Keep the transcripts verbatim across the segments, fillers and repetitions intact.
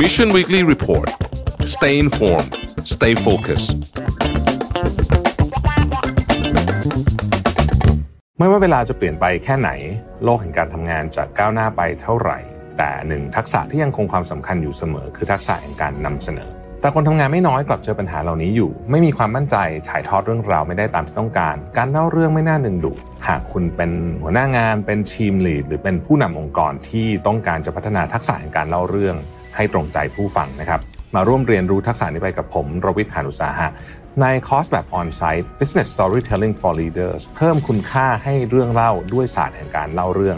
Mission Weekly Report. Stay informed. Stay focused. ไม่ว่าเวลาจะเปลี่ยนไปแค่ไหนโลกแห่งการทำงานจะก้าวหน้าไปเท่าไหร่แต่หนึ่งทักษะที่ยังคงความสำคัญอยู่เสมอคือทักษะแห่งการนำเสนอแต่คนทำงานไม่น้อยกลับเจอปัญหาเหล่านี้อยู่ไม่มีความมั่นใจถ่ายทอดเรื่องราวไม่ได้ตามที่ต้องการการเล่าเรื่องไม่น่าดึงดูดหากคุณเป็นหัวหน้างานเป็นทีมลีดหรือเป็นผู้นำองค์กรที่ต้องการจะพัฒนาทักษะแห่งการเล่าเรื่องให้ตรงใจผู้ฟังนะครับมาร่วมเรียนรู้ทักษะนี้ไปกับผมรวิทย์ หาญอุตสาหะในคอร์สแบบออนไซต์ Business Storytelling for Leaders เพิ่มคุณค่าให้เรื่องเล่าด้วยศาสตร์แห่งการเล่าเรื่อง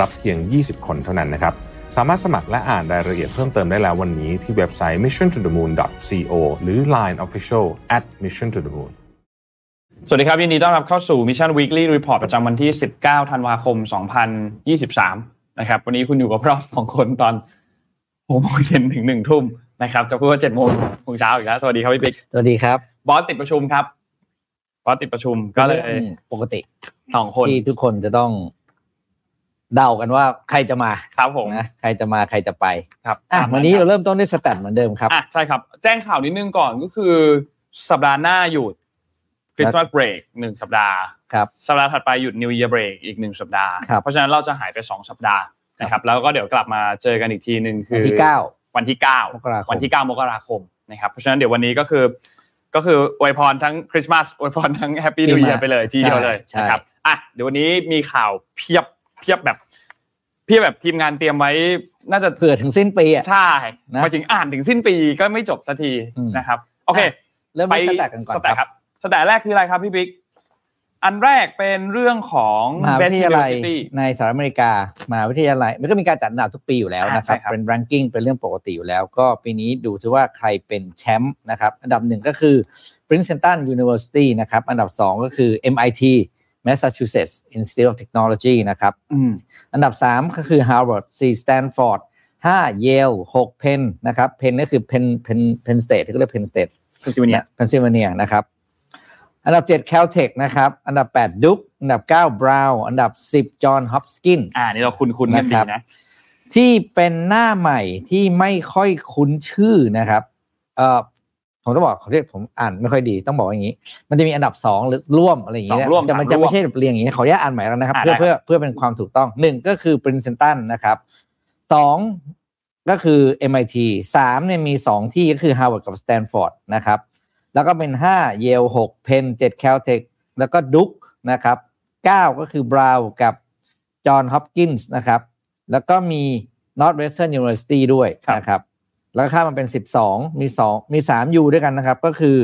รับเพียงยี่สิบคนเท่านั้นนะครับสามารถสมัครและอ่านรายละเอียดเพิ่มเติมได้แล้ววันนี้ที่เว็บไซต์ มิชชั่นทูเดอะมูน ดอท ซี โอ หรือ ไลน์ Official at missiontothemoon สวัสดีครับยินดีต้อนรับเข้าสู่ Mission Weekly Report ประจำวันที่สิบเก้าธันวาคมสองพันยี่สิบสามนะครับวันนี้คุณอยู่กับพวกเราสองคนตอนหกโมงเย็นถึงหนึ่งทุ่มนะครับจะพูดว่าเจ็ดโมงเช้าอีกแล้วสวัสดีครับพี่ปิ๊กสวัสดีครับบอสติดประชุมครับบอสติดประชุมก็เลยปกติสองคนที่ทุกคนจะต้องเดากันว่าใครจะมาครับผมนะใครจะมาใครจะไปครับวันนี้เราเริ่มต้นด้วยสแตทเหมือนเดิมครับใช่ครับแจ้งข่าวนิดนึงก่อนก็คือสัปดาห์หน้าหยุด Christmas Break หนึ่งสัปดาห์ครับสัปดาห์ถัดไปหยุด New Year Break อีกหนึ่งสัปดาห์เพราะฉะนั้นเราจะหายไปสองสัปดาห์นะครับแล้วก็เดี๋ยวกลับมาเจอกันอีกทีนึงคือวันที่เก้าวันที่เก้าวันที่เก้ามกราคมนะครับเพราะฉะนั้นเดี๋ยววันนี้ก็คือก็คืออวยพรทั้งคริสต์มาสอวยพรทั้ง Happy New Year ไปเลยทีเดียวเลยนะครับอ่ะเดี๋ยววันนี้มีข่าวเพียบเพียบแบบเพียบแบบทีมงานเตรียมไว้น่าจะเผื่อถึงสิ้นปีอ่ะใช่พอถึงอ่านถึงสิ้นปีก็ไม่จบสักทีนะครับโอเคเริ่มไปสแตทกันก่อนสแตทครับสแตทแรกคืออะไรครับพี่บิ๊กอันแรกเป็นเรื่องของมหาวิทยาลัยในสหรัฐอเมริกามหาวิทยาลัยมันก็มีการจัดอันดับทุกปีอยู่แล้วนะครับเป็นแรงกิ้งเป็นเรื่องปกติอยู่แล้วก็ปีนี้ดูซิว่าใครเป็นแชมป์นะครับอันดับหนึ่งก็คือ Princeton University นะครับอันดับสองก็คือ เอ็ม ไอ ทีMassachusetts Institute of Technology นะครับอันดับสามก็คือ Harvard สี่ Stanford ห้า Yale หก Penn นะครับ Penn ก็คือ Penn Penn Penn State ที่เรียก Penn State Pennsylvania Pennsylvania นะครับอันดับเจ็ด Caltech นะครับอันดับแปด Duke อันดับเก้า Brown อันดับสิบ John Hopkins อ่านี่เราคุ้นๆกันดีนะที่เป็นหน้าใหม่ที่ไม่ค่อยคุ้นชื่อนะครับเอ่อผมต้องบอกเขาเรียกผมอ่านไม่ค่อยดีต้องบอกอย่างนี้มันจะมีอันดับสองหรือร่วมอะไรอย่างเงี้ยแต่มันจะไม่ใช่แบบเรียงอย่างนี้ขออนุญาตอ่านใหม่แล้วนะครับเพื่อเพื่อเพื่อเป็นความถูกต้องหนึ่งก็คือ Princeton นะครับสองก็คือ เอ็ม ไอ ที สามเนี่ยมีสองที่ก็คือ Harvard กับ Stanford นะครับแล้วก็เป็นห้า Yale หก Penn เจ็ด Caltech แล้วก็ Duke นะครับเก้าก็คือ Brown กับ John Hopkins นะครับแล้วก็มี Northwestern University ด้วยนะครับแล้วค่ามันเป็นสิบสองมีสองมีสาม U ด้วยกันนะครับก็คือ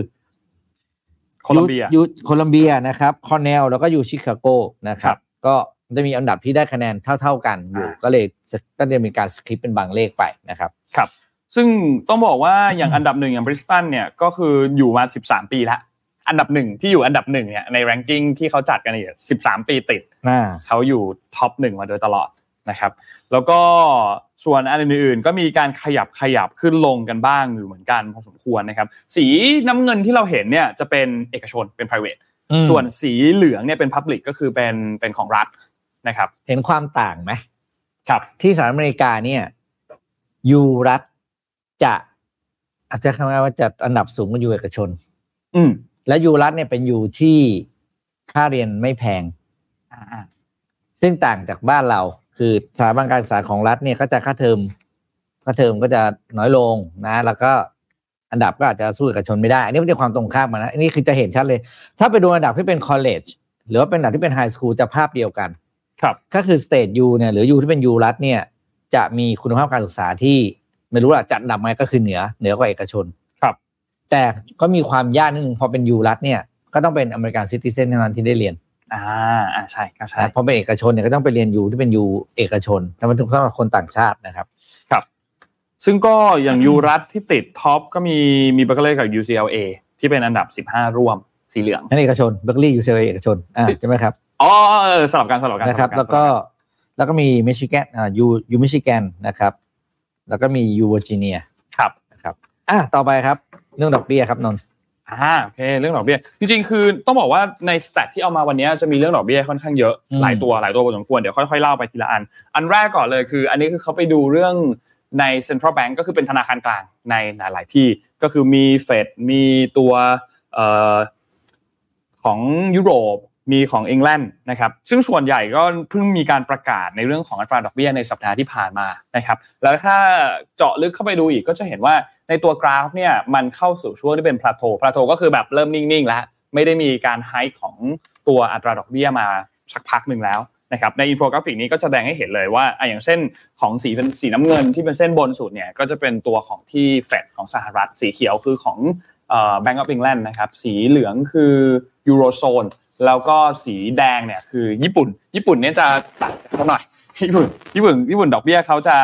โคลัมเบียโคลัมเบียนะครับคอร์เนลแล้วก็อยู่ชิคาโกนะครับก็จะมีอันดับที่ได้คะแนนเท่าๆกันอยู่ก็เลยก็จะมีการสคริปเป็นบางเลขไปนะครับครับซึ่งต้องบอกว่าอย่างอันดับหนึ่งอย่าง Princeton เนี่ยก็คืออยู่มาสิบสามปีละอันดับหนึ่งที่อยู่อันดับหนึ่งเนี่ยในแรงกิ้งที่เขาจัดกันเนี่ยสิบสามปีติดเขาอยู่ท็อปหนึ่งมาโดยตลอดนะครับแล้วก็ส่วนอันอื่นๆก็มีการขยับขยับขึ้นลงกันบ้างอยู่เหมือนกันพอสมควรนะครับสีน้ำเงินที่เราเห็นเนี่ยจะเป็นเอกชนเป็น private ส่วนสีเหลืองเนี่ยเป็น public ก็คือเป็นเป็นของรัฐนะครับเห็นความต่างไหมครับที่สหรัฐอเมริกาเนี่ยยูรัฐจะอาจจะคำว่าจะอันดับสูงกว่ายูเอกชนและยูรัฐเนี่ยเป็นยูที่ค่าเรียนไม่แพงซึ่งต่างจากบ้านเราคือสถาบันการศึกษาของรัฐเนี่ยก็จะค่าเทอมค่าเทอมก็จะน้อยลงนะแล้วก็อันดับก็อาจจะสู้เอกชนไม่ได้อันนี้เป็นความตรงข้ามกันนะอันนี้คือจะเห็นชัดเลยถ้าไปดูอันดับที่เป็น college หรือว่าเป็นอันดับที่เป็น high school จะภาพเดียวกันครับก็คือ state U เนี่ยหรือ U ที่เป็น U รัฐเนี่ยจะมีคุณภาพการศึกษาที่ไม่รู้ล่ะจัดอันดับไหมก็คือเหนือเหนือกว่าเอกชนครับแต่ก็มีความยากนิดนึงพอเป็น U รัฐเนี่ยก็ต้องเป็น American citizen เท่านั้นที่ได้เรียนอ่าอ่าใช่ก็ใช่เพราะเป็นเอกชนเนี่ยก็ต้องไปเรียนยูที่เป็นยูเอกชนแต่มันถูกต้องกับคนต่างชาตินะครับครับซึ่งก็อย่างยูรัฐที่ติดท็อปก็มีมีเบอร์คลีย์กับ ยู ซี แอล เอ ที่เป็นอันดับสิบห้าร่วมสีเหลืองนั่นเอกชนเบอร์คลีย์ ยู ซี แอล เอ เอกชนอ่าใช่มั้ยครับอ๋อเออสลับกันสลับกันนะครับแล้วก็แล้วก็มีมิชิแกนอ่ายูยูมิชิแกนนะครับแล้วก็มียูเวอร์จิเนียครับนะครับอ่ะต่อไปครับเรื่องดอกเบี้ยครับนนท์ อ่าโอเคเรื่องดอกเบี้ยจริงๆคือต้องบอกว่าในสแตทที่เอามาวันนี้จะมีเรื่องดอกเบี้ยค่อนข้างเยอะหลายตัวหลายตัวพอสมควรเดี๋ยวค่อยๆเล่าไปทีละอันอันแรกก่อนเลยคืออันนี้คือเขาไปดูเรื่องใน Central Bank ก็คือเป็นธนาคารกลางในหลายๆที่ก็คือมี Fed มีตัวเอ่อของยุโรปมีของอังกฤษนะครับซึ่งส่วนใหญ่ก็เพิ่งมีการประกาศในเรื่องของอัตราดอกเบี้ยในสัปดาห์ที่ผ่านมานะครับแล้วถ้าเจาะลึกเข้าไปดูอีกก็จะเห็นว่าในตัวกราฟเนี่ยมันเข้าสู่ช่วงที่เป็นพลาโตพลาโตก็คือแบบเริ่มนิ่งๆแล้วไม่ได้มีการไฮค์ของตัวอัตราดอกเบี้ยมาสักพักนึงแล้วนะครับในอินโฟกราฟิกนี้ก็แสดงให้เห็นเลยว่าอ่ะอย่างเส้นของสีเป็นสีน้ำเงินที่เป็นเส้นบนสุดเนี่ยก็จะเป็นตัวของที่ Fed ของสหรัฐสีเขียวคือของเอ่อ Bank of England นะครับสีเหลืองคือ Eurozoneแล้วก็สีแดงเนี่ยคือญี่ปุ่นญี่ปุ่นเนี่ยจะตัดกันหน่อยญี่ปุ่นญี่ปุ่นญี่ปุ่นดอกเบี้ยเขาจะ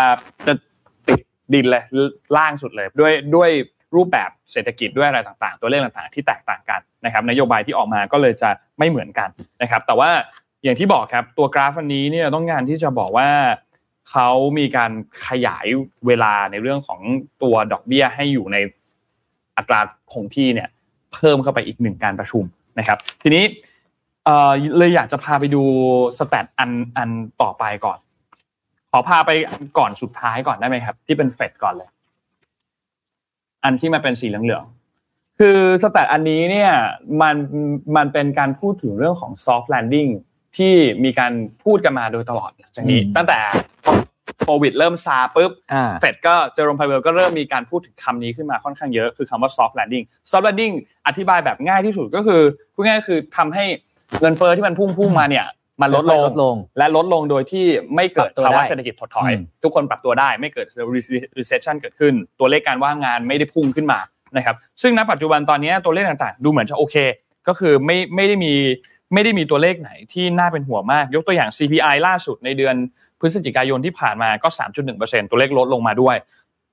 จะติดดินเลยล่างสุดเลยด้วยด้วยรูปแบบเศรษฐกิจด้วยอะไรต่างๆตัวเลขต่างๆที่แตกต่างกันนะครับนโยบายที่ออกมาก็เลยจะไม่เหมือนกันนะครับแต่ว่าอย่างที่บอกครับตัวกราฟอันนี้เนี่ยต้องการที่จะบอกว่าเขามีการขยายเวลาในเรื่องของตัวดอกเบี้ยให้อยู่ในอัตราคงที่เนี่ยเพิ่มเข้าไปอีกหนึ่งการประชุมนะครับทีนี้เอ่อเลยอยากจะพาไปดูสแตทอันอันต่อไปก่อนขอพาไปก่อนสุดท้ายก่อนได้ไหมครับที่เป็นเฟดก่อนเลยอันที่มันเป็นสีเหลืองๆคือสแตทอันนี้เนี่ยมันมันเป็นการพูดถึงเรื่องของซอฟต์แลนดิ้งที่มีการพูดกันมาโดยตลอดหลังจากนี้ตั้งแต่โควิดเริ่มซาปุ๊บเฟดก็เจอโรมไพเวลก็เริ่มมีการพูดถึงคำนี้ขึ้นมาค่อนข้างเยอะคือคำว่า soft landing soft landing อธิบายแบบง่ายที่สุดก็คือพูดง่ายๆคือทำให้เงินเฟ้อที่มันพุ่งพุ่งมาเนี่ยมันลดลงลดลงและลดลงโดยที่ไม่เกิดภาวะเศรษฐกิจถดถอยทุกคนปรับตัวได้ไม่เกิด recession เกิดขึ้นตัวเลขการว่างงานไม่ได้พุ่งขึ้นมานะครับซึ่งณปัจจุบันตอนนี้ตัวเลขต่างๆดูเหมือนจะโอเคก็คือไม่ไม่ได้มีไม่ได้มีตัวเลขไหนที่น่าเป็นห่วงมากยกตัวอย่าง ซี พี ไอ ล่าสุดในเดือนพฤศจิกายนที่ผ่านมาก็ สามจุดหนึ่งเปอร์เซ็นต์ ตัวเลขลดลงมาด้วย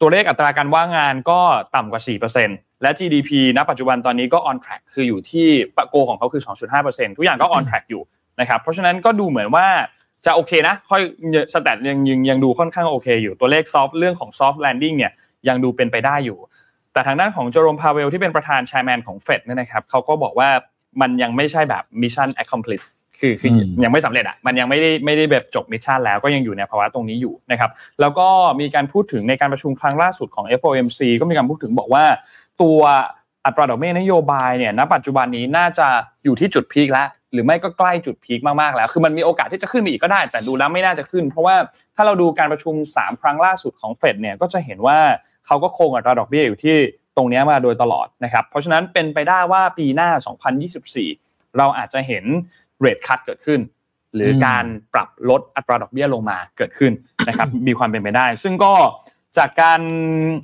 ตัวเลขอัตราการว่างงานก็ต่ำกว่า สี่เปอร์เซ็นต์ และ จี ดี พี ณปัจจุบันตอนนี้ก็ on track คืออยู่ที่โกของเขาคือ สองจุดห้าเปอร์เซ็นต์ ทุกอย่างก็ on track อยู่นะครับเพราะฉะนั้นก็ดูเหมือนว่าจะโอเคนะค่อยสแตทยังยังยังดูค่อนข้างโอเคอยู่ตัวเลข soft เรื่องของ soft landing เนี่ยยังดูเป็นไปได้อยู่แต่ทางด้านของเจอโรมพาเวลที่เป็นประธาน chairman ของ Fed เนี่ยนะครับเขาก็บอกว่ามันยังไม่ใช่แบบ mission accomplishedคือคือยังไม่สำเร็จอ่ะมันยังไม่ได้ไม่ได้แบบจบมิชชั่นแล้วก็ยังอยู่ในภาวะตรงนี้อยู่นะครับแล้วก็มีการพูดถึงในการประชุมครั้งล่าสุดของ เอฟ โอ เอ็ม ซี ก็มีการพูดถึงบอกว่าตัวอัตราดอกเบี้ยนโยบายเนี่ยณปัจจุบันนี้น่าจะอยู่ที่จุดพีคแล้วหรือไม่ก็ใกล้จุดพีคมากๆแล้วคือมันมีโอกาสที่จะขึ้นอีกก็ได้แต่ดูแล้วไม่น่าจะขึ้นเพราะว่าถ้าเราดูการประชุมสามครั้งล่าสุดของ Fed เนี่ยก็จะเห็นว่าเขาก็คงอัตราดอกเบี้ยอยู่ที่ตรงนี้มาโดยตลอดนะครับเพราะฉะนั้นเป็นไปได้ว่าปีหน้าสองพันยี่สิบสี่เราอาจจะเห็นrate cut เกิดขึ้นหรือการปรับลดอัตราดอกเบี้ยลงมาเกิดขึ้นนะครับมีความเป็นไปได้ซึ่งก็จากการ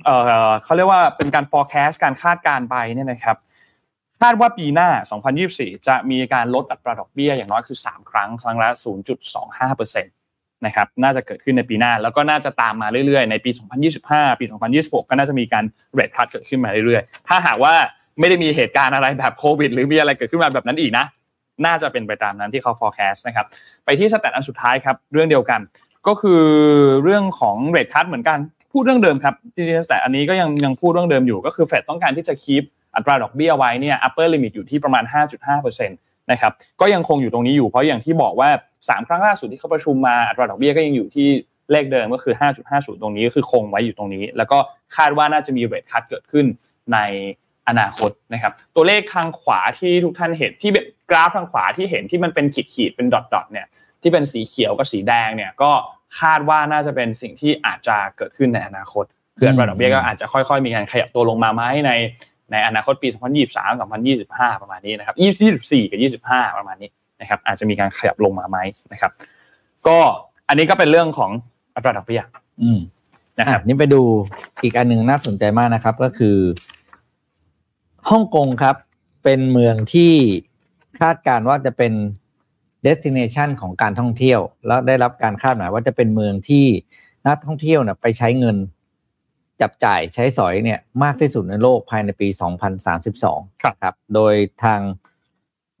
เอ่อเค้าเรียกว่าเป็นการ forecast การคาดการณ์ไปเนี่ยนะครับคาดว่าปีหน้าสองพันยี่สิบสี่จะมีการลดอัตราดอกเบี้ยอย่างน้อยคือสามครั้งครั้งละ ศูนย์จุดสองห้าเปอร์เซ็นต์ นะครับน่าจะเกิดขึ้นในปีหน้าแล้วก็น่าจะตามมาเรื่อยๆในปีสองพันยี่สิบห้าปีสองพันยี่สิบหกก็น่าจะมีการ rate cut เกิดขึ้นมาเรื่อยๆถ้าหากว่าไม่ได้มีเหตุการณ์อะไรแบบโควิดหรือมีอะไรเกิดขึ้นมาแบบนั้นอีกนะน่าจะเป็นไปตามนั้นที่เขา forecast นะครับไปที่สแตทอันสุดท้ายครับเรื่องเดียวกันก็คือเรื่องของ rate cut เหมือนกันพูดเรื่องเดิมครับจริงๆแต่อันนี้ก็ยังยังพูดเรื่องเดิมอยู่ก็คือ Fed ต้องการที่จะ keep อัตราดอกเบี้ยไว้เนี่ย upper limit อยู่ที่ประมาณ ห้าจุดห้าเปอร์เซ็นต์ นะครับก็ยังคงอยู่ตรงนี้อยู่เพราะอย่างที่บอกว่าสามครั้งล่าสุดที่เขาประชุมมาอัตราดอกเบี้ยก็ยังอยู่ที่เลขเดิมก็คือ ห้าจุดห้าศูนย์ ตรงนี้ก็คือคงไว้อยู่ตรงนี้แล้วก็คาดว่าน่าจะมี rate cut เกิดขึ้นในอนาคตนะครับตัวเลขทางขวาที่ทุกท่านเห็นที่กราฟทางขวาที่เห็นที่มันเป็นขีดๆเป็นดอทๆเนี่ยที่เป็นสีเขียวกับสีแดงเนี่ยก็คาดว่าน่าจะเป็นสิ่งที่อาจจะเกิดขึ้นในอนาคตคืออัตราดอกเบี้ยก็อาจจะค่อยๆมีการขยับตัวลงมามั้ยในในอนาคตปีสองพันยี่สิบสาม สองพันยี่สิบห้าประมาณนี้นะครับยี่สิบสี่กับยี่สิบห้าประมาณนี้นะครับอาจจะมีการขยับลงมามั้ยนะครับก็อันนี้ก็เป็นเรื่องของอัตราดอกเบี้ยอืมนะครับนี่ไปดูอีกอันนึงน่าสนใจมากนะครับก็คือฮ่องกงครับเป็นเมืองที่คาดการณ์ว่าจะเป็น destination ของการท่องเที่ยวแล้วได้รับการคาดหมายว่าจะเป็นเมืองที่นักท่องเที่ยวเนี่ยไปใช้เงินจับจ่ายใช้สอยเนี่ยมากที่สุดในโลกภายในปีสองพันสามสิบสองครับครับโดยทาง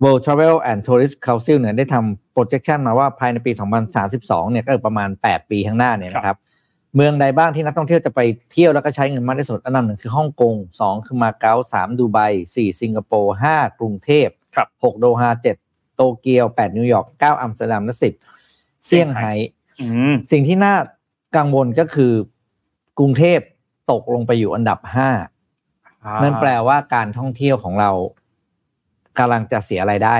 World Travel and Tourism Council เนี่ยได้ทำ projection มาว่าภายในปีสองพันสามสิบสองเนี่ยก็ประมาณแปดปีข้างหน้าเนี่ยนะครับ เมืองใดบ้างที่นักท่องเที่ยวจะไปเที่ยวแล้วก็ใช้เงินมากที่สุดอันดับหนึ่งคือฮ่องกงสองคือมาเก๊าสามดูไบสี่สิงคโปร์ห้ากรุงเทพหกโดฮาเจ็ดโตเกียวแปดนิวยอร์กเก้าอัมสเตอร์ดัมและสิบเซี่ยงไฮ้สิ่งที่น่ากังวลก็คือกรุงเทพตกลงไปอยู่อันดับห้านั่นแปลว่าการท่องเที่ยวของเรากำลังจะเสียรายได้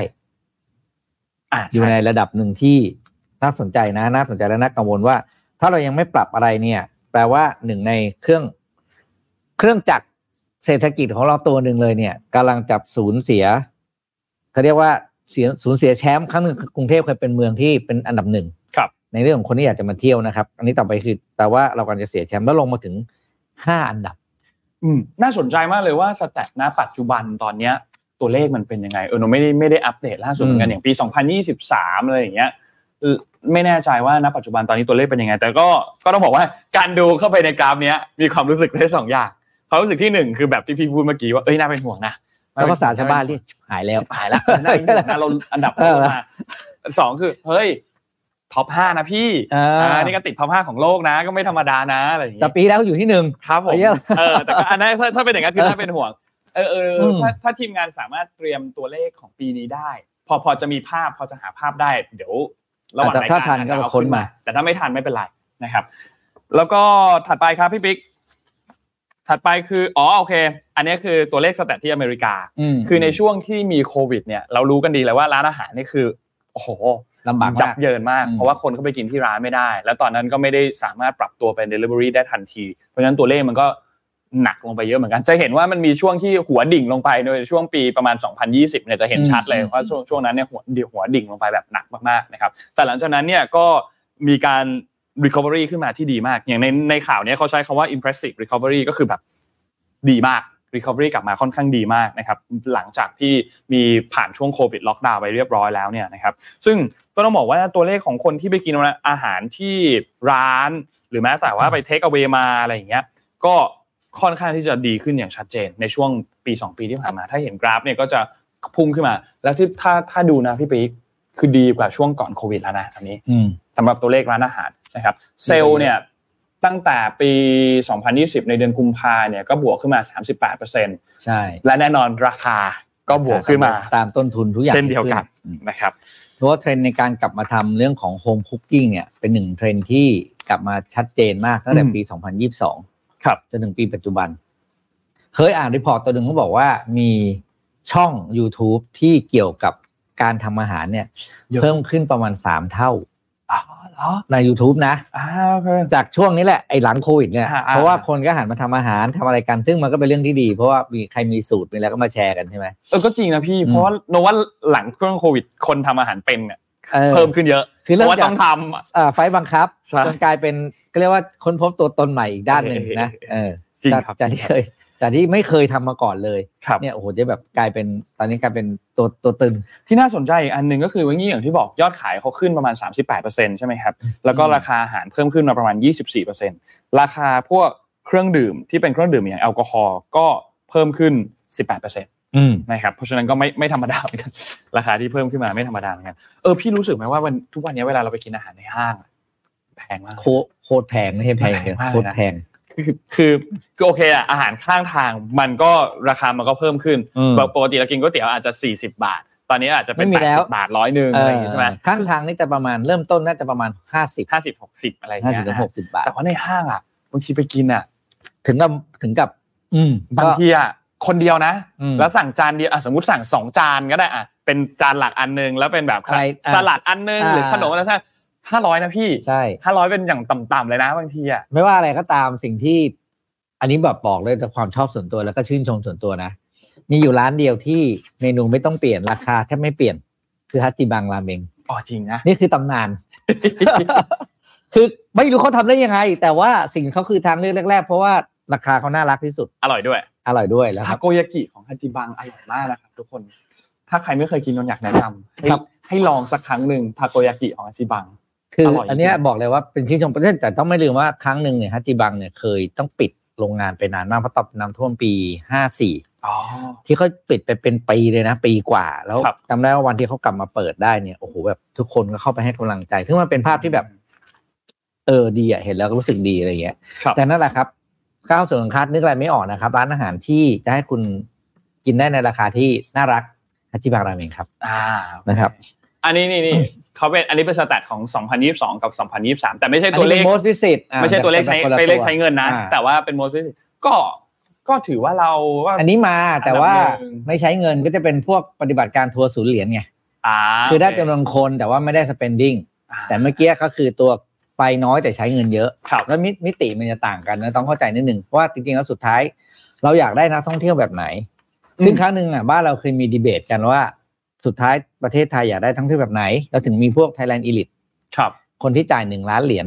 อยู่ในระดับหนึ่งที่น่าสนใจนะน่าสนใจและน่ากังวลว่าถ้าเรายังไม่ปรับอะไรเนี่ยแปลว่าหนึ่งในเครื่องเครื่องจักรเศรษฐกิจของเราตัวหนึ่งเลยเนี่ยกำลังจับสูญเสียเขาเรียกว่าเสียสูญเสียแชมป์ครั้งหนึ่งกรุงเทพเคยเป็นเมืองที่เป็นอันดับหนึ่งในเรื่องของคนที่อยากจะมาเที่ยวนะครับอันนี้ต่อไปคือแต่ว่าเรากำลังจะเสียแชมป์แล้วลงมาถึงห้าอันดับอืมน่าสนใจมากเลยว่าสแตทณปัจจุบันตอนเนี้ยตัวเลขมันเป็นยังไงเออเราไม่ได้ไม่ได้อัปเดตล่าสุดเหมือนกันอย่างปีสองพันยี่สิบสามอะไรอย่างเงี้ยไม่แน่ใจว่าณปัจจุบันตอนนี้ตัวเลขเป็นยังไงแต่ก็ก็ต้องบอกว่าการดูเข้าไปในกราฟเนี้ยมีความรู้สึกได้สองอย่างความรู้สึกที่หนึ่งคือแบบที่พี่พูดเมื่อกี้ว่าเอ้ยน่าเป็นห่วงนะแล้วภาษาชาวบ้านเรียกหายแล้วหายแล้วน่าเป็นห่วงนะเราอันดับมาสองคือเฮ้ยท็อปห้านะพี่อ่านี่ก็ติดท็อปห้าของโลกนะก็ไม่ธรรมดานะอะไรอย่างเงี้ยแต่ปีแล้วอยู่ที่หนึ่งครับผมเออแต่ก็อันนั้นถ้าเป็นอย่างนั้นคือน่าเป็นห่วงเออๆถ้าถ้าทีมงานสามารถเตรียมตัวเลขของปีนี้ได้พอพอจะมีภาพพอจะหาภาพได้เดี๋ยวระหว่างรายการถ้าทันก็ค้นมาแต่ถ้าไม่ทันไม่เป็นไรนะครับแล้วก็ถัดไปครับพี่ปิ๊กถัดไปคืออ๋อโอเคอันนี้คือตัวเลขสแตทที่อเมริกาคือในช่วงที่มีโควิดเนี่ยเรารู้กันดีเลยว่าร้านอาหารนี่คือโอ้โหลำบากจับเยินมากเพราะว่าคนเข้าไปกินที่ร้านไม่ได้แล้วตอนนั้นก็ไม่ได้สามารถปรับตัวเป็น delivery ได้ทันทีเพราะฉะนั้นตัวเลขมันก็หนักลงไปเยอะเหมือนกันจะเห็นว่ามันมีช่วงที่หัวดิ่งลงไปโดยช่วงปีประมาณสองพันยี่สิบเนี่ยจะเห็นชัดเลยว่าช่วงช่วงนั้นเนี่ยหัวดิ่งหัวดิ่งลงไปแบบหนักมากๆนะครับแต่หลังจากนั้นเนี่ยก็มีการ recovery ขึ้นมาที่ดีมากอย่างในในข่าวเนี้ยเขาใช้คำว่า impressive recovery ก็คือแบบดีมาก recovery กลับมาค่อนข้างดีมากนะครับหลังจากที่มีผ่านช่วงโควิดล็อกดาวน์ไปเรียบร้อยแล้วเนี่ยนะครับซึ่งก็ต้องบอกว่าตัวเลขของคนที่ไปกินอาหารที่ร้านหรือแม้แต่ว่าไป take away มาอะไรอย่างเงี้ยก็ค่อนข้างที่จะดีขึ้นอย่างชัดเจนในช่วงปีสองปีที่ผ่านมาถ้าเห็นกราฟเนี่ยก็จะพุ่งขึ้นมาแล้วที่ถ้าถ้าดูนะพี่ปิ๊กคือดีกว่าช่วงก่อนโควิดแล้วนะตอนนี้สำหรับตัวเลขร้านอาหารนะครับเซลล์เนี่ยตั้งแต่ปีสองพันยี่สิบในเดือนกุมภาเนี่ยก็บวกขึ้นมา สามสิบแปดเปอร์เซ็นต์ ใช่และแน่นอนราคาก็บวกขึ้นมาตามต้นทุนทุกอย่างเช่นเดียวกันนะครับเพราะว่าเทรนด์ในการกลับมาทำเรื่องของโฮมคุกกิ้งเนี่ยเป็นหนึ่งเทรนด์ที่กลับมาชัดเจนมากตั้งแต่ปีสองพันยี่สิบสองจนถึงปีปัจจุบันเคยอ่านรีพอร์ตตัวหนึ่งเขาบอกว่ามีช่อง YouTube ที่เกี่ยวกับการทำอาหารเนี่ยเพิ่มขึ้นประมาณสามเท่าอ๋อเหรอใน YouTube นะจากช่วงนี้แหละไอ้หลังโควิดเนี่ยเพราะว่าคนก็หันมาทำอาหารทำอะไรกันซึ่งมันก็เป็นเรื่องที่ดีเพราะว่ามีใครมีสูตรมีอะไรก็มาแชร์กันใช่ไหมเออก็จริงนะพี่เพราะว่าโน้ว่าหลังช่วงโควิดคนทำอาหารเป็นเนี่ยเพิ่มขึ้นเยอะคือเริ่มจากไฟบังคับจนกลายเป็นก็เรียกว่าค้นพบตัวตนใหม่อีกด้านหนึ่งนะจริงครับจากที่เคยจากที่ไม่เคยทำมาก่อนเลยเนี่ยโอ้โหจะแบบกลายเป็นตอนนี้กลายเป็นตัวตัวตึงที่น่าสนใจอีกอันหนึ่งก็คือว่างี้อย่างที่บอกยอดขายเขาขึ้นประมาณ สามสิบแปดเปอร์เซ็นต์ ใช่ไหมครับแล้วก็ราคาอาหารเพิ่มขึ้นมาประมาณ ยี่สิบสี่เปอร์เซ็นต์ ราคาพวกเครื่องดื่มที่เป็นเครื่องดื่มอย่างแอลกอฮอล์ก็เพิ่มขึ้น สิบแปดเปอร์เซ็นต์นะครับเพราะฉะนั้นก็ไม่ไม่ธรรมดาเหมือนกันราคาที่เพิ่มขึ้นมาไม่ธรรมดาเหมือนกันเออพี่รู้สึกไหมว่าวันทุกวันนี้เวลาเราไปกินอาหารในห้างแพงมากโคตรแพงไม่ใช่แพงโคตรแพงคือคือโอเคอะอาหารข้างทางมันก็ราคามันก็เพิ่มขึ้นปกติเรากินก๋วยเตี๋ยวอาจจะสี่สิบบาทตอนนี้อาจจะเป็นแปดสิบบาทร้อยนึงอะไรอย่างงี้ใช่ไหมข้างทางนี่จะประมาณเริ่มต้นน่าจะประมาณห้าสิบห้าสิบหกสิบอะไรอย่างเงี้ยหกสิบบาทแต่ว่าในห้างอะบางทีไปกินอะถึงกับถึงกับบางทีอะคนเดียวนะแล้วสั่งจานเดียวสมมุติสั่งสองจานก็ได้อ่ะเป็นจานหลักอันนึงแล้วเป็นแบบสลัดอันนึงหรือขนมอะไรสักห้าร้อยนะพี่ใช่ห้าร้อยเป็นอย่างต่ำๆเลยนะบางทีอ่ะไม่ว่าอะไรก็ตามสิ่งที่อันนี้แบบบอกเลยแต่ความชอบส่วนตัวแล้วก็ชื่นชมส่วนตัวนะมีอยู่ร้านเดียวที่เมนูไม่ต้องเปลี่ยนราคาแทบไม่เปลี่ยนคือฮัจจิบังราเมงอ๋อจริงนะนี่คือตำนานคือไม่รู้เขาทำได้ยังไงแต่ว่าสิ่งเขาคือทางเลือกแรกๆเพราะว่าราคาเขาน่ารักที่สุดอร่อยด้วยอร่อยด้วยแล้วทาโกยากิของฮัจิบังอร่อยมากนะครับทุกคนถ้าใครไม่เคยกินนนอยากแนะนำให้ให้ลองสักครั้งหนึ่งทาโกยากิของฮัจิบังคืออันนี้บอกเลยว่าเป็นที่ชมประเทศแต่ต้องไม่ลืมว่าครั้งหนึ่งเนี่ยฮัจิบังเนี่ยเคยต้องปิดโรงงานไปนานมากเพราะตอนน้ำท่วมปีห้าสี่อ๋อที่เขาปิดไปเป็นปีเลยนะปีกว่าแล้วจำได้ว่าวันที่เขากลับมาเปิดได้เนี่ยโอ้โหแบบทุกคนก็เข้าไปให้กำลังใจซึ่งมันเป็นภาพที่แบบ เออดีอ่ะเห็นแล้วก็รู้สึกดีอะไรอย่างเงี้ยแต่นั่นแหละครับข้าวส่วนของคัดนึกอะไรไม่ออกนะครับร้านอาหารที่จะให้คุณกินได้ในราคาที่น่ารักฮัจิบะราเมงครับอ่านะครับอันนี้นี่ๆเขาเป็นอันนี้เป็นสแตทของสองพันยี่สิบสองกับสองพันยี่สิบสามแต่ไม่ใช่ตัวเลขไม่ใช่ตัวเลขใช้ไปเลขใช้เงินนะแต่ว่าเป็น most visit ก็ก็ถือว่าเราว่าอันนี้มาแต่ว่าไม่ใช้เงินก็จะเป็นพวกปฏิบัติการทัวร์ศูนย์เหรียญไงคือได้จำนวนคนแต่ว่าไม่ได้ spending แต่เมื่อกี้ก็คือตัวไปน้อยแต่ใช้เงินเยอะแล้วมิติมันจะต่างกันนะต้องเข้าใจนิดนึงเพราะว่าจริงๆแล้วสุดท้ายเราอยากได้นักท่องเที่ยวแบบไหนซึ่งครั้งนึงอ่ะบ้านเราเคยมีดีเบตกันว่าสุดท้ายประเทศไทยอยากได้ท่องเที่ยวแบบไหนเราถึงมีพวก Thailand Elite ครับคนที่จ่ายหนึ่งล้านเหรียญ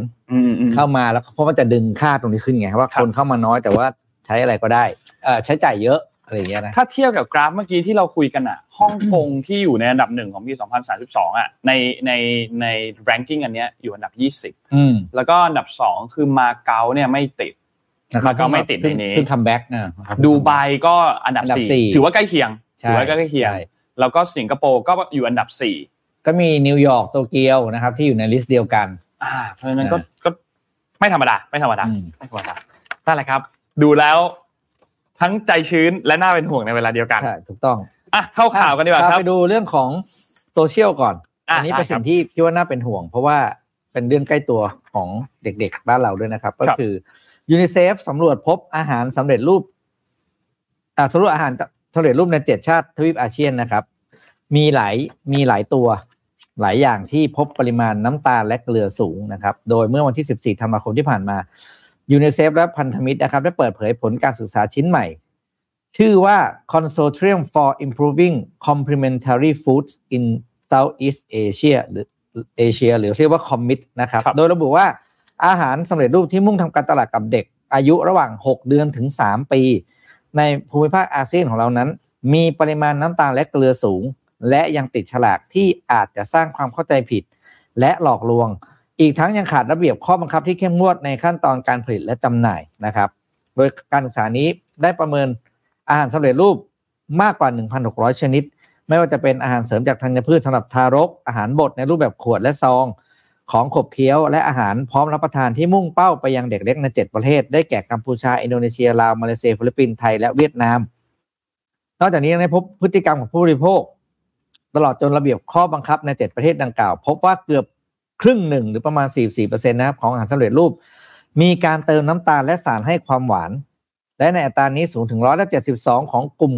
เข้ามาแล้วเพราะว่าจะดึงค่าตรงนี้ขึ้นไงว่าคนเข้ามาน้อยแต่ว่าใช้อะไรก็ได้เอ่อใช้จ่ายเยอะอะไรอย่างเงี้ยนะถ้าเทียบกับกราฟเมื่อกี้ที่เราคุยกันอ่ะฮ่องกงที่อยู่ในอันดับหนึ่งของปีสองพันสามสิบสองอ่ะในในในแรงกิ้งอันเนี้ยอยู่อันดับยี่สิบอืมแล้วก็อันดับสองคือมาเก๊าเนี่ยไม่ติดมาเก๊าไม่ติดในนี้คือคัมแบ็คอ่าดูไบก็อันดับสี่ถือว่าใกล้เคียงถือว่าใกล้เคียงแล้วก็สิงคโปร์ก็อยู่อันดับสี่ก็มีนิวยอร์กโตเกียวนะครับที่อยู่ในลิสต์เดียวกันอ่าเพราะฉะนั้นก็ก็ไม่ธรรมดาไม่ธรรมดาไม่ธรรมดานั่นแหละครับดูแล้วทั้งใจชื้นและน่าเป็นห่วงในเวลาเดียวกันใช่ถูกต้องอ่ะเข้าข่าวกันดีกว่าครับไปดูเรื่องของโซเชียลก่อนอันนี้เป็นสิ่งที่คิดว่าน่าเป็นห่วงเพราะว่าเป็นเรื่องใกล้ตัวของเด็กๆบ้านเราด้วยนะครับก็คือยูนิเซฟสำรวจพบอาหารสำเร็จรูปอ่าสำรวจอาหารสำเร็จรูปในเจ็ดชาติทวีปอาเซียนนะครับมีหลายมีหลายตัวหลายอย่างที่พบปริมาณน้ำตาลและเกลือสูงนะครับโดยเมื่อวันที่สิบสี่ธันวาคมที่ผ่านมายูนิเซฟและพันธมิตรนะครับได้เปิดเผยผลการศึกษาชิ้นใหม่ชื่อว่า Consortium for Improving Complementary Foods in Southeast Asia หรือ Asia หรือเรียกว่า Commit นะครับโดยระบุว่าอาหารสำเร็จรูปที่มุ่งทำการตลาดกับเด็กอายุระหว่างหกเดือนถึงสามปีในภูมิภาคอาเซียนของเรานั้นมีปริมาณน้ำตาลและเกลือสูงและยังติดฉลากที่อาจจะสร้างความเข้าใจผิดและหลอกลวงอีกทั้งยังขาดระเบียบข้อบังคับที่เข้มงวดในขั้นตอนการผลิตและจำหน่ายนะครับโดยการศึกษานี้ได้ประเมินอาหารสำเร็จรูปมากกว่า หนึ่งพันหกร้อย ชนิดไม่ว่าจะเป็นอาหารเสริมจากธัญพืชสำหรับทารกอาหารบดในรูปแบบขวดและซองของขบเคี้ยวและอาหารพร้อมรับประทานที่มุ่งเป้าไปยังเด็กเล็กในเจ็ดประเทศได้แก่กัมพูชาอินโดนีเซียลาวมาเลเซียฟิลิปปินส์ไทยและเวียดนามนอกจากนี้ยังได้พบพฤติกรรมของผู้บริโภคตลอดจนระเบียบข้อบังคับในเจ็ดประเทศดังกล่าวพบว่าเกือบครึ่งหนึ่งหรือประมาณ สี่สิบสี่เปอร์เซ็นต์ นะครับของอาหารสำเร็จรูปมีการเติมน้ำตาลและสารให้ความหวานและในอัตรานี้สูงถึง หนึ่งร้อยเจ็ดสิบสอง ของกลุ่ม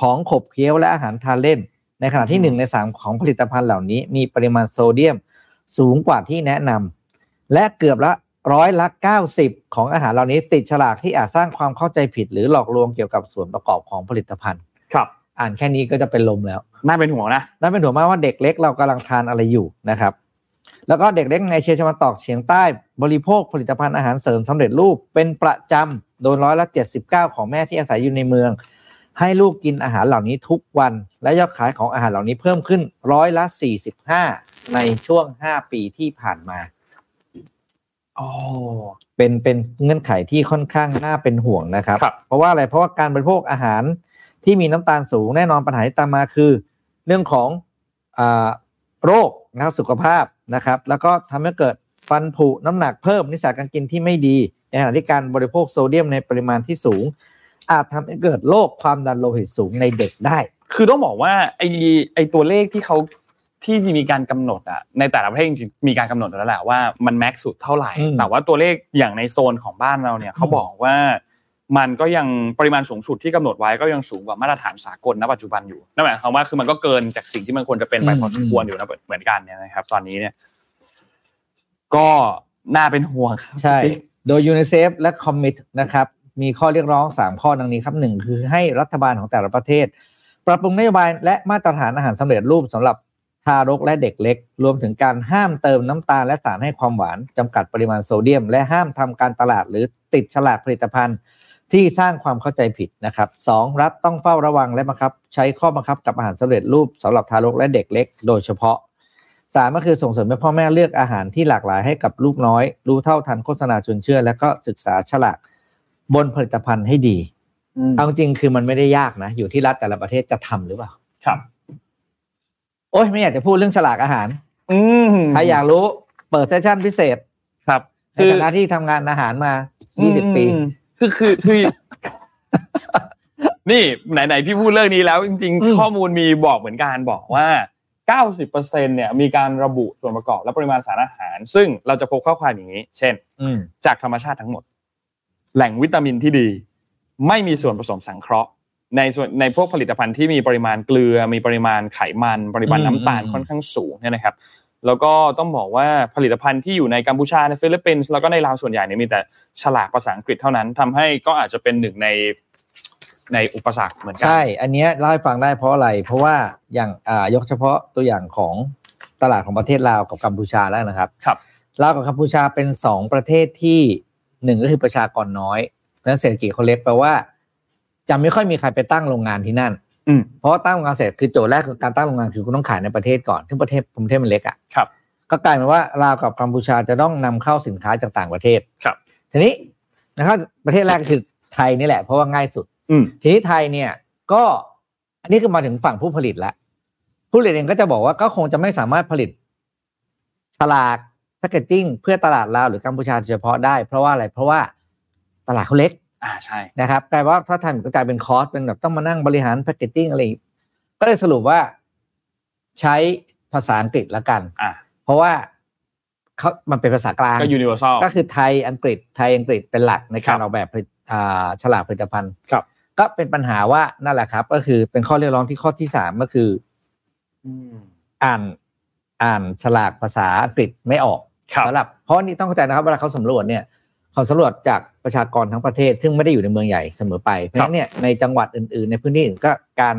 ของขบเคี้ยวและอาหารทานเล่นในขณะที่หนึ่งในสามของผลิตภัณฑ์เหล่านี้มีปริมาณโซเดียมสูงกว่าที่แนะนำและเกือบละร้อยละเก้าสิบของอาหารเหล่านี้ติดฉลากที่อาจสร้างความเข้าใจผิดหรือหลอกลวงเกี่ยวกับส่วนประกอบของผลิตภัณฑ์ครับอ่านแค่นี้ก็จะเป็นลมแล้วน่าเป็นห่วงนะน่าเป็นห่วงมากว่าเด็กเล็กเรากำลังทานอะไรอยู่นะครับแล้วก็เด็กเล็กในเอเชียตะวันออกเฉียงใต้บริโภคผลิตภัณฑ์อาหารเสริมสำเร็จรูปเป็นประจำโดยร้อยละเจ็ดสิบเก้าของแม่ที่อาศัยอยู่ในเมืองให้ลูกกินอาหารเหล่านี้ทุกวันและยอดขายของอาหารเหล่านี้เพิ่มขึ้นร้อยละสี่สิบห้าในช่วงห้าปีที่ผ่านมาอ๋อเป็นเป็นเงื่อนไขที่ค่อนข้างน่าเป็นห่วงนะครับเพราะว่าอะไรเพราะว่าการบริโภคอาหารที่มีน้ำตาลสูงแน่นอนปัญหาที่ตามมาคือเรื่องของอ่าโรคนะครับสุขภาพนะครับแล้วก็ทำให้เกิดฟันผุน้ำหนักเพิ่มนิสัยการกินที่ไม่ดีในขณะที่การบริโภคโซเดียมในปริมาณที่สูงอาจทำให้เกิดโรคความดันโลหิตสูงในเด็กได้คือต้องบอกว่าไอ้ไอ้ตัวเลขที่เขาที่มีการกำหนดอ่ะในแต่ละประเทศจริงๆมีการกำหนดแล้วแหละว่ามันแม็กซ์สุดเท่าไหร่แต่ว่าตัวเลขอย่างในโซนของบ้านเราเนี่ยเขาบอกว่ามันก็ยังปริมาณสูงสุดที่กำหนดไว้ก็ยังสูงกว่ามาตรฐานสากลณปัจจุบันอยู่นั่นหมายความว่าคือมันก็เกินจากสิ่งที่มันควรจะเป็นไปพอสมควรอยู่นะเหมือนกันเนี่ยนะครับตอนนี้เนี่ยก็น่าเป็นห่วงครับใช่โดยยูนิเซฟและคอมมิตนะครับมีข้อเรียกร้องสามข้อดังนี้ครับหนึ่งคือให้รัฐบาลของแต่ละประเทศปรับปรุงนโยบายและมาตรฐานอาหารสำเร็จรูปสำหรับทารกและเด็กเล็กรวมถึงการห้ามเติมน้ำตาลและสารให้ความหวานจำกัดปริมาณโซเดียมและห้ามทำการตลาดหรือติดฉลากผลิตภัณฑ์ที่สร้างความเข้าใจผิดนะครับสองรัฐต้องเฝ้าระวังและบังคับใช้ข้อบังคับกับอาหารสำเร็จรูปสำหรับทารกและเด็กเล็กโดยเฉพาะสามก็คือส่งเสริมให้พ่อแม่เลือกอาหารที่หลากหลายให้กับลูกน้อยรู้เท่าทันโฆษณาชวนเชื่อและก็ศึกษาฉลากบนผลิตภัณฑ์ให้ดีเอาจริงคือมันไม่ได้ยากนะอยู่ที่รัฐแต่ละประเทศจะทำหรือเปล่าครับโอ้ยไม่อยากจะพูดเรื่องฉลากอาหารถ้าอยากรู้เปิดเซสชั่นพิเศษครับ ในฐานะที่ทำงานอาหารมายี่สิบปีคือคือคือนี่ไหนๆพี่พูดเรื่องนี้แล้วจริงๆข้อมูลมีบอกเหมือนกันบอกว่า เก้าสิบเปอร์เซ็นต์ เนี่ยมีการระบุส่วนประกอบและปริมาณสารอาหารซึ่งเราจะพบข้อความอย่างนี้เช่นจากธรรมชาติทั้งหมดแหล่งวิตามินที่ดีไม่มีส่วนผสมสังเคราะห์ในส่วนในพวกผลิตภัณฑ์ที่มีปริมาณเกลือมีปริมาณไขมันปริมาณน้ำตาลค่อนข้างสูงเนี่ยนะครับแล้วก็ต้องบอกว่าผลิตภัณฑ์ที่อยู่ในกัมพูชาในฟิลิปปินส์แล้วก็ในลาวส่วนใหญ่เนี่ยมีแต่ฉลากภาษาอังกฤษเท่านั้นทำให้ก็อาจจะเป็นหนึ่งในในอุปสรรคเหมือนกันใช่อันเนี้ยเล่าให้ฟังได้เพราะอะไรเพราะว่าอย่างอ่ายกเฉพาะตัวอย่างของตลาดของประเทศลาวกับกัมพูชาแล้วนะครับครับลาวกับกัมพูชาเป็นสองประเทศที่หนึ่งก็คือประชากรน้อยเพราะฉะนั้นเศรษฐกิจเขาเล็กแปลว่าจะไม่ค่อยมีใครไปตั้งโรงงานที่นั่นเพราะตั้งโรงงานเสร็จคือโจทย์แรกคือการตั้งโรงงานคือคุณต้องขายในประเทศก่อนซึ่งประเทศประเทศมันเล็กอ่ะครับก็กลายเป็นว่าลาวกับกัมพูชาจะต้องนำเข้าสินค้าจากต่างประเทศครับทีนี้นะครับประเทศแรกคือไทยนี่แหละเพราะว่าง่ายสุดทีนี้ไทยเนี่ยก็อันนี้ก็มาถึงฝั่งผู้ผลิตแล้วผู้ผลิตเองก็จะบอกว่าก็คงจะไม่สามารถผลิตฉลากแพคเกจจิ้งเพื่อตลาดลาวหรือกัมพูชาเฉพาะได้เพราะว่าอะไรเพราะว่าตลาดเขาเล็กอ่าใช่นะครับกลายว่าถ้าทำก็กลายเป็นคอสเป็นแบบต้องมานั่งบริหารแพคเกจจิ้งอะไรก็เลยสรุปว่าใช้ภาษาอังกฤษละกันอ่าเพราะว่าเขามันเป็นภาษากลางก็ universal ก็คือไทยอังกฤษไทยอังกฤษเป็นหลักในการออกแบบอ่าฉลากผลิตภัณฑ์ครับก็เป็นปัญหาว่านั่นแหละครับก็คือเป็นข้อเรียกร้องที่ข้อที่สามก็คืออ่านอ่านฉลากภาษาอังกฤษไม่ออกสำหรับเพราะนี่ต้องเข้าใจนะครับเวลาเขาสำรวจเนี่ยเขาสำรวจจากประชากรทั้งประเทศซึ่งไม่ได้อยู่ในเมืองใหญ่เสมอไปเพราะฉะนั้นเนี่ยในจังหวัดอื่นๆในพื้นที่อื่นก็การ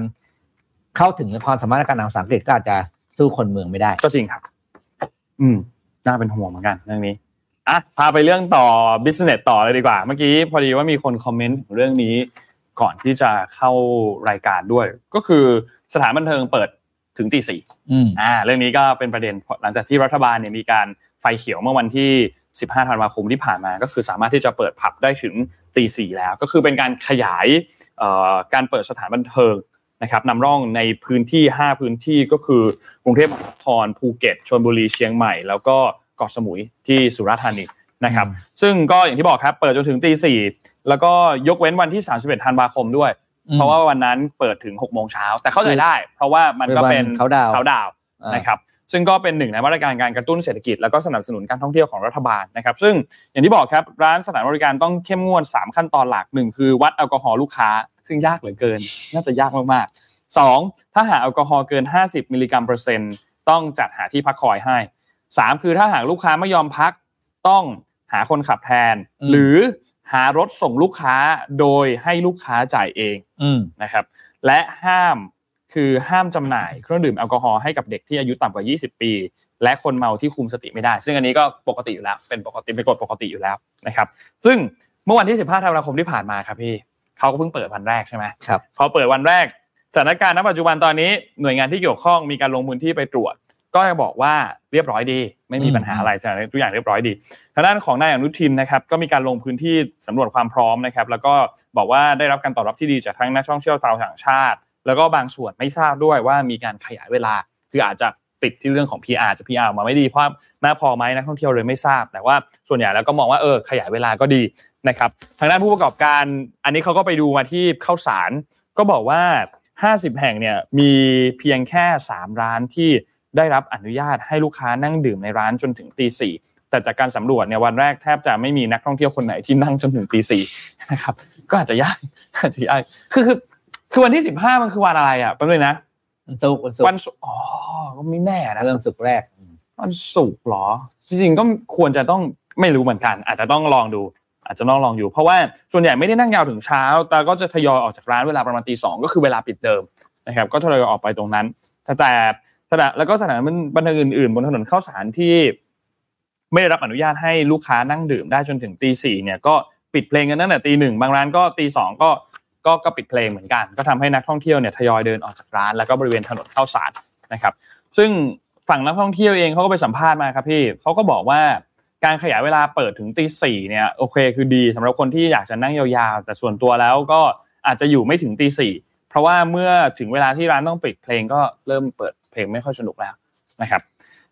เข้าถึงความสามารถในการอ่านภาษาอังกฤษก็อาจจะสู้คนเมืองไม่ได้ก็จริงครับอืมน่าเป็นห่วงเหมือนกันเรื่องนี้อ่ะพาไปเรื่องต่อ business ต่อเลยดีกว่าเมื่อกี้พอดีว่ามีคนคอมเมนต์เรื่องนี้ก่อนที่จะเข้ารายการด้วยก็คือสถานบันเทิงเปิดถึงตีสี่อ่าเรื่องนี้ก็เป็นประเด็นหลังจากที่รัฐบาลเนี่ยมีการไฟเขียวเมื่อวันที่สิบห้าธันวาคมที่ผ่านมาก็คือสามารถที่จะเปิดผับได้ถึงตีสี่แล้วก็คือเป็นการขยายเอ่อการเปิดสถานบันเทิงนะครับนำร่องในพื้นที่ห้าพื้นที่ก็คือกรุงเทพมหานครภูเก็ตชลบุรีเชียงใหม่แล้วก็เกาะสมุยที่สุราษฎร์ธานีนะครับซึ่งก็อย่างที่บอกครับเปิดจนถึงตีสี่แล้วก็ยกเว้นวันที่สามสิบเอ็ดธันวาคมด้วยเพราะว่าวันนั้นเปิดถึง หกโมงเช้าแต่เข้าใจได้เพราะว่ามันก็เป็นเขาดาวนะครับซึ่งก็เป็นหนึ่งในมาตรการการกระตุ้นเศรษฐกิจแล้วก็สนับสนุนการท่องเที่ยวของรัฐบาลนะครับซึ่งอย่างที่บอกครับร้านสถานบริการต้องเข้มงวดสามขั้นตอนหลักหนึ่งคือวัดแอลกอฮอล์ลูกค้าซึ่งยากเหลือเกินน่าจะยากมากๆสองถ้าหากแอลกอฮอล์เกินห้าสิบมิลลิกรัมเปอร์เซ็นต์ต้องจัดหาที่พักคอยให้สามคือถ้าหากลูกค้าไม่ยอมพักต้องหาคนขับแทนหรือหารถส่งลูกค้าโดยให้ลูกค้าจ่ายเองนะครับและห้ามคือห้ามจำหน่ายเครื่องดื่มแอลกอฮอล์ให้กับเด็กที่อายุต่ำกว่ายี่สิบปีและคนเมาที่คุมสติไม่ได้ซึ่งอันนี้ก็ปกติอยู่แล้วเป็นปกติเป็นกฎปกติอยู่แล้วนะครับซึ่งเมื่อวันที่สิบห้าธันวาคมที่ผ่านมาครับพี่เขาก็เพิ่งเปิดวันแรกใช่ไหมครับพอเปิดวันแรกสถานการณ์ณปัจจุบันตอนนี้หน่วยงานที่เกี่ยวข้องมีการลงพื้นที่ไปตรวจก็จะบอกว่าเรียบร้อยดีไม่มีปัญหาอะไรทุกอย่างเรียบร้อยดีทางด้านของนายอนุทินนะครับก็มีการลงพื้นที่สำรวจความพร้อมนะครับแล้วก็บอกว่าได้รับการตอบรับที่ดีจากทั้งนักท่องเที่ยวชาวต่างชาติแล้วก็บางส่วนไม่ทราบด้วยว่ามีการขยายเวลาคืออาจจะติดที่เรื่องของ พี อาร์ จะ พี อาร์ ออกมาไม่ดีเพราะมากพอไหมนักท่องเที่ยวเลยไม่ทราบแต่ว่าส่วนใหญ่แล้วก็มองว่าเออขยายเวลาก็ดีนะครับทางด้านผู้ประกอบการอันนี้เขาก็ไปดูมาที่ข้าวสารก็บอกว่าห้าสิบแห่งเนี่ยมีเพียงแค่สามร้านที่ได้รับอนุญาตให้ลูกค้านั่งดื่มในร้านจนถึงตีสี่แต่จากการสำรวจเนี่ยวันแรกแทบจะไม่มีนักท่องเที่ยวคนไหนที่นั่งจนถึงตีสี่นะครับก็อาจจะยากอาจจะยากคือคือคือวันที่สิบห้ามันคือวันอะไรอ่ะแป๊บนึงนะวันศุกร์วันศุกร์อ๋อก็ไม่แน่นะเริ่มศุกร์แรกวันศุกร์เหรอจริงๆก็ควรจะต้องไม่รู้เหมือนกันอาจจะต้องลองดูอาจจะต้องลองอยู่เพราะว่าส่วนใหญ่ไม่ได้นั่งยาวถึงเช้าแต่ก็จะทยอยออกจากร้านเวลาประมาณตีสองก็คือเวลาปิดเดิมนะครับก็ทยอยออกไปตรงนั้นแต่สถานแล้วก็สถานบันเทิงอื่นๆบนถนนข้าวสารที่ไม่ได้รับอนุญาตให้ลูกค้านั่งดื่มได้จนถึงตีสี่เนี่ยก็ปิดเพลงกันตั้งแต่ตีหนึ่งบางร้านก็ตีสองก็ก็ก็ปิดเพลงเหมือนกันก็ทำให้นักท่องเที่ยวเนี่ยทยอยเดินออกจากร้านแล้วก็บริเวณถนนข้าวสารนะครับซึ่งฝั่งนักท่องเที่ยวเองเขาก็ไปสัมภาษณ์มาครับพี่เขาก็บอกว่าการขยายเวลาเปิดถึงตีสี่เนี่ยโอเคคือดีสำหรับคนที่อยากจะนั่งยาวๆแต่ส่วนตัวแล้วก็อาจจะอยู่ไม่ถึงตีสี่เพราะว่าเมื่อถึงเวลาที่ร้านต้องปิดเพลงก็เริ่มเปิดเพลงไม่ค่อยสนุกแล้วนะครับ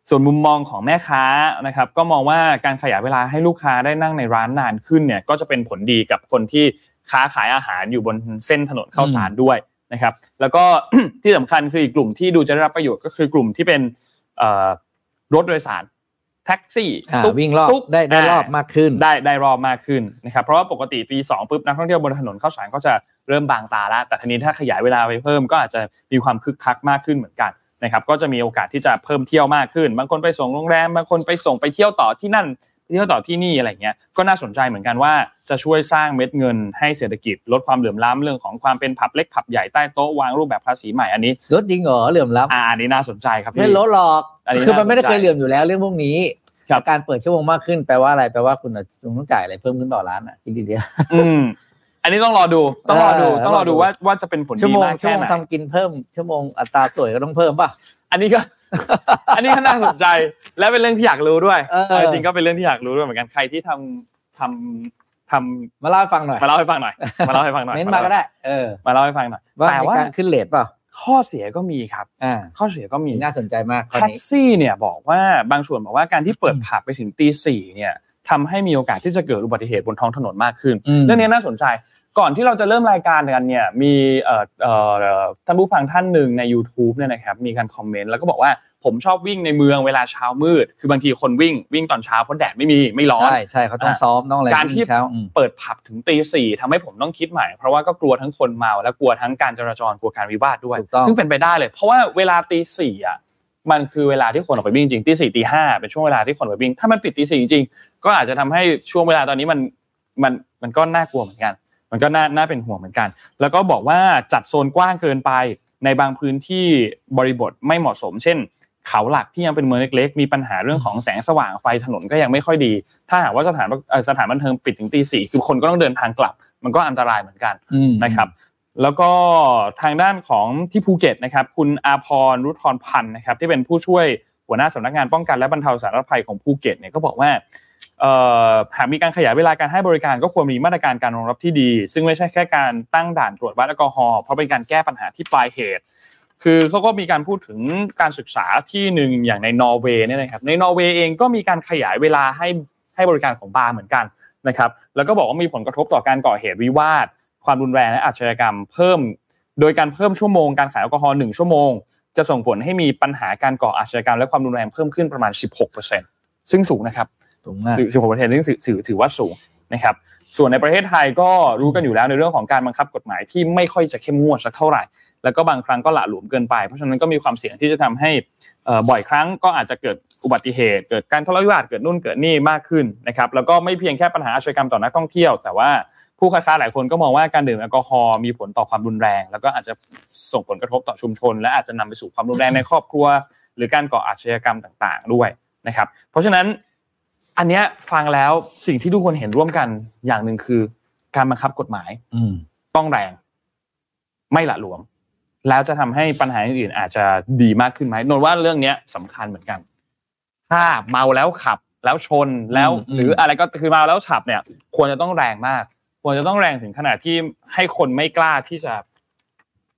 ส่วนมุมมองของแม่ค้านะครับก็มองว่าการขยายเวลาให้ลูกค้าได้นั่งในร้านนานขึ้นเนี่ยก็จะเป็นผลดีกับคนที่ค้าขายอาหารอยู่บนเส้นถนนข้าวสารด้วยนะครับแล้วก็ ที่สำคัญคืออีกกลุ่มที่ดูจะได้รับประโยชน์ก็คือกลุ่มที่เป็นรถโดยสารแท็กซี่ตุ๊กวิ่งรอบได้ได้รอบมากขึ้นได้ได้รอบมากขึ้นนะครับเพราะว่าปกติปีสองปุ๊บนักท่องเที่ยวบนถนนข้าวสารก็จะเริ่มบางตาแล้วแต่ทีนี้ถ้าขยายเวลาไปเพิ่มก็อาจจะมีความคึกคักมากขึ้นเหมือนกันนะครับก็จะมีโอกาสที่จะเพิ่มเที่ยวมากขึ้นบางคนไปส่งโรงแรมบางคนไปส่งไปเที่ยวต่อที่นั่นไปเที่ยวต่อที่นี่อะไรเงี้ยก็น่าสนใจเหมือนกันว่าจะช่วยสร้างเม็ดเงินให้เศรษฐกิจลดความเหลื่อมล้ำเรื่องของความเป็นผับเล็กผับใหญ่ใต้โต๊ะวางรูปแบบภาษีใหม่อันนี้ลดจริงเหรอเหลื่อมล้ำอ่าอันนี้น่าสนใจครับพี่ไม่ลดหรอกคือมันไม่ได้เคยเหลื่อมอยู่แล้วเรื่องพวกนี้การเปิดชั่วโมงมากขึ้นแปลว่าอะไรแปลว่าคุณต้องจ่ายอะไรเพิ่มขึ้นต่อร้านอ่ะจริงๆเนี่ยอันนี้ต้องรอดูต้องรอดูต้องรอดูว่าว่าจะเป็นผลดีมากแค่ไหนชั่วโมงทำกินเพิ่มชั่วโมงอัตราต่วยก็ต้องเพิ่มป่ะอันนี้ก็อันนี้ก็น่าสนใจและเป็นเรื่องที่อยากรู้ด้วยจริงก็เป็นเรื่องที่อยากรู้ด้วยเหมือนกันใครที่ทำทำทำมาเล่าให้ฟังหน่อยมาเล่าให้ฟังหน่อยมาเล่าให้ฟังหน่อยเม้นมาก็ได้เออมาเล่าให้ฟังหน่อยแต่ว่าการขึ้นเลทป่ะข้อเสียก็มีครับข้อเสียก็มีน่าสนใจมากแท็กซี่เนี่ยบอกว่าบางส่วนบอกว่าการที่เปิดผับไปถึงตีสี่เนี่ยทำให้มีโอกาสที่จะเกิดอุบัติเหตุบนท้องถนนมากขึ้นเรื่องนี้น่าสนใจก่อนที่เราจะเริ่มรายการกันเนี่ยมีเอ่อเอ่อท่านผู้ฟังท่านหนึ่งใน YouTube เนี่ยนะครับมีการคอมเมนต์แล้วก็บอกว่าผมชอบวิ่งในเมืองเวลาเช้ามืดคือบางทีคนวิ่งวิ่งตอนเช้าเพราะแดดไม่มีไม่ร้อนใช่ใช่เขาต้องซ้อมต้องอะไรการที่เปิดผับถึงตีสี่ทำให้ผมต้องคิดใหม่เพราะว่าก็กลัวทั้งคนเมาและกลัวทั้งการจราจรกลัวการวิวาทด้วยซึ่งเป็นไปได้เลยเพราะว่าเวลาตีสี่อ่ะมันคือเวลาที่คนออกไปวิ่งจริงตีสี่ตีห้าเป็นช่วงเวลาที่คนออกไปวิ่งถ้ามันปิดตีสี่จริงก็อาจจะทำให้ช่วงเวลาตอนนี้มันมันมันก็น่ากลัวเหมือนกันมันก็น่าน่าเป็นห่วงเหมือนกันแล้วก็บอกว่าจัดโซนกว้างเกินไปในบางพื้นที่บริบทไม่เหมาะสมเช่นเขาหลักที่ยังเป็นเมืองเล็กๆมีปัญหาเรื่องของแสงสว่างไฟถนนก็ยังไม่ค่อยดีถ้าหากว่าสถานสถานบันเทิงปิดถึงตีสี่คือคนก็ต้องเดินทางกลับมันก็อันตรายเหมือนกันนะครับแล้วก็ทางด้านของที่ภูเก็ตนะครับคุณอาพรรุทธรพันธ์นะครับที่เป็นผู้ช่วยหัวหน้าสำนักงานป้องกันและบรรเทาสาธารณภัยของภูเก็ตเนี่ยก็บอกว่าหากมีการขยายเวลาการให้บริการก็ควรมีมาตรการการรองรับที่ดีซึ่งไม่ใช่แค่การตั้งด่านตรวจวัดแอลกอฮอล์เพราะเป็นการแก้ปัญหาที่ปลายเหตุคือเขาก็มีการพูดถึงการศึกษาที่หนึ่งอย่างในนอร์เวย์เนี่ยนะครับในนอร์เวย์เองก็มีการขยายเวลาให้ให้บริการของบาร์เหมือนกันนะครับแล้วก็บอกว่ามีผลกระทบต่อการก่อเหตุวิวาทความรุนแรงและอาชญากรรมเพิ่มโดยการเพิ่มชั่วโมงการขายแอลกอฮอล์หนึ่งชั่วโมงจะส่งผลให้มีปัญหาการก่ออาชญากรรมและความรุนแรงเพิ่มขึ้นประมาณ สิบหกเปอร์เซ็นต์ ซึ่งสูงนะครับสิบหกเปอร์เซ็นต์ซึ่งถือว่าสูงนะครับส่วนในประเทศไทยก็รู้กันอยู่แล้วในเรื่องของการบังคับกฎหมายที่ไม่ค่อยจะเข้มงวดสักเท่าไหร่แล้วก็บางครั้งก็หละหลวมเกินไปเพราะฉะนั้นก็มีความเสี่ยงที่จะทำให้บ่อยครั้งก็อาจจะเกิดอุบัติเหตุเกิดการทะเลาะวิวาทเกิดนู่นเกิดนี่มากขึ้นนะครับแล้วก็ไม่เพียงแค่ปัญหาอาชญากรรมต่อนักท่องเที่ยวแต่ว่าผู้ค้าหลายคนก็มองว่าการดื่มแอลกอฮอล์มีผลต่อความรุนแรงแล้วก็อาจจะส่งผลกระทบต่อชุมชนและอาจจะนำไปสู่ความรุนแรงในครอบครัวหรือการก่ออาชญากรรมต่างๆด้วยนะครับเพราะฉะนั้นอันเนี้ยฟังแล้วสิ่งที่ทุกคนเห็นร่วมกันอย่างหนึ่งคือการบังคับกฎหมายต้องแรงไม่หละหลวมแล้วจะทำให้ปัญหาอื่นๆอาจจะดีมากขึ้นไหมโน้นว่าเรื่องเนี้ยสำคัญเหมือนกันถ้าเมาแล้วขับแล้วชนแล้วหรืออะไรก็คือเมาแล้วขับเนี่ยควรจะต้องแรงมากควรจะต้องแรงถึงขนาดที่ให้คนไม่กล้าที่จะ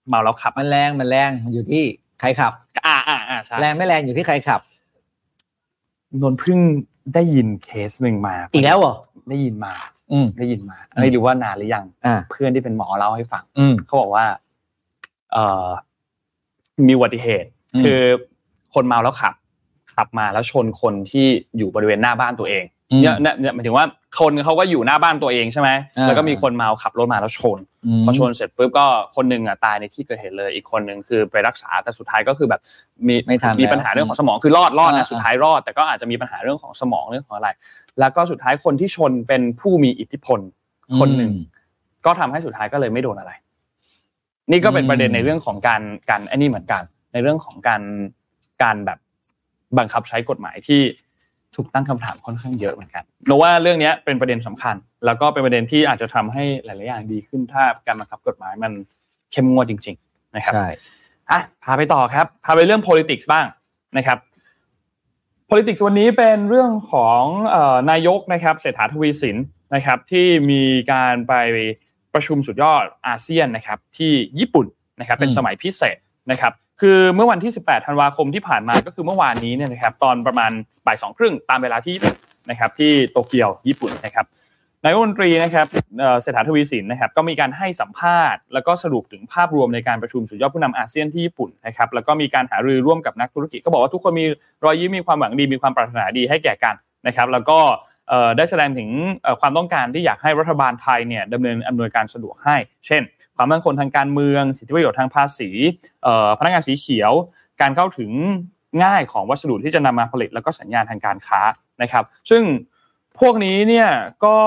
เมาแล้วขับมันแรงมันแรงอยู่ที่ใครขับอ่าอ่าอ่าใช่แรงไม่แรงอยู่ที่ใครขับนนท์เพิ่งได้ยินเคสหนึ่งมาอีกแล้วเหรอได้ยินมาอืมได้ยินมาไม่รู้ว่านานหรือยังเพื่อนที่เป็นหมอเล่าให้ฟังเขาบอกว่าเอ่อมีอุบัติเหตุคือคนเมาแล้วขับขับมาแล้วชนคนที่อยู่บริเวณหน้าบ้านตัวเองเนี่ยเนี่ยหมายถึงว่าคนเขาก็อยู่หน้าบ้านตัวเองใช่ไหมแล้วก็มีคนเมาขับรถมาแล้วชนพอชนเสร็จปุ๊บก็คนหนึ่งอ่ะตายในที่เกิดเหตุเลยอีกคนหนึ่งคือไปรักษาแต่สุดท้ายก็คือแบบมีมีปัญหาเรื่องของสมองคือรอดรอดนะสุดท้ายรอดแต่ก็อาจจะมีปัญหาเรื่องของสมองเรื่องของอะไรแล้วก็สุดท้ายคนที่ชนเป็นผู้มีอิทธิพลคนหนึ่งก็ทำให้สุดท้ายก็เลยไม่โดนอะไรนี่ก็เป็นประเด็นในเรื่องของการการไอ้นี่เหมือนกันในเรื่องของการการแบบบังคับใช้กฎหมายที่ถูกตั้งคำถามค่อนข้างเยอะเหมือนกันเพราะว่าเรื่องนี้เป็นประเด็นสำคัญแล้วก็เป็นประเด็นที่อาจจะทำให้หลายๆอย่างดีขึ้นถ้าการบังคับกฎหมายมันเข้มงวดจริงๆนะครับใช่อ่ะพาไปต่อครับพาไปเรื่อง politics บ้างนะครับ politics วันนี้เป็นเรื่องของเอ่อนายกนะครับเศรษฐาทวีสินนะครับที่มีการไปประชุมสุดยอดอาเซียนนะครับที่ญี่ปุ่นนะครับเป็นสมัยพิเศษนะครับ คือเมื่อวันที่สิบแปดธันวาคมที่ผ่านมาก็คือเมื่อวานนี้เนี่ยนะครับตอนประมาณบ่ายสองครึ่งตามเวลาที่นะครับที่โตเกียวญี่ปุ่นนะครับนายกรัฐมนตรีนะครับเศรษฐาทวีสินนะครับก็มีการให้สัมภาษณ์แล้วก็สรุปถึงภาพรวมในการประชุมสุดยอดผู้นำอาเซียนที่ญี่ปุ่นนะครับแล้วก็มีการหารือร่วมกับนักธุรกิจก็บอกว่าทุกคนมีรอยยิ้มมีความหวังดีมีความปรารถนาดีให้แก่กันนะครับแล้วก็ได้แสดงถึงความต้องการที่อยากให้รัฐบาลไทยเนี่ยดำเนินอำนวยการสะดวกให้เช่นความมั่นคงทางการเมืองสิทธิประโยชน์ทางภาษีพนักงานสีเขียวการเข้าถึงง่ายของวัสดุที่จะนำมาผลิตแล้วก็สัญญาณทางการค้านะครับซึ่งพวกนี้เนี่ยก็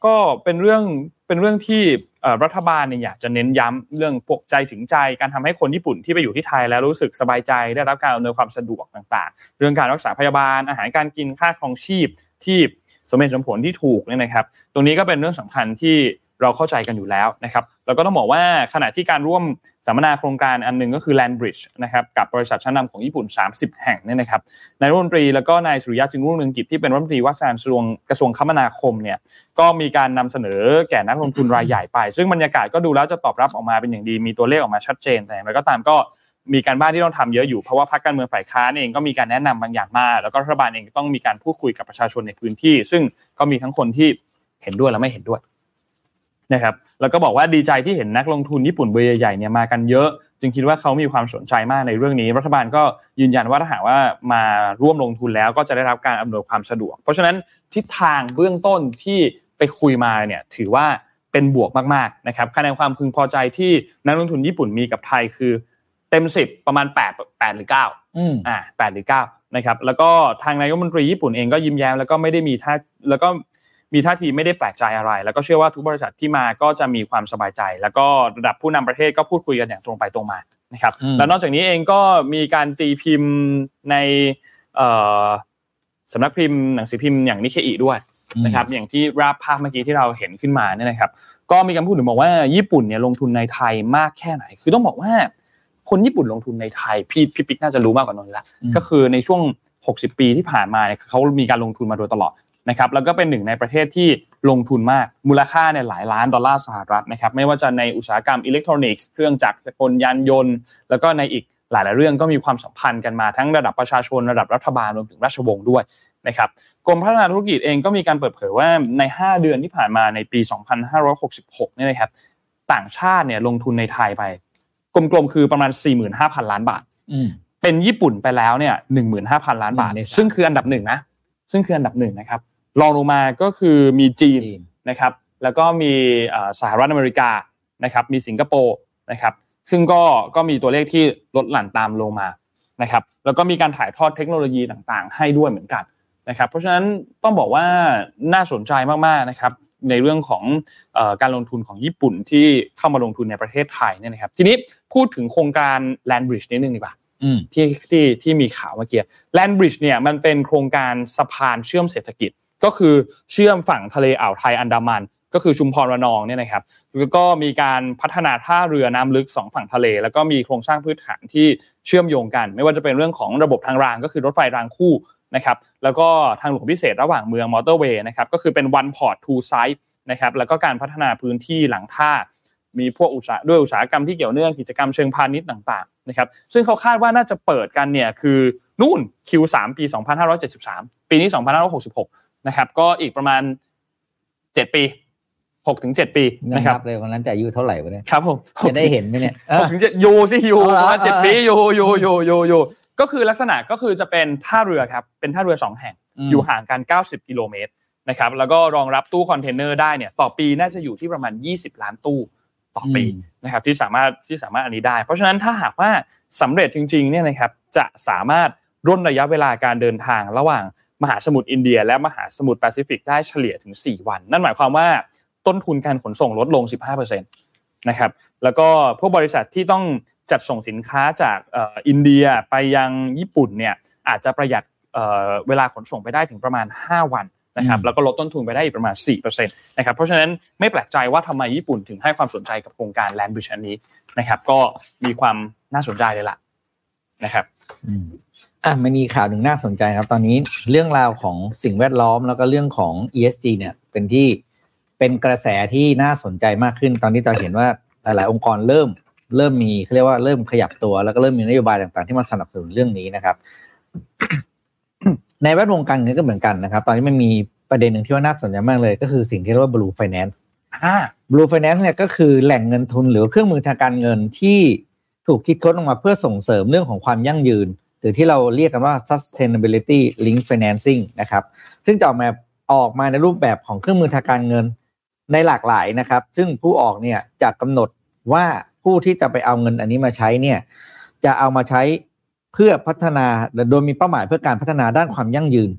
ก็เป็นเรื่องเป็นเรื่องที่รัฐบาลเนี่ยอยากจะเน้นย้ำเรื่องปลุกใจถึงใจการทำให้คนญี่ปุ่นที่ไปอยู่ที่ไทยแล้วรู้สึกสบายใจได้รับการอำนวยความสะดวกต่างๆเรื่องการรักษาพยาบาลอาหารการกินค่าครองชีพที่สมเหตุสมผลที่ถูกเนี่ยนะครับตรงนี้ก็เป็นเรื่องสำคัญที่เราเข้าใจกันอยู่แล้วนะครับแล้วก็ต้องบอกว่าขณะที่การร่วมสัมมนาโครงการอันนึงก็คือ Landbridge นะครับกับบริษัทชั้นนำของญี่ปุ่นสามสิบแห่งเนี่ยนะครับนายรัฐมนตรีแล้วก็นายสุริยะจึงรุ่งเรืองกิจที่เป็นรัฐมนตรีว่าการกระทรวงกระทรวงคมนาคมเนี่ยก็มีการนำเสนอแก่นักลงทุนรายใหญ่ไปซึ่งบรรยากาศก็ดูแล้วจะตอบรับออกมาเป็นอย่างดีมีตัวเลขออกมาชัดเจนแต่อย่างไรก็ตามก็มีการบ้านที่ต้องทำเยอะอยู่เพราะว่าพรรคการเมืองฝ่ายค้านเองก็มีการแนะนำบางอย่างมาแล้วก็รัฐบาลเองต้องมีการพูดคุยกับประชาชนในพื้นที่ซึ่งก็มีทั้งคนที่เห็นด้วยและไม่เห็นด้วยนะครับแล้วก็บอกว่าดีใจที่เห็นนักลงทุนญี่ปุ่นเบอร์ใหญ่ๆเนี่ยมากันเยอะจึงคิดว่าเขามีความสนใจมากในเรื่องนี้รัฐบาลก็ยืนยันว่าถ้าหากว่ามาร่วมลงทุนแล้วก็จะได้รับการอำนวยความสะดวกเพราะฉะนั้นทิศทางเบื้องต้นที่ไปคุยมาเนี่ยถือว่าเป็นบวกมากๆนะครับคะแนนความพึงพอใจที่นักลงทุนญี่ปุ่นมีกับไทยคือเต็มสิบประมาณแปด แปดหรือเก้าอืออ่าแปดหรือเก้านะครับแล้วก็ทางนายกรัฐมนตรีญี่ปุ่นเองก็ยิ้มแย้มแล้วก็ไม่ได้มีท่าแล้วก็มีท่าทีไม่ได้แปลกใจอะไรแล้วก็เชื่อว่าทุกบริษัทที่มาก็จะมีความสบายใจแล้วก็ระดับผู้นำประเทศก็พูดคุยกันอย่างตรงไปตรงมานะครับแล้วนอกจากนี้เองก็มีการตีพิมพ์ในสำนักพิมพ์หนังสือพิมพ์อย่างนิเคอิด้วยนะครับอย่างที่ราบภาพเมื่อกี้ที่เราเห็นขึ้นมาเนี่ยนะครับก็มีการพูดถึงบอกว่าญี่ปุ่นเนี่ยลงทุนในไทยมากแค่ไหนคือต้องบอกว่าคนญี่ปุ่นลงทุนในไทยพี่พี่ปิ๊กน่าจะรู้มากกว่านนท์ละก็คือในช่วงหกสิบปีที่ผ่านมาเนี่ยเขามีการลงทุนมาโดยตลอดนะครับแล้วก็เป็นหนึ่งในประเทศที่ลงทุนมากมูลค่าเนี่ยหลายล้านดอลลาร์สหรัฐนะครับไม่ว่าจะในอุตสาหกรรมอิเล็กทรอนิกส์เครื่องจักรกลยานยนต์แล้วก็ในอีกหลายๆเรื่องก็มีความสัมพันธ์กันมาทั้งระดับประชาชนระดับรัฐบาลรวมถึงราชวงศ์ด้วยนะครับกรมพัฒนาธุรกิจเองก็มีการเปิดเผยว่าในห้าเดือนที่ผ่านมาในปีสองพันห้าร้อยหกสิบหกเนี่ยนะครับต่างชาติเนี่ยลงทุนในไทยไปกลมๆคือประมาณ สี่หมื่นห้าพัน ล้านบาทเป็นญี่ปุ่นไปแล้วเนี่ย หนึ่งหมื่นห้าพัน ล้านบาทซึ่งคืออันดับหนึ่งนะซึ่งคืออันดับหนึ่งนะครับรองลงมาก็คือมีจีนนะครับแล้วก็มีเอ่อสหรัฐอเมริกานะครับมีสิงคโปร์นะครับซึ่งก็ก็มีตัวเลขที่ลดหลั่นตามลงมานะครับแล้วก็มีการถ่ายทอดเทคโนโลยีต่างๆให้ด้วยเหมือนกันนะครับเพราะฉะนั้นต้องบอกว่าน่าสนใจมากๆนะครับในเรื่องของเอ่อการลงทุนของญี่ปุ่นที่เข้ามาลงทุนในประเทศไทยเนี่ยนะครับทีนี้พูดถึงโครงการ Landbridge นิดนึงดีกว่าอืมที่ที่ที่มีข่าวเมื่อกี้ Landbridge เนี่ยมันเป็นโครงการสะพานเชื่อมเศรษฐกิจก็คือเชื่อมฝั่งทะเลอ่าวไทยอันดามันก็คือชุมพรระนองเนี่ยนะครับแล้วก็มีการพัฒนาท่าเรือน้ำลึกสองฝั่งทะเลแล้วก็มีโครงสร้างพื้นฐานที่เชื่อมโยงกันไม่ว่าจะเป็นเรื่องของระบบทางรางก็คือรถไฟรางคู่นะครับแล้วก็ทางหลวงพิเศษระหว่างเมืองมอเตอร์เวย์นะครับก็คือเป็น one port two side นะครับแล้วก็การพัฒนาพื้นที่หลังท่ามีพวกอุตสาหด้วยอุตสาหกรรมที่เกี่ยวเนื่องกิจกรรมเชิงพาณิชย์ต่างๆนะครับซึ่งเขาคาดว่าน่าจะเปิดกันเนี่ยคือนู่น คิว สาม ปีสองพันห้าร้อยเจ็ดสิบสามปีนี้สองพันห้าร้อยหกสิบหกนะครับก็อีกประมาณเจ็ดปีหกถึงเจ็ดปีนะครับเลยวันนั้นแต่อายุเท่าไหร่วะเนี่ยครับผมจะได้เห็นมั้ยเนี่ยหกถึงเจ็ดยูสิยูว่าเจ็ดปียูยูๆๆๆก็คือลักษณะก็คือจะเป็นท่าเรือครับเป็นท่าเรือสองแห่งอยู่ห่างกันเก้าสิบกิโลเมตรนะครับแล้วก็รองรับตู้คอนเทนเนอร์ได้เนี่ยต่อปีน่าจะอยู่ที่ประมาณยี่สิบล้านตู้ต่อปีนะครับที่สามารถที่สามารถอันนี้ได้เพราะฉะนั้นถ้าหากว่าสำเร็จจริงๆเนี่ยนะครับจะสามารถร่นระยะเวลาการเดินทางระหว่างมหาสมุทรอินเดียและมหาสมุทรแปซิฟิกได้เฉลี่ยถึงสี่วันนั่นหมายความว่าต้นทุนการขนส่งลดลง สิบห้าเปอร์เซ็นต์ นะครับแล้วก็พวกบริษัทที่ต้องจัดส่งสินค้าจากเอ่ออินเดียไปยังญี่ปุ่นเนี่ยอาจจะประหยัดเอ่อเวลาขนส่งไปได้ถึงประมาณห้าวันนะครับแล้วก็ลดต้นทุนไปได้อีกประมาณ สี่เปอร์เซ็นต์ นะครับเพราะฉะนั้นไม่แปลกใจว่าทำไมญี่ปุ่นถึงให้ความสนใจกับโครงการ Landbridge อันนี้นะครับก็มีความน่าสนใจเลยล่ะนะครับอ่ะมันมีข่าวหนึ่งน่าสนใจครับตอนนี้เรื่องราวของสิ่งแวดล้อมแล้วก็เรื่องของ อี เอส จี เนี่ยเป็นที่เป็นกระแสที่น่าสนใจมากขึ้นตอนนี้เราเห็นว่าหลายๆองค์กรเริ่ม เริ่มมีเขาเรียกว่าเริ่มขยับตัวแล้วก็เริ่มมีนโยบายต่างๆที่มาสนับสนุนเรื่องนี้นะครับ ในแวดวงการเงินก็เหมือนกันนะครับตอนนี้มันมีประเด็นหนึ่งที่ว่าน่าสนใจมากเลยก็คือสิ่งที่เรียกว่า Blue Finance อ่า Blue Finance เนี่ยก็คือแหล่งเงินทุนหรือเครื่องมือทางการเงินที่ถูกคิดค้นออกมาเพื่อส่งเสริมเรื่องของความยั่งยืนหรือที่เราเรียกกันว่า Sustainability Linked Financing นะครับซึ่งจะออกมาออกมาในรูปแบบของเครื่องมือทางการเงินในหลากหลายนะครับซึ่งผู้ออกเนี่ยจะกำหนดว่าผู้ที่จะไปเอาเงินอันนี้มาใช้เนี่ยจะเอามาใช้เพื่อพัฒนาโดยมีเป้าหมายเพื่อการพัฒนาด้านความยั่งยืน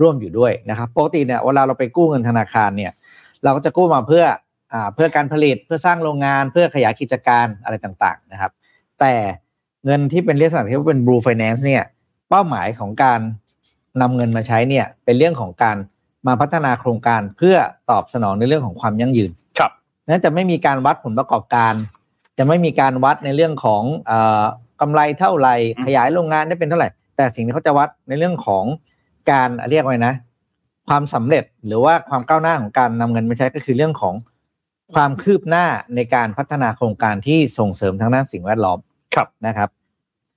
ร่วมอยู่ด้วยนะครับปกติเนี่ยเวลาเราไปกู้เงินธนาคารเนี่ยเราก็จะกู้มาเพื่ออ่าเพื่อการผลิตเพื่อสร้างโรงงานเพื่อขยายกิจการอะไรต่างๆนะครับแต่เงินที่เป็นลักษณะที่เป็น Blue Finance เนี่ยเป้าหมายของการนำเงินมาใช้เนี่ยเป็นเรื่องของการมาพัฒนาโครงการเพื่อตอบสนองในเรื่องของความยั่งยืนครับนั้นจะไม่มีการวัดผลประกอบการจะไม่มีการวัดในเรื่องของเอ่อกำไรเท่าไหร่ขยายโรงงานได้เป็นเท่าไหร่แต่สิ่งที่เขาจะวัดในเรื่องของการเรียกว่านะความสำเร็จหรือว่าความก้าวหน้าของการนำเงินมาใช้ก็คือเรื่องของความคืบหน้าในการพัฒนาโครงการที่ส่งเสริมทางด้านสิ่งแวดล้อมครับนะครับ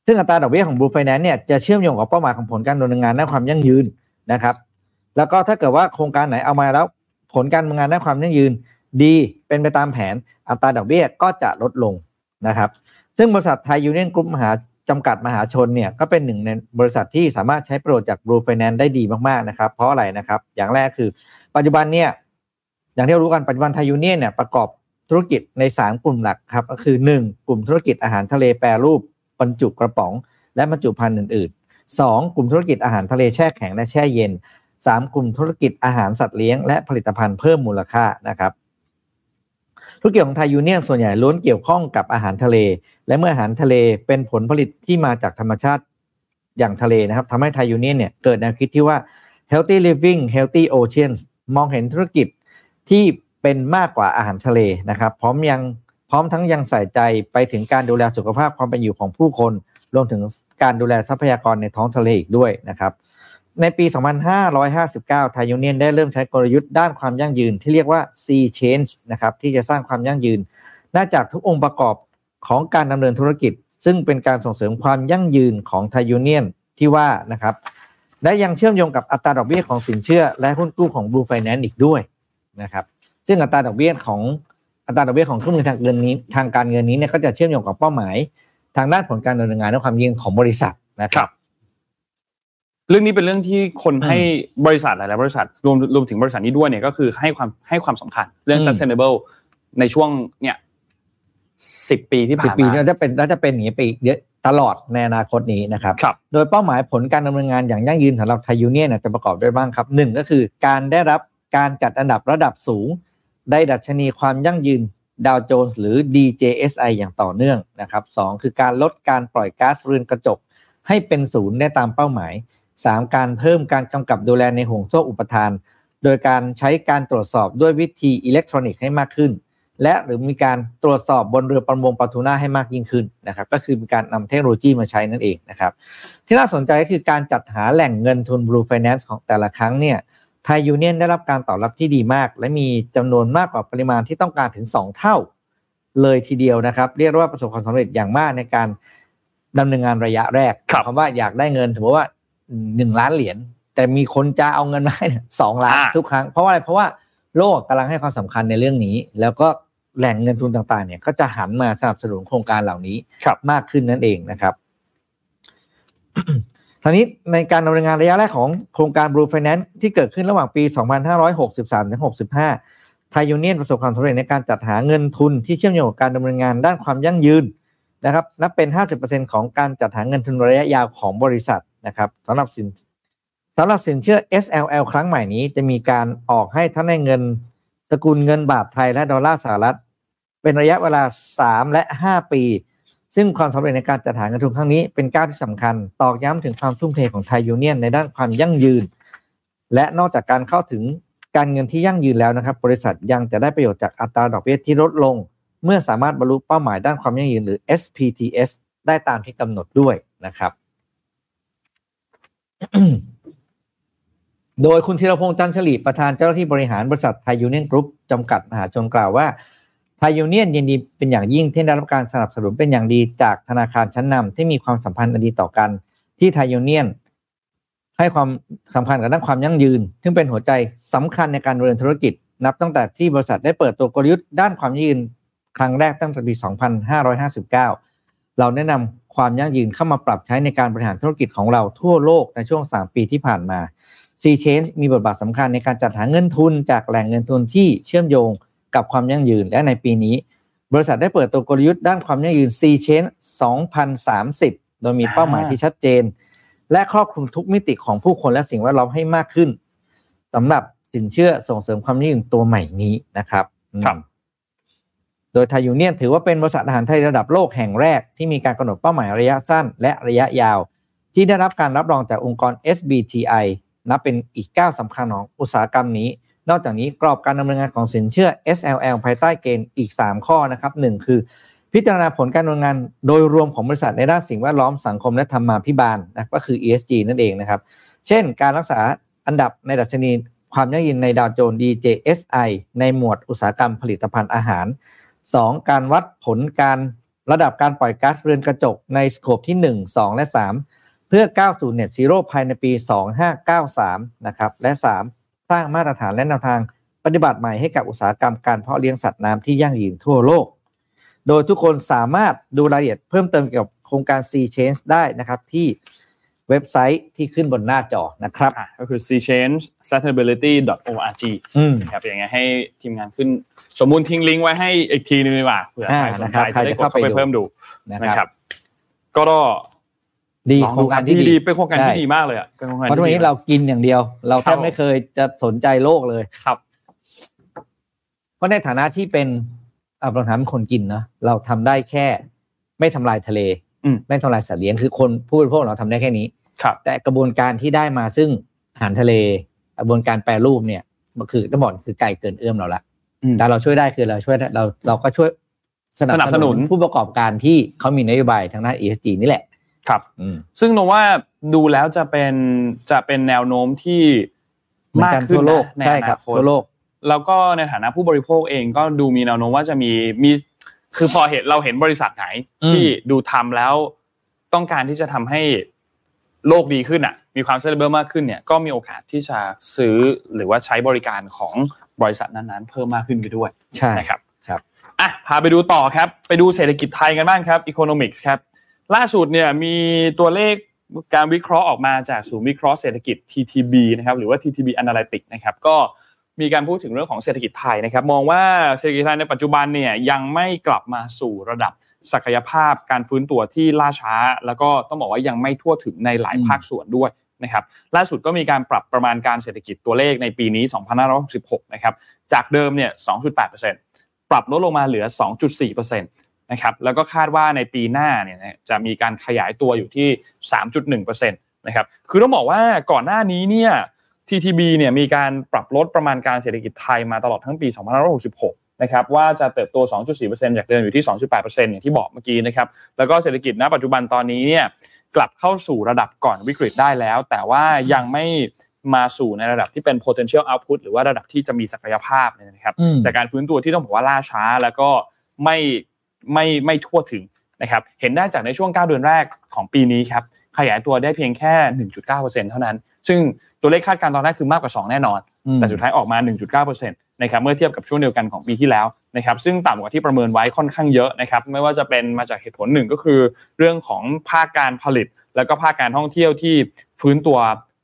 ซึ่งอัตราดอกเบี้ยของ Blue Finance เนี่ยจะเชื่อมโยงกับเป้าหมายของผลการดำเนินงานด้านความยั่งยืนนะครับแล้วก็ถ้าเกิดว่าโครงการไหนเอามาแล้วผลการดำเนินงานด้านความยั่งยืนดีเป็นไปตามแผนอัตราดอกเบี้ยก็จะลดลงนะครับซึ่งบริษัท Thai Union กรุ๊ปมหาจำกัดมหาชนเนี่ยก็เป็นหนึ่งในบริษัทที่สามารถใช้ประโยชน์จาก Blue Finance ได้ดีมากๆนะครับเพราะอะไรนะครับอย่างแรกคือปัจจุบันเนี่ยอย่างที่เรารู้กันปัจจุบัน Thai Union เนี่ยประกอบธุรกิจในสามกลุ่มหลักครับก็คือหนึ่งกลุ่มธุรกิจอาหารทะเลแปรรูปบรรจุกระป๋องและบรรจุภัณฑ์อื่นๆสองกลุ่มธุรกิจอาหารทะเลแช่แข็งและแช่เย็นสามกลุ่มธุรกิจอาหารสัตว์เลี้ยงและผลิตภัณฑ์เพิ่มมูลค่านะครับธุรกิจของไทยยูเนี่ยนส่วนใหญ่ล้วนเกี่ยวข้องกับอาหารทะเลและเมื่ออาหารทะเลเป็นผลผลิตที่มาจากธรรมชาติอย่างทะเลนะครับทำให้ไทยยูเนี่ยนเนี่ยเกิดแนวคิดที่ว่า healthy living healthy oceans มองเห็นธุรกิจที่เป็นมากกว่าอาหารทะเลนะครับพร้อมยังพร้อมทั้งยังใส่ใจไปถึงการดูแลสุขภาพความเป็นอยู่ของผู้คนรวมถึงการดูแลทรัพยากรในท้องทะเลอีกด้วยนะครับในปีสองพันห้าร้อยห้าสิบเก้าไทยยูเนี่ยนได้เริ่มใช้กลยุทธ์ด้านความยั่งยืนที่เรียกว่า Sea Change นะครับที่จะสร้างความยั่งยืนน่าจากทุกองค์ประกอบของการดำเนินธุรกิจซึ่งเป็นการส่งเสริมความยั่งยืนของไทยยูเนี่ยนที่ว่านะครับและยังเชื่อมโยงกับอัตราดอกเบี้ยของสินเชื่อและหุ้นกู้ของ Blue Finance อีกด้วยนะครับซึ่งอัตราดอกเบี้ยของอัตราดอกเบี้ยของเครื่องมือทางเงินนี้ทางการเงินนี้เนี่ยก็จะเชื่อมโยงกับเป้าหมายทางด้านผลการดำเนินงานและความยั่งยืนของบริษัทนะครับเรื่องนี้เป็นเรื่องที่คนให้บริษัทหลายๆบริษัทรวมรวมถึงบริษัทนี้ด้วยเนี่ยก็คือให้ความให้ความสำคัญเรื่อง sustainable ในช่วงเนี่ยสิบปีที่ผ่านมาสิบปีนี้จะเป็นน่าจะเป็นอย่างนี้ไปเยอะตลอดในอนาคตนี้นะครับโดยเป้าหมายผลการดำเนินงานอย่างยั่งยืนสำหรับไทยยูเนี่ยนจะประกอบด้วยบ้างครับหนึ่งก็คือการได้รับการจัดอันดับระดับสูงได้ดัชนีความยั่งยืนดาวโจนส์หรือ ดี เจ เอส ไอ อย่างต่อเนื่องนะครับสองคือการลดการปล่อยก๊าซเรือนกระจกให้เป็นศูนย์ได้ตามเป้าหมายสามการเพิ่มการกำกับดูแลในห่วงโซ่อุปทานโดยการใช้การตรวจสอบด้วยวิธีอิเล็กทรอนิกส์ให้มากขึ้นและหรือมีการตรวจสอบบนเรือประมงปลาทูน่าให้มากยิ่งขึ้นนะครับก็คือมีการนำเทคโนโลยีมาใช้นั่นเองนะครับที่น่าสนใจก็คือการจัดหาแหล่งเงินทุน Blue Finance ของแต่ละครั้งเนี่ยไทยยูเนี่ยนได้รับการตอบรับที่ดีมากและมีจำนวนมากกว่าปริมาณที่ต้องการถึงสองเท่าเลยทีเดียวนะครับเรียกว่าประสบความสำเร็จอย่างมากในการดำเนินงานระยะแรกคำว่าอยากได้เงินถือว่าหนึ่งล้านเหรียญแต่มีคนจะเอาเงินมาให้สองล้านทุกครั้งเพราะว่าอะไรเพราะว่าโลกกำลังให้ความสำคัญในเรื่องนี้แล้วก็แหล่งเงินทุนต่างๆเนี่ยก็จะหันมาสนับสนุนโครงการเหล่านี้มากขึ้นนั่นเองนะครับ ทีนี้ในการดำเนินงานระยะแรกของโครงการ Blue Finance ที่เกิดขึ้นระหว่างปี สองพันห้าร้อยหกสิบสามถึงหกสิบห้า ไทยยูเนี่ยนประสบความสำเร็จในการจัดหาเงินทุนที่เชื่อมโยงกับการดำเนินงานด้านความยั่งยืนนะครับนับเป็น ห้าสิบเปอร์เซ็นต์ ของการจัดหาเงินทุนระยะยาวของบริษัทนะครับสำหรับสินสำหรับสินเชื่อ เอส แอล แอล ครั้งใหม่นี้จะมีการออกให้ทั้งในเงินสกุลเงินบาทไทยและดอลลาร์สหรัฐเป็นระยะเวลาสามและห้าปีซึ่งความสำเร็จในการจัดหาเงินทุนครั้งนี้เป็นก้าวที่สำคัญตอกย้ำถึงความทุ่มเทของไทยยูเนี่ยนในด้านความยั่งยืนและนอกจากการเข้าถึงการเงินที่ยั่งยืนแล้วนะครับบริษัทยังจะได้ประโยชน์จากอัตราดอกเบี้ยที่ลดลงเมื่อสามารถบรรลุเป้าหมายด้านความยั่งยืนหรือ เอส พี ที เอส ได้ตามที่กำหนดด้วยนะครับโดยคุณธีรพงษ์จันทร์ฉลีประธานเจ้าหน้าที่บริหารบริษัทไทยยูเนี่ยนกรุ๊ปจำกัดมหาชนกล่าวว่า Thai Union ยินดีเป็นอย่างยิ่งที่ได้รับการสนับสนุนเป็นอย่างดีจากธนาคารชั้นนำที่มีความสัมพันธ์อันดีต่อกันที่ Thai Union ให้ความสำคัญกับด้านความยั่งยืนซึ่งเป็นหัวใจสำคัญในการดำเนินธุรกิจนับตั้งแต่ที่บริษัทได้เปิดตัวกลยุทธ์ด้านความยั่งยืนครั้งแรกตั้งแต่ปีสองพันห้าร้อยห้าสิบเก้าเราแนะนำความยั่งยืนเข้ามาปรับใช้ในการบริหารธุรกิจของเราทั่วโลกในช่วงสามปีที่ผ่านมา Sea Change มีบทบาทสำคัญในการจัดหาเงินทุนจากแหล่งเงินทุนที่เชื่อมโยงกับความยั่งยืนและในปีนี้บริษัทได้เปิดตัวกลยุทธ์ด้านความยั่งยืน Sea Change สองพันสามสิบโดยมีเป้าหมายที่ชัดเจนและครอบคลุมทุกมิติของผู้คนและสิ่งแวดล้อมให้มากขึ้นสำหรับสินเชื่อส่งเสริมความยั่งยืนตัวใหม่นี้นะครับครับโดยไทยยูเนี่ยนถือว่าเป็นบริษัทอาหารไทยระดับโลกแห่งแรกที่มีการกำหนดเป้าหมายระยะสั้นและระยะยาวที่ได้รับการรับรองจากองค์กร เอส บี ที ไอ นับเป็นอีกก้าวสำคัญของอุตสาหกรรมนี้นอกจากนี้กรอบการดำเนินงานของสินเชื่อ เอส แอล แอล ภายใต้เกณฑ์อีกสามข้อนะครับหนึ่งคือพิจารณาผลการดำเนินงานโดยรวมของบริษัทในด้านสิ่งแวดล้อมสังคมและธรรมาภิบาลนะก็คือ อี เอส จี นั่นเองนะครับเช่นการรักษาอันดับในดัชนีความยั่งยืนในดาวโจนส์ ดี เจ เอส ไอ ในหมวดอุตสาหกรรมผลิตภัณฑ์อาหารสองการวัดผลการระดับการปล่อยก๊าซเรือนกระจกในสโคปที่หนึ่ง สอง และสามเพื่อก้าวสู่ Net Zero ภายในปีสองพันห้าร้อยเก้าสิบสามนะครับและสามสร้างมาตรฐานและแนวทางปฏิบัติใหม่ให้กับอุตสาหกรรมการเพาะเลี้ยงสัตว์น้ำที่ยั่งยืนทั่วโลกโดยทุกคนสามารถดูรายละเอียดเพิ่มเติมเกี่ยวกับโครงการ Sea Change ได้นะครับที่เว็บไซต์ที่ขึ้นบนหน้าจอนะครับก็คือ ซี เชนจ์ ซัสเทนเนบิลิตี้ ดอท โอ อาร์ จี นะครับอย่างเงี้ยให้ทีมงานขึ้นสมมุติทิ้งลิงก์ไว้ให้อีกทีนึงดีกว่าเผื่อใครสนใจจะได้เข้าไปเพิ่มดูนะครับก็ดีโครงการที่ดีเป็นโครงการที่ดีมากเลยอ่ะเพราะวันนี้เรากินอย่างเดียวเราแทบไม่เคยจะสนใจโลกเลยครับเพราะในฐานะที่เป็นอ่ะเราถามคนกินเนาะเราทำได้แค่ไม่ทำลายทะเลไม่ทำลายสัตว์เลี้ยงคือคนผู้บริโภคเราทำได้แค่นี้แต่กระบวนการที่ได้มาซึ่งอาหารทะเลกระบวนการแปรรูปเนี่ยมันคือต้องบอกคือไกลเกินเอื้อมเราละแต่เราช่วยได้คือเราช่วยเราเราก็ช่วยสนับสนุนผู้ประกอบการที่เขามีนโยบายทางด้าน อี เอส จี นี่แหละครับซึ่งเราว่าดูแล้วจะเป็นจะเป็นแนวโน้มที่มากขึ้นในอนาคตทั่วโลกแล้วก็ในฐานะผู้บริโภคเองก็ดูมีแนวโน้มว่าจะมีมีคือพอเห็นเราเห็นบริษัทไหนที่ดูทำแล้วต้องการที่จะทำให้โลกดีขึ้นอ่ะมีความเซเลบมากขึ้นเนี่ยก็มีโอกาสที่จะซื้อหรือว่าใช้บริการของบริษัทนั้นๆเพิ่มมากขึ้นไปด้วยใช่นะครับครับอ่ะพาไปดูต่อครับไปดูเศรษฐกิจไทยกันบ้างครับ Economics ครับล่าสุดเนี่ยมีตัวเลขการวิเคราะห์ออกมาจากศูนย์วิเคราะห์เศรษฐกิจ ที ที บี นะครับหรือว่า ที ที บี Analytics นะครับก็มีการพูดถึงเรื่องของเศรษฐกิจไทยนะครับมองว่าเศรษฐกิจไทยในปัจจุบันเนี่ยยังไม่กลับมาสู่ระดับศักยภาพการฟื้นตัวที่ล่าช้าแล้วก็ต้องบอกว่ายังไม่ทั่วถึงในหลายภาคส่วนด้วยนะครับล่าสุดก็มีการปรับประมาณการเศรษฐกิจตัวเลขในปีนี้สองพันห้าร้อยหกสิบหกนะครับจากเดิมเนี่ย สองจุดแปดเปอร์เซ็นต์ ปรับลดลงมาเหลือ สองจุดสี่เปอร์เซ็นต์ นะครับแล้วก็คาดว่าในปีหน้าเนี่ยจะมีการขยายตัวอยู่ที่ สามจุดหนึ่งเปอร์เซ็นต์ นะครับคือต้องบอกว่าก่อนหน้านี้เนี่ยที ที บี เนี่ยมีการปรับลดประมาณการเศรษฐกิจไทยมาตลอดทั้งปีสองพันห้าร้อยหกสิบหกนะครับว่าจะเติบโต สองจุดสี่เปอร์เซ็นต์ จากเดิมอยู่ที่ สองจุดแปดเปอร์เซ็นต์ อย่างที่บอกเมื่อกี้นะครับแล้วก็เศรษฐกิจณปัจจุบันตอนนี้เนี่ยกลับเข้าสู่ระดับก่อนวิกฤตได้แล้วแต่ว่ายังไม่มาสู่ในระดับที่เป็น potential output หรือว่าระดับที่จะมีศักยภาพนะครับจากการฟื้นตัวที่ต้องบอกว่าล่าช้าแล้วก็ไม่ไม่ไม่ทั่วถึงนะครับเห็นได้จากในช่วงเก้าเดือนแรกของปีนี้ครับขยายตัวได้เพียงแค่ หนึ่งจุดเก้าเปอร์เซ็นต์ เท่านั้นซึ่งตัวเลขคาดการณ์ตอนแรกคือมากกว่าสองแน่นอนแต่สุดท้ายออกมา หนึ่งจุดเก้าเปอร์เซ็นต์ นะครับเมื่อเทียบกับช่วงเดียวกันของปีที่แล้วนะครับซึ่งต่ำกว่าที่ประเมินไว้ค่อนข้างเยอะนะครับไม่ว่าจะเป็นมาจากเหตุผลหนึ่งก็คือเรื่องของภาคการผลิตแล้วก็ภาคการท่องเที่ยวที่ฟื้นตัว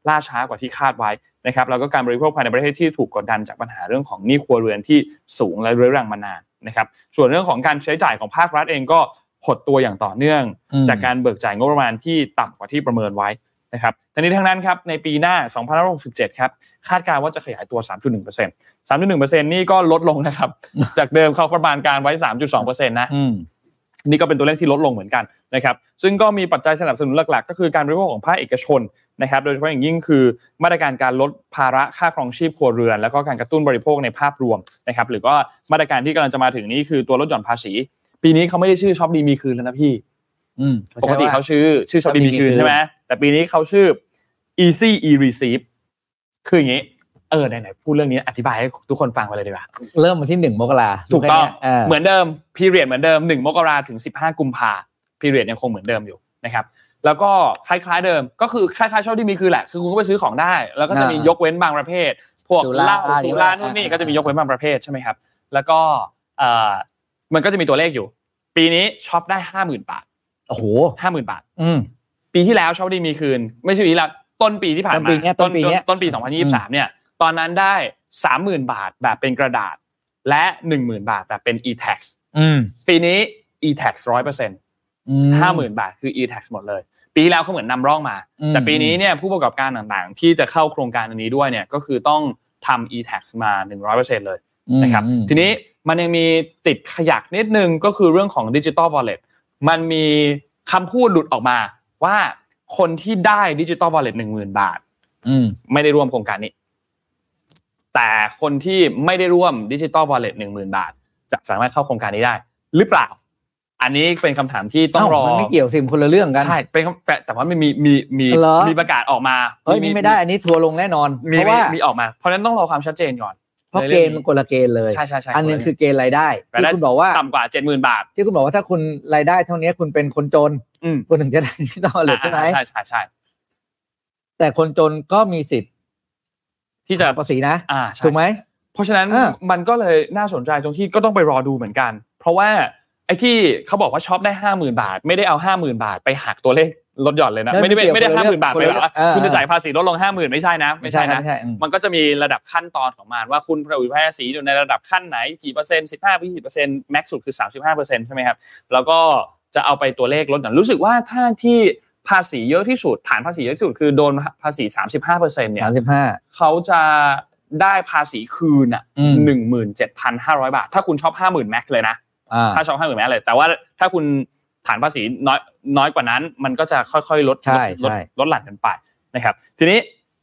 ล่าช้ากว่าที่คาดไว้นะครับแล้วก็การบริโภคภายในประเทศที่ถูกกดดันจากปัญหาเรื่องของหนี้ครัวเรือนที่สูงและเรื้อรังมานานนะครับส่วนเรื่องของการใช้จ่ายของภาครัฐเองก็หดตัวอย่างต่อเนื่องจากการเบิกจ่ายงบประมาณที่ต่ำกว่าที่ประเมินไว้นะครับทั้งนี้ทั้งนั้นครับในปีหน้าสองพันห้าร้อยหกสิบเจ็ดครับคาดการณ์ว่าจะขยายตัว สามจุดหนึ่งเปอร์เซ็นต์ สามจุดหนึ่งเปอร์เซ็นต์ นี่ก็ลดลงนะครับจากเดิมเขาประมาณการไว้ สามจุดสองเปอร์เซ็นต์ นะนี่ก็เป็นตัวเลขที่ลดลงเหมือนกันนะครับซึ่งก็มีปัจจัยสนับสนุนหลักๆก็คือการบริโภคของภาคเอกชนนะครับโดยเฉพาะอย่างยิ่งคือมาตรการการลดภาระค่าครองชีพครัวเรือนแล้วก็การกระตุ้นบริโภคในภาพรวมนะครับหรือก็มาตรการที่กำลังจะมาถึงนี้คือตัวลดหย่อนภาษีปีนี้เขาไม่ได้ชื่อช็อปดีมีคืนแล้วนะพี่ปกติเขาชื่อชื่อช็อปดีมีคืนใช่ไหมแต่ปีนี้เขาชื่อ easy e receive คืออย่างนี้ เออไหนๆพูดเรื่องนี้อธิบายให้ทุกคนฟังไปเลยดีกว่าเริ่มวันที่หนึ่งมกราคมถูกต้องเหมือนเดิมพีเรียดเหมือนเดิมหนึ่งมกราคมถึงสิบห้ากุมภาพันธ์พีเรียดยังคงเหมือนเดิมอยู่นะครับแล้วก็คล้ายๆเดิมก็คือคล้ายๆช่วงที่มีคือแหละคือคุณก็ไปซื้อของได้แล้วก็จะมียกเว้นบางประเภทพวกเหล้าสุรานู่นนี่ก็จะมียกเว้นบางประเภทใช่มั้ยครับแล้วก็เอ่อมันก็จะมีตัวเลขอยู่ปีนี้ช็อปได้ ห้าหมื่นบาทโอ้โห ห้าหมื่นบาทอืมปีที่แล้วช็อปได้มีคืนไม่ใช่ปีละต้นปีที่ผ่านมาต้นปีเนี้ยต้นปีสองพันยี่สิบสามเนี่ยตอนนั้นได้ สามหมื่นบาทแบบเป็นกระดาษและ หนึ่งหมื่นบาทแบบเป็น e-tax อืมปีนี้ e-tax หนึ่งร้อยเปอร์เซ็นต์ อืม ห้าหมื่นบาทคือ e-tax หมดเลยปีแล้วเขาเหมือนนำร่องมาแต่ปีนี้เนี่ยผู้ประกอบการต่างๆที่จะเข้าโครงการอันนี้ด้วยเนี่ยก็คือต้องทำ e-tax มา หนึ่งร้อยเปอร์เซ็นต์ เลยนะครับทีนี้มันยังมีติดขยักนิดนึงก็คือเรื่องของ Digital Wallet มันมีคำพูดหลุดออกมาว่าคนที่ได้ Digital Wallet หนึ่งหมื่นบาทอืมไม่ได้ร่วมโครงการนี้แต่คนที่ไม่ได้ร่วม Digital Wallet หนึ่งหมื่นบาทจะสามารถเข้าโครงการนี้ได้หรือเปล่าอันนี้เป็นคำถามที่ต้องรอมันไม่เกี่ยวสิคนละเรื่องกันใช่เป็นแต่ว่ามันมีมีมีมีประกาศออกมาเฮ้ยนี่ไม่ได้อันนี้ทัวร์ลงแน่นอนเพราะว่ามีออกมาเพราะนั้นต้องรอความชัดเจนก่อนเพราะเกณฑ์มันคนละเกณฑ์เลยใช่ๆๆอันนึงคือเกณฑ์รายได้ที่คุณบอกว่าต่ำกว่า เจ็ดหมื่นบาทที่คุณบอกว่าถ้าคุณรายได้เท่านี้คุณเป็นคนจนคุณถึงจะได้ Digital Wallet ใช่มั้ยใช่ๆๆแต่คนจนก็มีสิทธิ์ที่จะภาษีนะถูกมั้ยเพราะฉะนั้นมันก็เลยน่าสนใจตรงที่ก็ต้องไปรอดูเหมือนกันเพราะว่าไอ้ที่เขาบอกว่าช็อปได้ ห้าหมื่นบาทไม่ได้เอา ห้าหมื่นบาทไปหักตัวเลขลดหย่อนเลยนะไม่ได้ไม่ได้ ห้าหมื่นบาทไปแบบคุณจะจ่ายภาษีลดลง ห้าหมื่น ไม่ใช่นะไม่ใช่นะมันก็จะมีระดับขั้นตอนของมันว่าคุณประวิภาษีอยู่ในระดับขั้นไหนกี่เปอร์เซ็นต์ สิบห้าถึงยี่สิบเปอร์เซ็นต์ แม็กซ์สุดคือ สามสิบห้าเปอร์เซ็นต์ ใช่มั้ยครับแล้วก็จะเอาไปตัวเลขลดหย่อนรู้สึกว่าถ้าที่ภาษีเยอะที่สุดฐานภาษีเยอะที่สุดคือโดนภาษี สามสิบห้าเปอร์เซ็นต์ เนี่ยสามสิบห้าเขาจะได้ภาษีคืนน่ะ หนึ่งหมื่นเจ็ดพันห้าร้อยบาทถ้าคุณช็อป ห้าหมื่น แม็กซ์เลยนะถ้าช็อปห้าหมื่นแม็กซ์เลยแต่ว่าถ้าคุณฐานภาษีน้อยน้อยกว่านั้นมันก็จะค่อยๆลดลดลดหลั่นกันไปนะครับทีนี้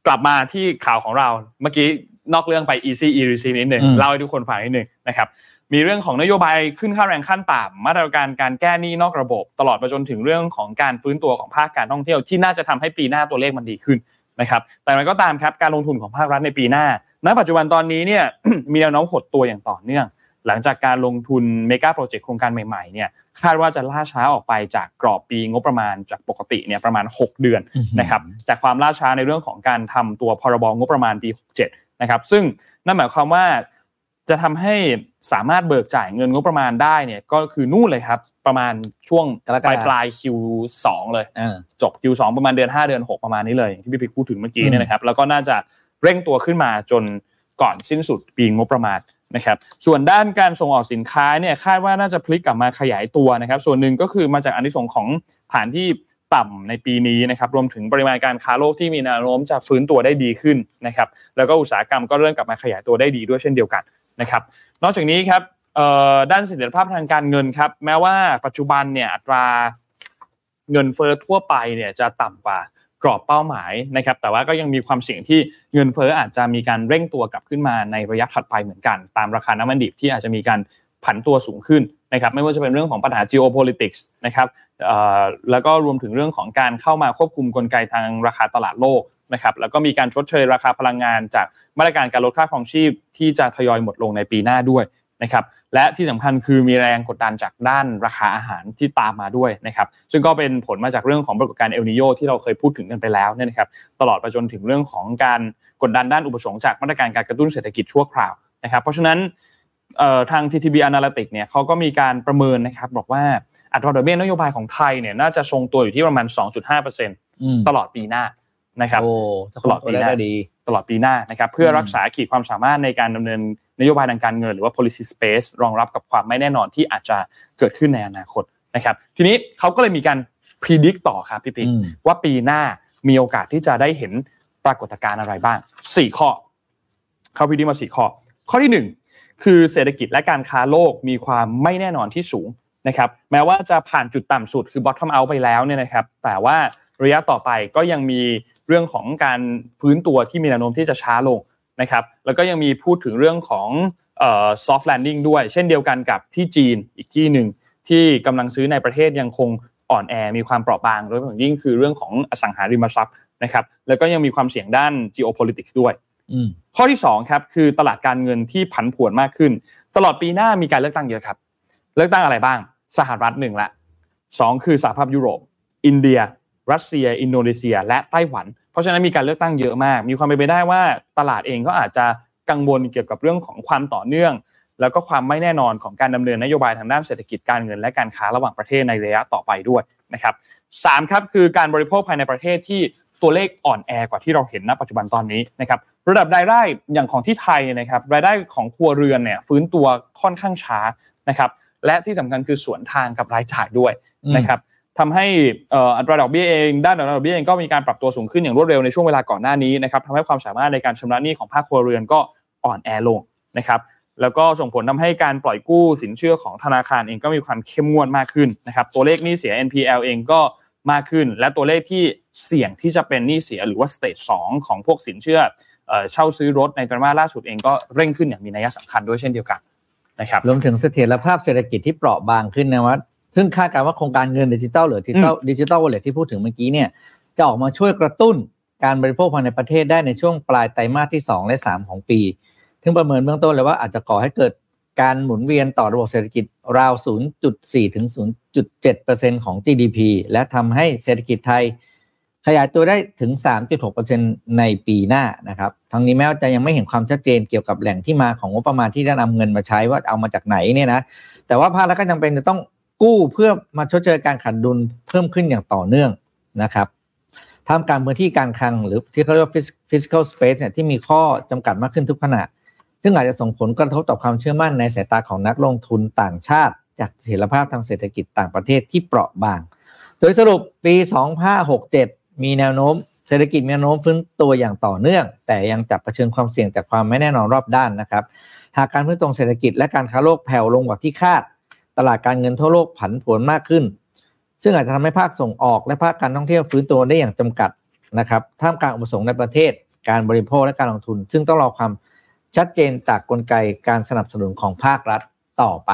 กลับมาที่ข่าวของเราเมื่อกี้นอกเรื่องไป easy e receive นิดนึงเล่าให้ทุกคนฟังนิดนึงนะครับมีเรื่องของนโยบายขึ้นค่าแรงขั้นต่ำมาตรการการแก้หนี้นอกระบบตลอดไปจนถึงเรื่องของการฟื้นตัวของภาคการท่องเที่ยวที่น่าจะทำให้ปีหน้าตัวเลขมันดีขึ้นนะครับแต่มันก็ตามครับการลงทุนของภาครัฐในปีหน้าณปัจจุบันตอนนี้เนี่ย มีแนวโน้มหดตัวอย่างต่อเนื่องหลังจากการลงทุนเมกะโปรเจกต์โครงการใหม่ๆเนี่ยคาดว่าจะล่าช้าออกไปจากกรอบปีงบประมาณจากปกติเนี่ยประมาณหกเดือนนะครับจากความล่าช้าในเรื่องของการทำตัวพรบงบประมาณปีหกเจ็ดนะครับซึ่งนั่นหมายความว่าจะทำให้สามารถเบิกจ่ายเงินงบประมาณได้เนี่ยก็คือนู่นเลยครับประมาณช่วงปลายปลาย คิว สอง เลยจบ คิว สอง ประมาณเดือนห้าเดือนหกประมาณนี้เลยที่พี่ปิ๊กพูดถึงเมื่อกี้เนี่ยนะครับแล้วก็น่าจะเร่งตัวขึ้นมาจนก่อนสิ้นสุดปีงบประมาณนะครับส่วนด้านการส่งออกสินค้าเนี่ยคาดว่าน่าจะพลิกกลับมาขยายตัวนะครับส่วนหนึ่งก็คือมาจากอานิสงส์ของฐานที่ต่ำในปีนี้นะครับรวมถึงปริมาณการค้าโลกที่มีแนวโน้มจะฟื้นตัวได้ดีขึ้นนะครับแล้วก็อุตสาหกรรมก็เริ่มกลับมาขยายตัวได้ดีด้วยเช่นเดียวกันนะครับนอกจากนี้ครับด้านเสถียรภาพทางการเงินครับแม้ว่าปัจจุบันเนี่ยอัตราเงินเฟ้อทั่วไปเนี่ยจะต่ำกว่ากรอบเป้าหมายนะครับแต่ว่าก็ยังมีความเสี่ยงที่เงินเฟ้ออาจจะมีการเร่งตัวกลับขึ้นมาในระยะถัดไปเหมือนกันตามราคาน้ำมันดิบที่อาจจะมีการผันตัวสูงขึ้นนะครับไม่ว่าจะเป็นเรื่องของปัญหา geopolitics นะครับเอ่อแล้วก็รวมถึงเรื่องของการเข้ามาควบคุมกลไกทางราคาตลาดโลกนะครับแล้วก็มีการชดเชยราคาพลังงานจากมาตรการการลดค่าครองชีพที่จะทยอยหมดลงในปีหน้าด้วยนะครับและที่สำคัญคือมีแรงกดดันจากด้านราคาอาหารที่ตามมาด้วยนะครับซึ่งก็เป็นผลมาจากเรื่องของปรากฏการณ์เอลนีโญที่เราเคยพูดถึงกันไปแล้วเนี่ยนะครับตลอดไปจนถึงเรื่องของการกดดันด้านอุปสงค์จากมาตรการการกระตุ้นเศรษฐกิจชั่วคราวนะครับเพราะฉะนั้นทาง ที ที บี Analytics เนี่ยเขาก็มีการประเมินนะครับบอกว่าอัตราดอกเบี้ยนโยบายของไทยเนี่ยน่าจะทรงตัวอยู่ที่ประมาณ สองจุดห้าเปอร์เซ็นต์ ตลอดปีหน้านะครับตลอดปีหน้าตลอดปีหน้านะครับเพื่อรักษาขีดความสามารถในการดำเนินนโยบายทางการเงินหรือว่า policy space รองรับกับความไม่แน่นอนที่อาจจะเกิดขึ้นในอนาคตนะครับทีนี้เขาก็เลยมีการ predict ต่อครับพี่ปิ๊กว่าปีหน้ามีโอกาสที่จะได้เห็นปรากฏการณ์อะไรบ้างสี่ข้อเขา predict มาสี่ข้อข้อที่หนึ่งคือเศรษฐกิจและการค้าโลกมีความไม่แน่นอนที่สูงนะครับแม้ว่าจะผ่านจุดต่ำสุดคือ bottom out ไปแล้วเนี่ยนะครับแต่ว่าระยะต่อไปก็ยังมีเรื่องของการฟื้นตัวที่มีแนวโน้มที่จะช้าลงนะครับแล้วก็ยังมีพูดถึงเรื่องของเอ่อ soft landing ด้วยเช่นเดียวกันกับที่จีนอีกที่นึงที่กำลังซื้อในประเทศยังคงอ่อนแอมีความเปราะบางโดยเฉพาะอย่างยิ่งคือเรื่องของอสังหาริมทรัพย์นะครับแล้วก็ยังมีความเสี่ยงด้าน geopolitics ด้วย ข้อที่สองครับคือตลาดการเงินที่ผันผวนมากขึ้นตลอดปีหน้ามีการเลือกตั้งเยอะครับเลือกตั้งอะไรบ้างสหรัฐหนึ่งละสองคือสหภาพยุโรปอินเดียรัสเซียอินโดนีเซียและไต้หวันเพราะฉะนั้นมีการเลือกตั้งเยอะมากมีความเป็นไปได้ว่าตลาดเองก็อาจจะกังวลเกี่ยวกับเรื่องของความต่อเนื่องแล้วก็ความไม่แน่นอนของการดำเนินนโยบายทางด้านเศรษฐกิจการเงินและการค้าระหว่างประเทศในระยะต่อไปด้วยนะครับสามครับคือการบริโภคภายในประเทศที่ตัวเลขอ่อนแอกว่าที่เราเห็นณปัจจุบันตอนนี้นะครับระดับรายได้อย่างของที่ไทยนะครับรายได้ของครัวเรือนเนี่ยฟื้นตัวค่อนข้างช้านะครับและที่สำคัญคือสวนทางกับรายจ่ายด้วยนะครับทำให้อัตราดอกเบี้ยเองด้านดอกเบี้ยเองก็มีการปรับตัวสูงขึ้นอย่างรวดเร็วในช่วงเวลาก่อนหน้านี้นะครับทำให้ความสามารถในการชำระหนี้ของภาคครัวเรือนก็อ่อนแอลงนะครับแล้วก็ส่งผลทำให้การปล่อยกู้สินเชื่อของธนาคารเองก็มีความเข้มงวดมากขึ้นนะครับตัวเลขหนี้เสีย เอ็น พี แอล เองก็มากขึ้นและตัวเลขที่เสี่ยงที่จะเป็นหนี้เสียหรือว่า stage สองของพวกสินเชื่อเช่าซื้อรถในไตรมาสล่าสุดเองก็เร่งขึ้นอย่างมีนัยสำคัญด้วยเช่นเดียวกันนะครับรวมถึงเสถียรภาพเศรษฐกิจที่เปราะบางขึ้นนะว่าซึ่งคาดการณ์ว่าโครงการเงินดิจิทัลหรือดิจิทัลวอลเล็ตที่พูดถึงเมื่อกี้เนี่ยจะออกมาช่วยกระตุ้นการบริโภคภายในประเทศได้ในช่วงปลายไตรมาสที่สองและสามของปีซึ่งประเมินเบื้องต้นเลยว่าอาจจะก่อให้เกิดการหมุนเวียนต่อระบบเศรษฐกิจราว ศูนย์จุดสี่ ถึง ศูนย์จุดเจ็ดเปอร์เซ็นต์ ของ จี ดี พี และทำให้เศรษฐกิจไทยขยายตัวได้ถึง สามจุดหกเปอร์เซ็นต์ ในปีหน้านะครับทั้งนี้แม้ว่าจะยังไม่เห็นความชัดเจนเกี่ยวกับแหล่งที่มาของงบประมาณที่ได้นำเงินมาใช้ว่าเอามาจากไหนเนี่ยนะแต่ว่าภาครัฐก็จำเป็นจะต้องกู้เพื่อมาชดเชยการขาดดุลเพิ่มขึ้นอย่างต่อเนื่องนะครับท่ามกลางพื้นที่การคลังหรือที่เขาเรียกว่า fiscal space เนี่ยที่มีข้อจำกัดมากขึ้นทุกขณะซึ่งอาจจะส่งผลกระทบต่อความเชื่อมั่นในสายตาของนักลงทุนต่างชาติจากเสถียรภาพทางเศรษฐกิจต่างประเทศที่เปราะบางโดยสรุปปีสองพันห้าร้อยหกสิบเจ็ดมีแนวโน้มเศรษฐกิจมีแนวโน้มฟื้นตัวอย่างต่อเนื่องแต่ยังจับเผชิญความเสี่ยงจากความไม่แน่นอนรอบด้านนะครับหากการฟื้นตัวเศรษฐกิจและการค้าโลกแผ่วลงกว่าที่คาดตลาดการเงินทั่วโลกผันผวนมากขึ้นซึ่งอาจจะทำให้ภาคส่งออกและภาคการท่องเที่ยวฟื้นตัวได้อย่างจำกัดนะครับท่ามกลางอุปสงค์ในประเทศการบริโภคและการลงทุนซึ่งต้องรอความชัดเจนจากกลไกการสนับสนุนของภาครัฐต่อไป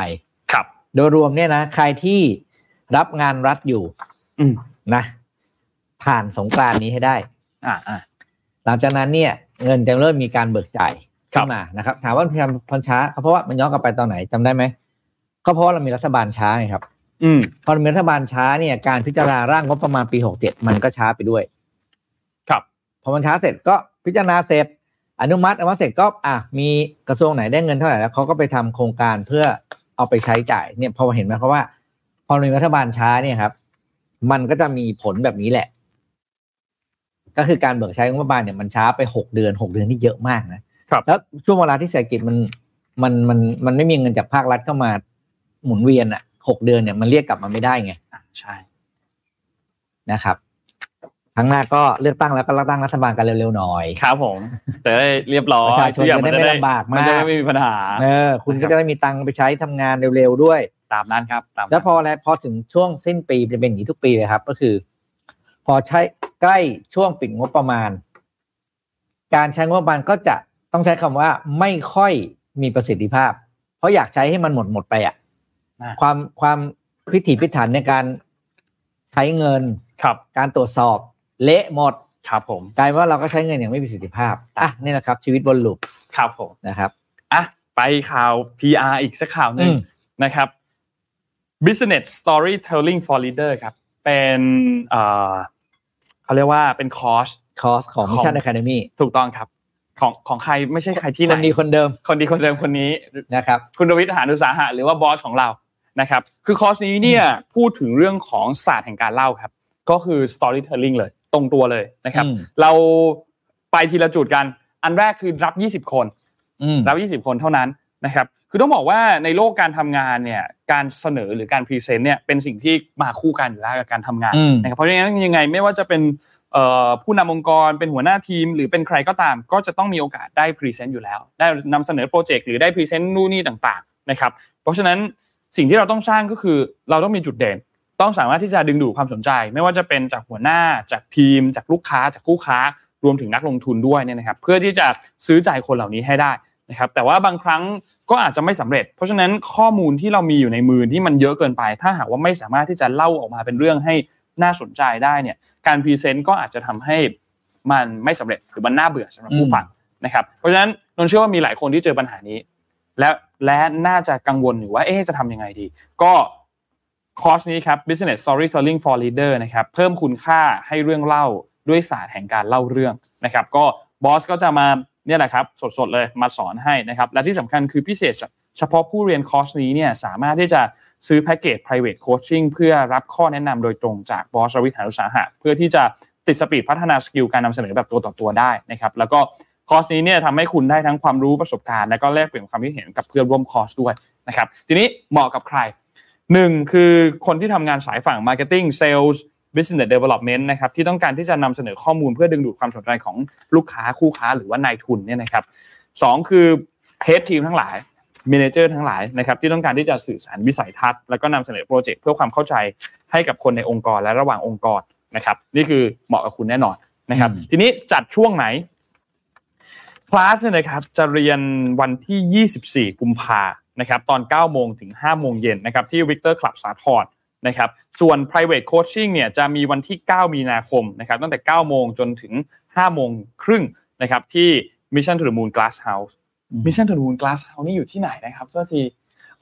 ครับโดยรวมเนี่ยนะใครที่รับงานรัฐอยู่นะผ่านสงกรานต์นี้ให้ได้อ่าอ่าหลังจากนั้นเนี่ยเงินจะเริ่มมีการเบิกจ่ายเข้ามานะครับถามว่าพันช้าเพราะว่ามันย้อนกลับไปตอนไหนจำได้ไหมก็เพราะเรามีรัฐบาลช้าไงครับอืมพอมีรัฐบาลช้าเนี่ยการพิจารณาร่างงบประมาณปีหกสิบเจ็ดมันก็ช้าไปด้วยครับพอมันช้าเสร็จก็พิจารณาเสร็จอนุมัติอนุมัติเสร็จก็อ่ะมีกระทรวงไหนได้เงินเท่าไหร่แล้วเขาก็ไปทำโครงการเพื่อเอาไปใช้จ่ายเนี่ยพอเห็นไหมครับว่าพอมีรัฐบาลช้าเนี่ยครับมันก็จะมีผลแบบนี้แหละก็คือการเบิกใช้งบประมาณเนี่ยมันช้าไปหกเดือนหกเดือนนี่เยอะมากนะครับแล้วช่วงเวลาที่เศรษฐกิจมันมันมันมันไม่มีเงินจากภาครัฐเข้ามาหมุนเวียนอ่ะหกเดือนเนี่ยมันเรียกกลับมาไม่ได้ไงใช่นะครับครั้งหน้าก็เลือกตั้งแล้วก็เลือกตั้งรัฐบาลกันเร็วๆหน่อยครับผมแต่ได้เรียบร้อยประชาชนจะได้ไม่ลำบากมากไม่มีปัญหาเออคุณก็จะได้มีตังค์ไปใช้ทำงานเร็วๆด้วยตามนั้นครับแล้วพอแล้วพอถึงช่วงสิ้นปีจะเป็นอย่างนี้ทุกปีเลยครับก็คือพอใช้ใกล้ช่วงปิดงบประมาณการใช้งบประมาณก็จะต้องใช้คำว่าไม่ค่อยมีประสิทธิภาพเพราะอยากใช้ให้มันหมดหมดไปอ่ะความความพิถีพิถันในการใช้เงินการตรวจสอบเละหมดครับผมกลายว่าเราก็ใช้เงินอย่างไม่มีประสิทธิภาพอ่ะนี่แหละครับชีวิตวนลูปครับผมนะครับอ่ะไปข่าว พี อาร์ อีกสักข่าวหนึ่งนะครับ Business Storytelling for Leaders ครับเป็นเอ่อเขาเรียกว่าเป็นคอร์สคอร์สของ Mission Academy ถูกต้องครับของของใครไม่ใช่ใครที่ไหนคนดีคนเดิมคนดีคนเดิมคนนี้นะครับคุณดวิช หาญอุตสาหะหรือว่าบอสของเรานะครับคือคอร์สนี้เนี่ยพูดถึงเรื่องของศาสตร์แห่งการเล่าครับก็คือ storytelling เลยตรงตัวเลยนะครับเราไปทีละจุดกันอันแรกคือรับยี่สิบคนรับยี่สิบคนเท่านั้นนะครับคือต้องบอกว่าในโลกการทำงานเนี่ยการเสนอหรือการพรีเซนต์เนี่ยเป็นสิ่งที่มาคู่กันอยู่แล้วกับการทำงานนะครับเพราะฉะนั้นยังไงไม่ว่าจะเป็นเอ่อผู้นำองค์กรเป็นหัวหน้าทีมหรือเป็นใครก็ตามก็จะต้องมีโอกาสได้พรีเซนต์อยู่แล้วได้นำเสนอโปรเจกต์หรือได้พรีเซนต์นู่นนี่ต่างๆนะครับเพราะฉะนั้นสิ่งที่เราต้องสร้างก็คือเราต้องมีจุดเด่นต้องสามารถที่จะดึงดูดความสนใจไม่ว่าจะเป็นจากหัวหน้าจากทีมจากลูกค้าจากคู่ค้ารวมถึงนักลงทุนด้วยเนี่ยนะครับเพื่อที่จะซื้อใจคนเหล่านี้ให้ได้นะครับแต่ว่าบางครั้งก็อาจจะไม่สำเร็จเพราะฉะนั้นข้อมูลที่เรามีอยู่ในมือที่มันเยอะเกินไปถ้าหากว่าไม่สามารถที่จะเล่าออกมาเป็นเรื่องให้น่าสนใจได้เนี่ยการพรีเซนต์ก็อาจจะทำให้มันไม่สำเร็จหรือมันน่าเบื่อสำหรับผู้ฟัง นะครับเพราะฉะนั้นนนท์เชื่อว่ามีหลายคนที่เจอปัญหานี้และและน่าจะกังวลอยู่ว่าเอ๊ะจะทำยังไงดีก็คอร์สนี้ครับ Business Storytelling for Leaders นะครับเพิ่มคุณค่าให้เรื่องเล่าด้วยศาสตร์แห่งการเล่าเรื่องนะครับก็บอสก็จะมาเนี่ยแหละครับสดๆเลยมาสอนให้นะครับและที่สำคัญคือพิเศษเฉพาะผู้เรียนคอร์สนี้เนี่ยสามารถที่จะซื้อแพ็กเกจ private coaching เพื่อรับข้อแนะนำโดยตรงจากบอสรวิทย์ หานุสาหะเพื่อที่จะติดสปีดพัฒนาสกิลการนำเสนอแบบตัวต่อตัวได้นะครับแล้วก็คอร์สนี้เนี่ยทำให้คุณได้ทั้งความรู้ประสบการณ์และก็แลกเปลี่ยนความคิดเห็นกับเพื่อนร่วมคอร์สด้วยนะครับทีนี้เหมาะกับใครหนึ่งคือคนที่ทำงานสายฝั่ง marketing sales business development นะครับที่ต้องการที่จะนำเสนอข้อมูลเพื่อดึงดูดความสนใจของลูกค้าคู่ค้าหรือว่านายทุนเนี่ยนะครับสองคือเฮดทีมทั้งหลายเมเนเจอร์ทั้งหลายนะครับที่ต้องการที่จะสื่อสารวิสัยทัศน์แล้วก็นำเสนอโปรเจกต์เพื่อความเข้าใจให้กับคนในองค์กรและระหว่างองค์กรนะครับนี่คือเหมาะกับคุณแน่นอนนะครับทีนี้จัดช่วงไหนคลาสเนี่ยนะครับจะเรียนวันที่ยี่สิบสี่กุมภานะครับตอน เก้าโมง ถึง ห้าโมงเย็นนะครับที่ Victor Club สาทรนะครับส่วน private coaching เนี่ยจะมีวันที่เก้ามีนาคมนะครับตั้งแต่ เก้าโมง จนถึง ห้าโมงครึ่งนะครับที่ Mission to the Moon Glass House Mission to the Moon Glass House นี่อยู่ที่ไหนนะครับสักที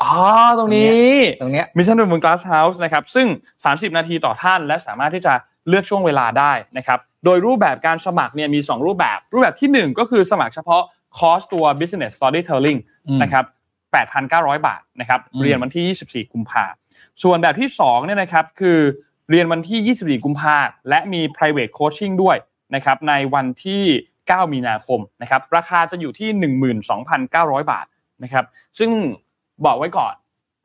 อ๋อตรงนี้ตรงเนี้ย Mission to the Moon Glass House นะครับซึ่งสามสิบนาทีต่อท่านและสามารถที่จะเลือกช่วงเวลาได้นะครับโดยรูปแบบการสมัครเนี่ยมีสองรูปแบบรูปแบบที่หนึ่งก็คือสมัครเฉพาะคอร์สตัว Business Storytelling นะครับแปดพันเก้าร้อยบาทนะครับเรียนวันที่ยี่สิบสี่กุมภาพันธ์ส่วนแบบที่สองเนี่ยนะครับคือเรียนวันที่ยี่สิบสี่กุมภาพันธ์และมี private coaching ด้วยนะครับในวันที่เก้ามีนาคมนะครับราคาจะอยู่ที่ หนึ่งหมื่นสองพันเก้าร้อยบาทนะครับซึ่งบอกไว้ก่อน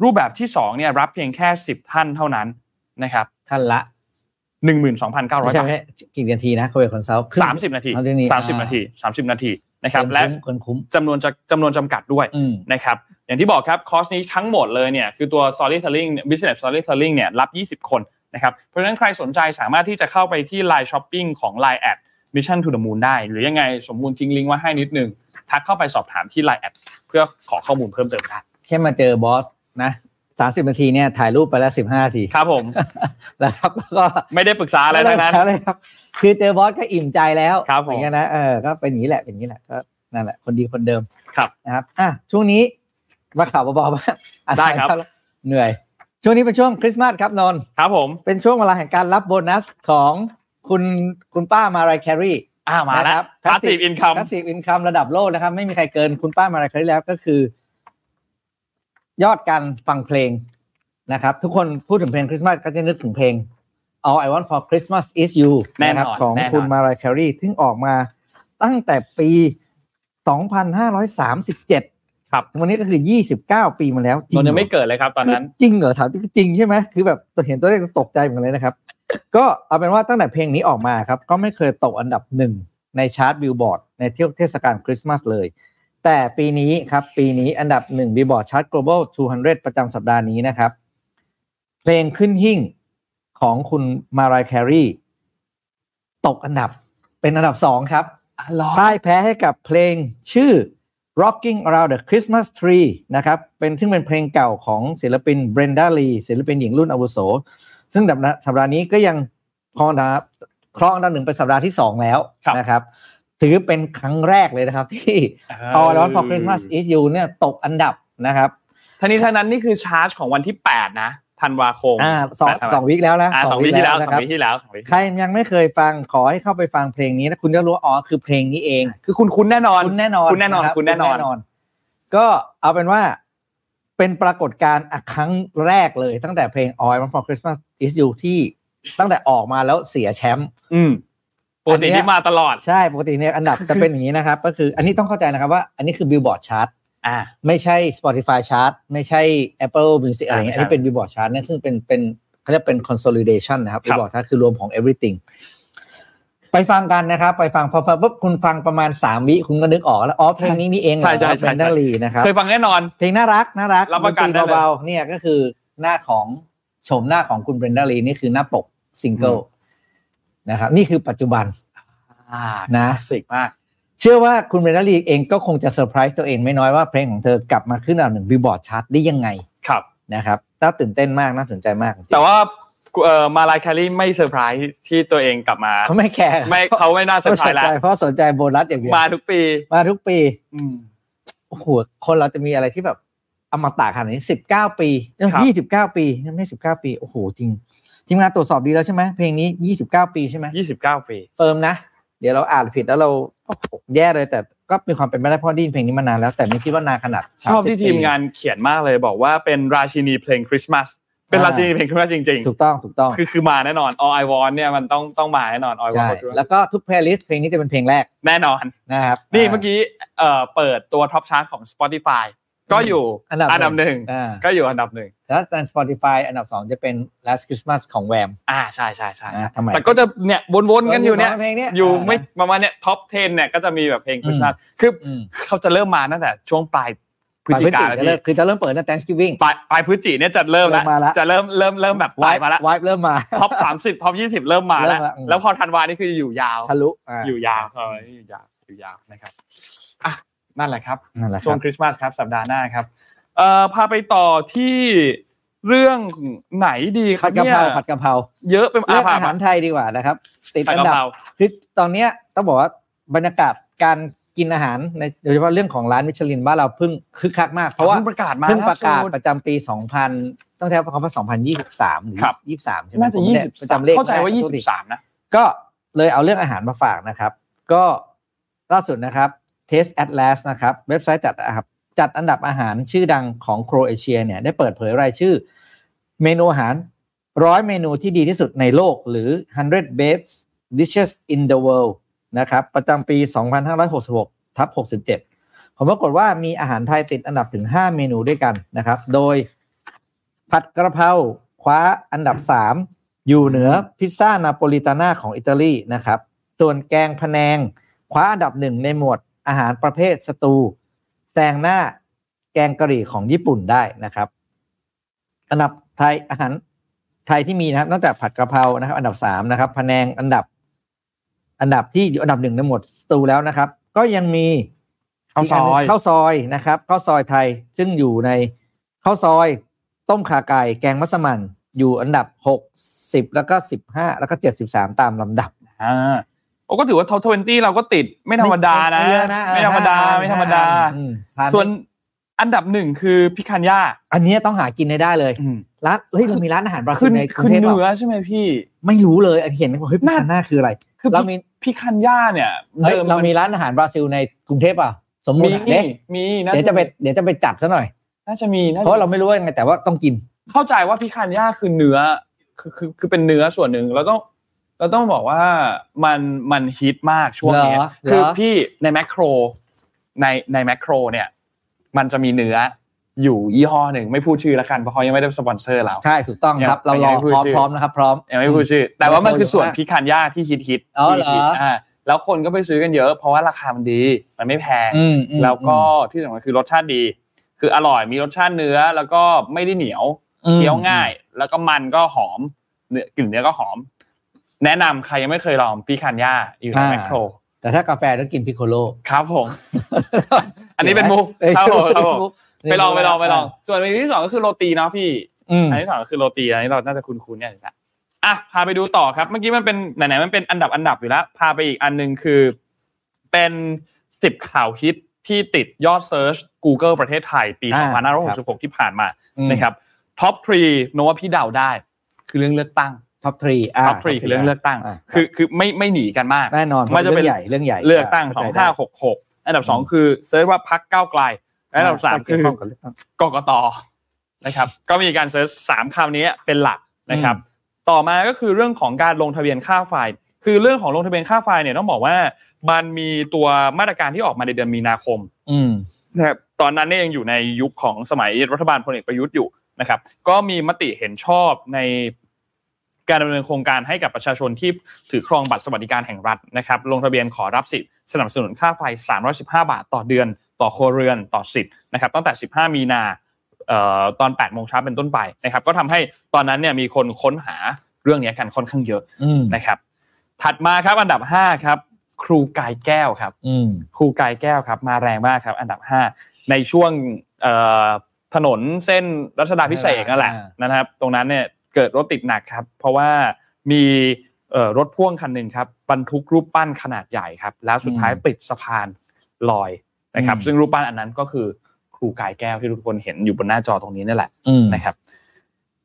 รูปแบบที่สองเนี่ยรับเพียงแค่สิบท่านเท่านั้นนะครับท่านละ หนึ่งหมื่นสองพันเก้าร้อยบาทกี่นาทีนะคุยกับคอนซัลท์สามสิบนาทีสามสิบนาทีสามสิบนาทีนะครับและจำนวนจะจำนวนจำกัดด้วยนะครับอย่างที่บอกครับคอร์สนี้ทั้งหมดเลยเนี่ยคือตัว Storytelling Business Storytelling เนี่ยรับยี่สิบคนนะครับเพราะฉะนั้นใครสนใจสามารถที่จะเข้าไปที่ ไลน์ Shopping ของ ไลน์ Ad Mission to the Moon ได้หรือยังไงสมบูรณ์ทิ้งลิงก์ไว้ให้นิดนึงทักเข้าไปสอบถามที่ ไลน์ Ad เพื่อขอข้อมูลเพิ่มเติมได้แค่มาเจอบอสนะสามสิบนาทีเนี่ยถ่ายรูปไปแล้วสิบห้านาทีครับผมนะครับแล้วก็ไม่ได้ปรึกษาอะไรทั้งนั้นครับคือเจอบอสก็อิ่มใจแล้วอย่างเงี้ยนะเออก็เป็นอย่างนี้แหละเป็นอย่างนี้แหละก็นั่นแหละคนดีคนเดิมครับนะครับอ่ะช่วงนี้มาข่าวเบาๆบ้างได้ครับเหนื่อยช่วงนี้เป็นช่วงคริสต์มาสครับนนท์ครับผมเป็นช่วงเวลาแห่งการรับโบนัสของคุณคุณป้า Mariah Carey อ่ามาแล้ว Passive Income Passive Income ระดับโลกนะครับไม่มีใครเกินคุณป้า Mariah Carey แล้วก็คือยอดการฟังเพลงนะครับทุกคนพูดถึงเพลงคริสต์มาสก็จะนึกถึงเพลง All I want for Christmas is you นะครับของคุณ Mariah Carey ซึ่งออกมาตั้งแต่ปีสองพันห้าร้อยสามสิบเจ็ดครับวันนี้ก็คือยี่สิบเก้าปีมาแล้วตอนยังไม่เกิดเลยครับตอนนั้นจริงเหรอถามจริงใช่ไหมคือแบบเห็นตัวเลขตกใจเหมือนกันเลยนะครับก็เอาเป็นว่าตั้งแต่เพลงนี้ออกมาครับก็ไม่เคยตกอันดับหนึ่งในชาร์ตบิลบอร์ดในเทศกาลคริสต์มาสเลยแต่ปีนี้ครับปีนี้อันดับหนึ่งบิลบอร์ดชาร์ต Global สองร้อยประจำสัปดาห์นี้นะครับเพลงขึ้นหิ้งของคุณ Mariah Carey ตกอันดับเป็นอันดับสองครับพ่ายแพ้ให้กับเพลงชื่อRockin' around the Christmas tree นะครับเป็นซึ่งเป็นเพลงเก่าของศิลปิน Brenda Lee ศิลปินหญิงรุ่นอาวุโสซึ่งสัปดาห์นี้ก็ยังครองนะครองอันดับหนึ่งเป็นสัปดาห์ที่สองแล้วนะครับถือเป็นครั้งแรกเลยนะครับที่ All I want for Christmas is you เนี่ยตกอันดับนะครับท่านี้ท่านั้นนี่คือชาร์จของวันที่แปดนะธันวาคมอ่าสอง สองวีคแล้วนะสองวีคที่แล้วสองวีคที่แล้วใครยังไม่เคยฟังขอให้เข้าไปฟังเพลงนี้นะคุณจะรู้อ๋อคือเพลงนี้เองคือคุณคุณแน่นอนคุณแน่นอนคุณแน่นอนคุณแน่นอนก็เอาเป็นว่าเป็นปรากฏการณ์ครั้งแรกเลยตั้งแต่เพลง All I Want for Christmas Is You ที่ตั้งแต่ออกมาแล้วเสียแชมป์อืมปกตินี่มาตลอดใช่ปกติเนี่ยอันดับจะเป็นอย่างนี้นะครับก็คืออันนี้ต้องเข้าใจนะครับว่าอันนี้คือ Billboard Chartอ่าไม่ใช่ Spotify chart ไม่ใช่ Apple Music อะไรอย่างเงี้ยอันนี้เป็น Billboard chart นะซึ่งเป็นเป็นเค้าเรียกเป็น consolidation นะครับ Billboard chart คือรวมของ everything ไปฟังกันนะครับไปฟังพอปุ๊บคุณฟังประมาณสามวิคุณก็นึกออกแล้วอ๋อเพลงนี้นี่เองครับเป็นดาลีนะครับเคยฟังแน่นอนเพลงน่ารักน่ารักเป็นเบาๆเนี่ยก็คือหน้าของชมหน้าของคุณเบรนดาลีนี่คือหน้าปกซิงเกิลนะครับนี่คือปัจจุบันอ่านะสิกมากเชื่อว่าคุณเบรนดาลีเองก็คงจะเซอร์ไพรส์ตัวเองไม่น้อยว่าเพลงของเธอกลับมาขึ้นอันดับหนึ่งบิลบอร์ดชาร์ตได้ยังไงครับนะครับน่าตื่นเต้นมากน่าสนใจมากแต่ว่า เอ่อ Mariah Carey ไม่เซอร์ไพรส์ที่ตัวเองกลับมาเขาไม่แคร์ไม่เขาไม่น่าเซอร์ไพรส์แล้วเพราะสนใจโบนัสอย่างเดียวมาทุกปีมาทุกปีอืมโอ้โหคนเราจะมีอะไรที่แบบอมตะขนาดนี้สิบเก้าปียี่สิบเก้าปีไม่สิบเก้าปีโอ้โหจริงทีมงานตรวจสอบดีแล้วใช่มั้ยเพลงนี้ยี่สิบเก้าปีใช่มั้ยยี่สิบเก้าปีเฟิร์มนะเดี๋ยวเราอ่านผิดแล้วเราโอ้โหแย่เลยแต่ก็มีความเป็นไปได้เพราะได้ยินเพลงนี้มานานแล้วแต่ไม่คิดว่านานขนาดชอบที่ทีมงานเขียนมากเลยบอกว่าเป็นราชินีเพลงคริสต์มาสเป็นราชินีเพลงคริสต์มาสจริงๆถูกต้องถูกต้องคือคือมาแน่นอน All I want เนี่ยมันต้องต้องมาแน่นอน All I want แล้วก็ทุก playlist เพลงนี้จะเป็นเพลงแรกแน่นอนนะครับนี่เมื่อกี้เอ่อเปิดตัว Top Chart ของ Spotify ก็อยู่อันดับหนึ่งก็อยู่อันดับหนึ่งแล้ว Spotify อันดับสองจะเป็น Last Christmas ของ Wham อ่าใช่ๆๆแต่ก็จะเนี่ยวนๆกันอยู่เนี่ยอยู่ไม่ประมาณเนี่ย Top สิบเนี่ยก็จะมีแบบเพลงคริสต์มาสคือเขาจะเริ่มมาตั้งแต่ช่วงปลายพฤศจิกายนคือจะเริ่มเปิดนะ Thanksgiving ปลายปลายพฤศจิกายนเนี่ยจะเริ่มแล้วจะเริ่มเริ่มเริ่มแบบไวบ์มาแล้วไวบ์เริ่มมาท็อปสามสิบท็อปยี่สิบเริ่มมาแล้วแล้วพอธันวานี่คืออยู่ยาวทะลุอยู่ยาวอยู่ยาวอยู่ยาวนะครับอ่ะนั่นแหละครับช่วงคริสต์มาสครับสัปดาห์หน้าครับเอ่อพาไปต่อที่เรื่องไหนดีครับเนี่ยผัดกะเพราเยอะเป็นอาหารไทยดีกว่านะครับติดอันดับคือตอนเนี้ยต้องบอกว่าบรรยากาศการกินอาหารในโดยเฉพาะเรื่องของร้านมิชลินบ้านเราเพิ่งคึกคักมากเพราะว่าเพิ่งประกาศมาเพิ่งประกาศประจำปีสองพันต้องใช้คำว่าสองพันยี่สิบสามหรือยี่สิบสามใช่มั้ยผมเนี่ยประจำเลขเข้าใจว่ายี่สิบสามนะก็เลยเอาเรื่องอาหารมาฝากนะครับก็ล่าสุดนะครับ Taste Atlas นะครับเว็บไซต์จัดจัดอันดับอาหารชื่อดังของโครเอเชียเนี่ยได้เปิดเผยรายชื่อเมนูอาหารหนึ่งร้อยเมนูที่ดีที่สุดในโลกหรือหนึ่งร้อย best dishes in the worldนะครับประจำปี สองพันห้าร้อยหกสิบหก ทับ หกสิบเจ็ด ผมปรากฏว่ามีอาหารไทยติดอันดับถึงห้าเมนูด้วยกันนะครับโดยผัดกระเพราคว้าอันดับสามอยู่เหนือพิซซ่านาโปลิตาน่าของอิตาลีนะครับส่วนแกงพะแนงคว้าอันดับหนึ่งในหมวดอาหารประเภทสตูแซงหน้าแกงกะหรี่ของญี่ปุ่นได้นะครับอันดับไทยอาหารไทยที่มีนะครับนอกจากผัดกระเพรานะครับอันดับสามนะครับพะแนงอันดับอันดับที่อยู่อันดับหนึ่งในหมวดสตูแล้วนะครับก็ยังมีข้าวซอยข้าวซอยนะครับข้าวซอยไทยซึ่งอยู่ในข้าวซอยต้มข่าไก่แกงมัสมั่นอยู่อันดับหกสิบแล้วก็สิบห้าแล้วก็เจ็ดสิบสามตามลำดับอ่าโอ้ก็ถือว่าท็อปยี่สิบเราก็ติดไม่ธรรมดานะไม่ธรรมดาไม่ธรรมดาส่วนอันดับหนึ่งคือพิคันย่าอันนี้ต้องหากินได้เลยร้านเฮ้ยเรามีร้านอาหารบราซิลในกรุงเทพฯเหรอคือเนื้อใช่มั้ยพี่ไม่รู้เลยอันเห็นเฮ้ยหน้าคืออะไรเรามีพิคันย่าเนี่ยเรามีร้านอาหารบราซิลในกรุงเทพฯอ่ะสมมุติเนี่ยมีนะเดี๋ยวจะไปเดี๋ยวจะไปจัดซะหน่อยน่าจะมีนะเพราะเราไม่รู้ยังไงแต่ว่าต้องกินเข้าใจว่าพิคันย่าคือเนื้อคือคือคือเป็นเนื้อส่วนนึงเราต้องเราต้องบอกว่ามันมันฮิตมากช่วงเนี้ยคือพี่ในแมคโครในในแมคโครเนี่ยมันจะมีเนื้ออยู่ยี่ห้อหนึ่งไม่พูดชื่อละกันเพราะเขายังไม่ได้สปอนเซอร์เราใช่ถูกต้องครับเรารอพร้อมพร้อมนะครับพร้อมยังไม่พูดชื่อแต่ว่ามันคือส่วนพิคันย่าที่ฮิตๆอ๋อเหรออ่าแล้วคนก็ไปซื้อกันเยอะเพราะว่าราคามันดีมันไม่แพงแล้วก็ที่สำคัญคือรสชาติดีคืออร่อยมีรสชาติเนื้อแล้วก็ไม่ได้เหนียวเคี้ยวง่ายแล้วก็มันก็หอมเนื้อกลิ่นเนื้อก็หอมแนะนำใครยังไม่เคยลองพิคันย่าอยู่ในแมคโครแต่ถ้ากาแฟต้องกินพิโคโลครับผมอันนี้เป็นมุกครับผมครับผมไปลองไปลองไปลองส่วนอันที่สองก็คือโรตีเนาะพี่อันที่สองก็คือโรตีอันนี้เราน่าจะคุ้นๆเนี่ยแหละอ่ะพาไปดูต่อครับเมื่อกี้มันเป็นไหนๆมันเป็นอันดับอันดับอยู่แล้วพาไปอีกอันนึงคือเป็นสิบข่าวฮิตที่ติดยอดเซิร์ช Google ประเทศไทยปีสองพันห้าร้อยหกสิบหกที่ผ่านมานะครับท็อปสามโน้ตพี่เดาได้คือเรื่องเลือกตั้งท็อปสามอ่าท็อปสามคือเรื่องเลือกตั้งคือคือไม่ไม่หนีกันมากแน่นอนมันจะเป็นเรื่องใหญ่เรื่องใหญ่เลือกตั้งสองพันห้าร้อยหกสิบหกอันดับสองคือเซิร์ชว่าพรรคก้าวไกลอันดับสามคือกกต.นะครับก็มีการเซิร์ชสามคำนี้เป็นหลักนะครับต่อมาก็คือเรื่องของการลงทะเบียนค่าไฟคือเรื่องของลงทะเบียนค่าไฟเนี่ยต้องบอกว่ามันมีตัวมาตรการที่ออกมาในเดือนมีนาคมอืมนะครับตอนนั้นเนี่ยยังอยู่ในยุคของสมัยรัฐบาลพลเอกประยุทธ์อยู่นะครับก็มีมติเห็นชอบในการดำเนินโครงการให้กับประชาชนที่ถือครองบัตรสวัสดิการแห่งรัฐนะครับลงทะเบียนขอรับสิทธิ์สนับสนุนค่าไฟสามร้อยสิบห้าบาทต่อเดือนต่อครัวเรือนต่อสิทธิ์นะครับตั้งแต่สิบห้ามีนาเอ่อตอน แปดโมงเช้า เป็นต้นไปนะครับก็ทำให้ตอนนั้นเนี่ยมีคนค้นหาเรื่องนี้กันค่อนข้างเยอะนะครับถัดมาครับอันดับห้าครับครูกายแก้วครับครูกายแก้วครับมาแรงมากครับอันดับห้าในช่วงเอ่อถนนเส้นรัชดาภิเษกนั่นแหละนะครับตรงนั้นเนี่ย เกิดรถติดหนักครับเพราะว่ามีรถพ่วงคันนึงครับบรรทุกรูปปั้นขนาดใหญ่ครับแล้วสุดท้ายติดสะพานลอยนะครับซึ่งรูปปั้นอันนั้นก็คือครูกายแก้วที่ทุกคนเห็นอยู่บนหน้าจอตรงนี้นี่แหละนะครับ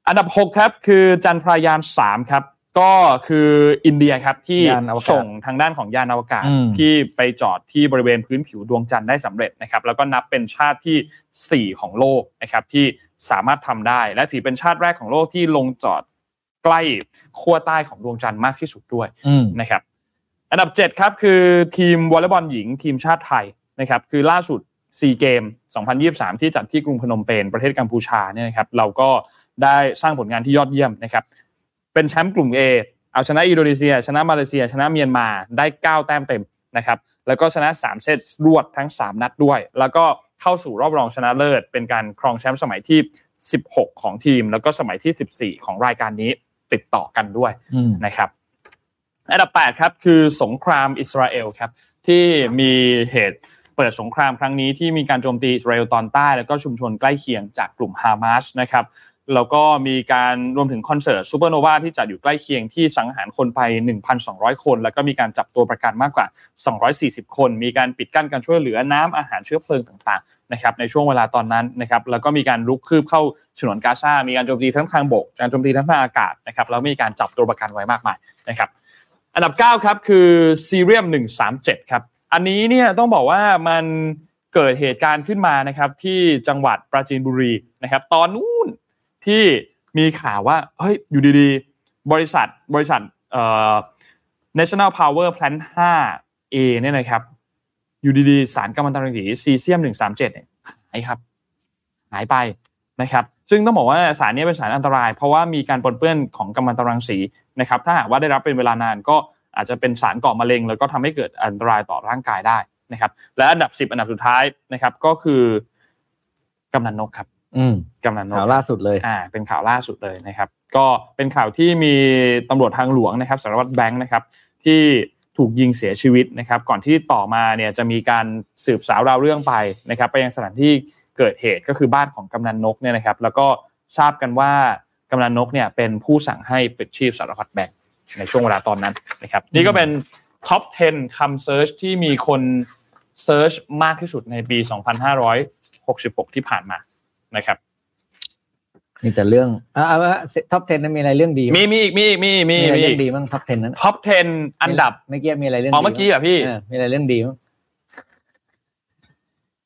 อันดับหกครับคือจันทรายานสามครับก็คืออินเดียครับที่ส่งทางด้านของยานอวกาศที่ไปจอดที่บริเวณพื้นผิวดวงจันทร์ได้สำเร็จนะครับแล้วก็นับเป็นชาติที่สี่ของโลกนะครับที่สามารถทำได้และถือเป็นชาติแรกของโลกที่ลงจอดใกล้ขั้วใต้ของดวงจันทร์มากที่สุดด้วยนะครับอันดับเจ็ดครับคือทีมวอลเลย์บอลหญิงทีมชาติไทยนะครับคือล่าสุดซีเกมสองพันยี่สิบสามที่จัดที่กรุงพนมเปญประเทศกัมพูชาเนี่ยนะครับเราก็ได้สร้างผลงานที่ยอดเยี่ยมนะครับเป็นแชมป์กลุ่ม A เอาชนะอินโดนีเซียชนะมาเลเซียชนะเมียนมาได้เก้าแต้มเต็มนะครับแล้วก็ชนะสามเซตรวดทั้งสามนัดด้วยแล้วก็เข้าสู่รอบรองชนะเลิศเป็นการครองแชมป์สมัยที่สิบหกของทีมแล้วก็สมัยที่สิบสี่ของรายการนี้ติดต่อกันด้วยนะครับอันดับแปดครับคือสงครามอิสราเอลครับที่มีเหตุเปิดสงครามครั้งนี้ที่มีการโจมตีอิสราเอลตอนใต้แล้วก็ชุมชนใกล้เคียงจากกลุ่มฮามาสนะครับแล้วก็มีการรวมถึงคอนเสิร์ตซูเปอร์โนวาที่จัดอยู่ใกล้เคียงที่สังหารคนไป หนึ่งพันสองร้อย คนแล้วก็มีการจับตัวประกันมากกว่าสองร้อยสี่สิบคนมีการปิดกั้นการช่วยเหลือน้ำอาหารเชื้อเพลิงต่างๆนะครับในช่วงเวลาตอนนั้นนะครับแล้วก็มีการลุกคืบเข้าฉนวนกาซามีการโจมตีทั้งทางบกการโจมตีทั้งทางอากาศนะครับแล้วมีการจับตัวประกันไว้มากมายนะครับอันดับเก้าครับคือซีเรียมหนึ่งสามเจ็ดครับอันนี้เนี่ยต้องบอกว่ามันเกิดเหตุการณ์ขึ้นมานะครับที่จังหวัดปราจีนบุรีนะครับตอนนู้นที่มีข่าวว่าเฮ้ยอยู่ดีๆบริษัทบริษัทเอ่อ National Power Plant ห้า เอ เนี่ยนะครับอยู่ดีๆสารกัมมันตรังสีซีเซียมหนึ่งสามเจ็ดเนี่ยหายครับหายไปนะครับซึ่งต้องบอกว่าสารนี้เป็นสารอันตรายเพราะว่ามีการปนเปื้อนของกัมมันตรังสีนะครับถ้าหากว่าได้รับเป็นเวลานานก็อาจจะเป็นสารก่อมะเร็งแล้วก็ทำให้เกิดอันตรายต่อร่างกายได้นะครับและอันดับสิบอันดับสุดท้ายนะครับก็คือกำนันนกครับอืมกำนันนกข่าวล่าสุดเลยอ่าเป็นข่าวล่าสุดเลยนะครับก็เป็นข่าวที่มีตำรวจทางหลวงนะครับสารวัตรแบงค์นะครับที่ถูกยิงเสียชีวิตนะครับก่อนที่ต่อมาเนี่ยจะมีการสืบสาวราวเรื่องไปนะครับไปยังสถานที่เกิดเหตุก็คือบ้านของกำนันนกเนี่ยนะครับแล้วก็ทราบกันว่ากำนันนกเนี่ยเป็นผู้สั่งให้ปิดชีพสารวัตรแบงค์ในช่วงเวลาตอนนั้นนะครับนี่ก็เป็นท็อปสิบคำเซิร์ชที่มีคนเซิร์ชมากที่สุดในปีสองพันห้าร้อยหกสิบหกที่ผ่านมานะครับมีแต่เรื่องอ่าท็อปสิบนั้นมีอะไรเรื่องดีมีมีอีกมีมีมีมีเรื่องดีบ้างท็อปสิบนั้นท็อปสิบอันดับเมื่อกี้มีอะไรเรื่องอ๋อเมื่อกี้อ่ะพี่มีอะไรเรื่องดีมั้ง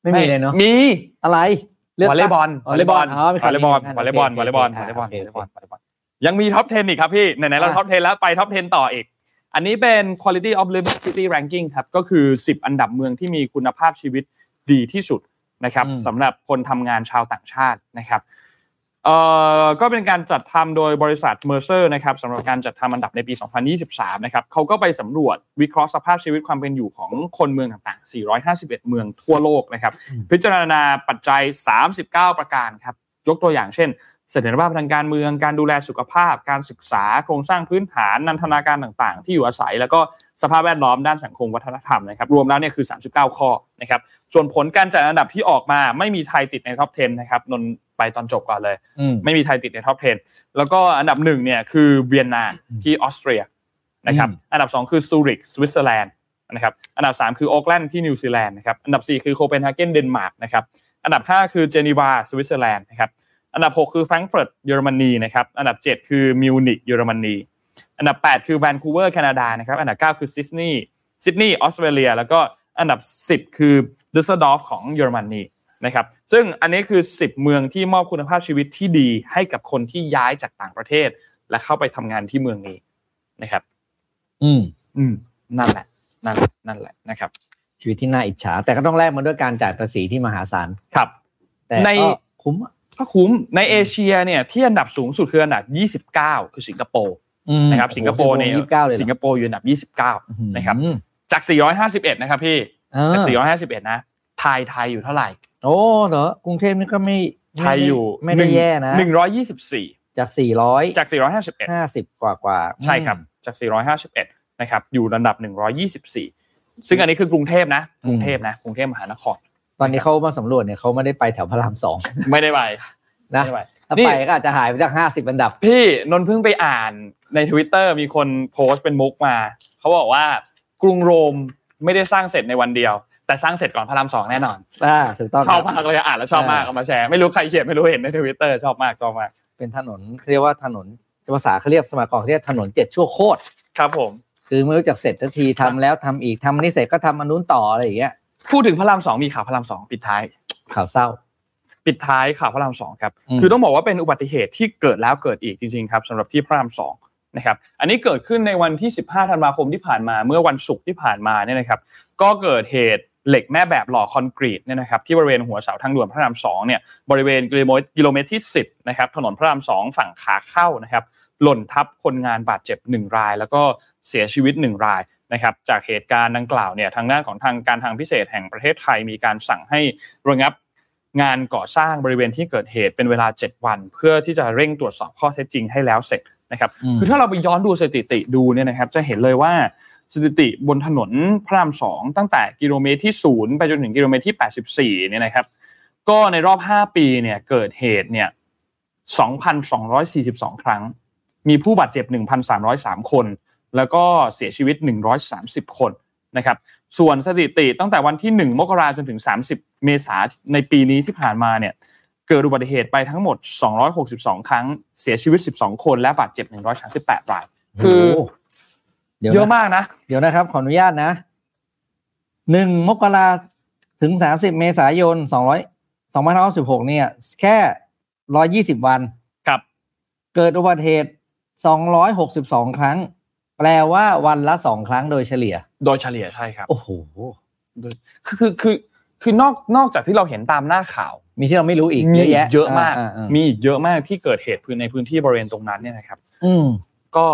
ไม่มีเลยเนาะมีอะไรเรื่องวอลเลย์บอลวอลเลย์บอลวอลเลย์บอลวอลเลย์บอลวอลเลย์บอลวอลเลย์บอลวอลเลย์บอลยังมีท็อปสิบอีกครับพี่ไหนๆเราท็อปสิบแล้วไปท็อปสิบต่ออีกอันนี้เป็น quality of living city ranking ครับก็คือสิบอันดับเมืองที่มีคุณภาพชีวิตดีที่สุดนะครับสำหรับคนทำงานชาวต่างชาตินะครับเอ่อก็เป็นการจัดทำโดยบริษัท Mercer นะครับสำหรับการจัดทำอันดับในปีสองพันยี่สิบสามนะครับเขาก็ไปสำรวจวิเคราะห์สภาพชีวิตความเป็นอยู่ของคนเมืองต่างๆสี่ร้อยห้าสิบเอ็ดเมืองทั่วโลกนะครับพิจารณาปัจจัยสามสิบเก้าประการครับยกตัวอย่างเช่นเสถียรภาพทางการเมืองการดูแลสุขภาพการศึกษาโครงสร้างพื้นฐานนันทนาการต่างๆที่อยู่อาศัยแล้วก็สภาพแวดล้อมด้านสังคมวัฒนธรรมนะครับรวมแล้วเนี่ยคือสามสิบเก้าข้อนะครับส่วนผลการจัดอันดับที่ออกมาไม่มีไทยติดในท็อปสิบนะครับนนไปตอนจบก่อนเลยไม่มีไทยติดในท็อปสิบแล้วก็อันดับหนึ่งเนี่ยคือเวียนนาที่ออสเตรียนะครับอันดับสองคือซูริกสวิตเซอร์แลนด์นะครับอันดับสามคือโอ๊คแลนด์ที่นิวซีแลนด์นะครับอันดับสี่คือโคเปนเฮเกนเดนมาร์กนะครับอันดับห้าคือเจนีวาสวิตเซอร์แลนด์นะครับอันดับหกคือแฟรงก์เฟิร์ตเยอรมนีนะครับอันดับเจ็ดคือมิวนิกเยอรมนีอันดับแปดคือแวนคูเวอร์แคนาดานะครับอันดับเก้าคือซิดนีย์ซิดนีย์ออสเตรเลียแล้วก็อันดับสิบคือดุสเซลดอร์ฟของเยอรมนีนะครับซึ่งอันนี้คือสิบเมืองที่มอบคุณภาพชีวิตที่ดีให้กับคนที่ย้ายจากต่างประเทศและเข้าไปทำงานที่เมืองนี้นะครับอืมอืมนั่นแหละนั่นนั่นแหละนะครับชีวิตที่น่าอิจฉาแต่ก็ต้องแลกมาด้วยการจ่ายภาษีที่มหาศาลครับแต่ในคุ้มก็คุ้มในเอเชียเนี่ยที่อันดับสูงสุดคืออันดับยี่สิบเก้าคือสิงคโปร์นะครับสิงคโปร์เนี่ยสิงคโปร์อยู่อันดับยี่สิบเก้านะครับจากสี่ร้อยห้าสิบเอ็ดนะครับพี่จากสี่ร้อยห้าสิบเอ็ดนะไทยไทยอยู่เท่าไหร่โอ้เหรอกรุงเทพนี่ก็ไม่ไทยอยู่ไม่ได้แย่นะหนึ่งร้อยยี่สิบสี่จากสี่ร้อยจากสี่ร้อยห้าสิบเอ็ด ห้าสิบกว่าๆใช่ครับจากสี่ร้อยห้าสิบเอ็ดนะครับอยู่อันดับหนึ่งร้อยยี่สิบสี่ซึ่งอันนี้คือกรุงเทพนะกรุงเทพนะกรุงเทพมหานครตอนนี้เขามาสำรวจเนี่ยเขาไม่ได้ไปแถวพระรามสองไม่ได้ไปนะ ไปก็อาจจะหายไปจากห้าสิบอันดับพี่นนท์เพิ่งไปอ่านใน Twitter มีคนโพสต์เป็นมุกมาเขาบอกว่ากรุงโรมไม่ได้สร้างเสร็จในวันเดียวแต่สร้างเสร็จก่อนพระรามสองแน่นอนอ่าถูกต้องชอบมากเลยอ่านแล้วชอบมากเอามาแชร์ไม่รู้ใครเขียนไม่รู้เห็นใน Twitter ชอบมากชอบมากเป็นถนนเรียกว่าถนนภาษาเขาเรียกสมัยก่อนเรียกถนนเจ็ดชั่วโคตรครับผมคือไม่รู้จักเสร็จทันทีทำแล้วทำอีกทำอันนี้เสร็จก็ทำอันนู้นต่ออะไรอย่างเงี้ยพูดถึงพระรามสองมีข่าวพระรามสองปิดท้ายข่าวเศร้าปิดท้ายข่าวพระรามสองครับคือต้องบอกว่าเป็นอุบัติเหตุที่เกิดแล้วเกิดอีกจริงๆครับสำหรับที่พระรามสองนะครับอันนี้เกิดขึ้นในวันที่สิบห้าธันวาคมที่ผ่านมาเมื่อวันศุกร์ที่ผ่านมาเนี่ยนะครับก็เกิดเหตุเหล็กแม่แบบหล่อคอนกรีตเนี่ยนะครับที่บริเวณหัวเสาทางด่วนพระรามสองเนี่ยบริเวณกิโลเมตรที่สิบนะครับถนนพระรามสองฝั่งขาเข้านะครับหล่นทับคนงานบาดเจ็บหนึ่งรายแล้วก็เสียชีวิตหนึ่งรายนะครับจากเหตุการณ์ดังกล่าวเนี่ยทางด้านของทางการทางพิเศษแห่งประเทศไทยมีการสั่งให้ระงับงานก่อสร้างบริเวณที่เกิดเหตุเป็นเวลาเจ็ดวันเพื่อที่จะเร่งตรวจสอบข้อเท็จจริงให้แล้วเสร็จนะครับคือถ้าเราไปย้อนดูสถิติดูเนี่ยนะครับจะเห็นเลยว่าสถิติบนถนนพระรามสองตั้งแต่กิโลเมตรที่ศูนย์ไปจนถึงกิโลเมตรที่แปดสิบสี่เนี่ยนะครับก็ในรอบห้าปีเนี่ยเกิดเหตุเนี่ย สองพันสองร้อยสี่สิบสอง ครั้งมีผู้บาดเจ็บ หนึ่งพันสามร้อยสาม คนแล้วก็เสียชีวิตหนึ่งร้อยสามสิบคนนะครับส่วนสถิติตั้งแต่วันที่หนึ่งมกราคมจนถึงสามสิบเมษายนในปีนี้ที่ผ่านมาเนี่ยเกิดอุบัติเหตุไปทั้งหมดสองร้อยหกสิบสองครั้งเสียชีวิตสิบสองคนและบาดเจ็บหนึ่งร้อยสามสิบแปดรายคือเยอะมากนะเดี๋ยวนะครับขออนุญาตนะหนึ่งมกราคมถึงสามสิบเมษายนสองพันห้าร้อยสิบหกเนี่ยแค่หนึ่งร้อยยี่สิบวันครับเกิดอุบัติเหตุสองร้อยหกสิบสองครั้งแปลว่าวันละสองครั้งโดยเฉลี่ยโดยเฉลี่ยใช่ครับโอ้โหคือคือคือคือนอกนอกจากที่เราเห็นตามหน้าข่าวมีที่เราไม่รู้อีกเยอะแยะเยอะมากมีอีกเยอะมากที่เกิดเหตุพื้นในพื้นที่บริเวณตรงนั้นเนี่ยนะครับอืมก็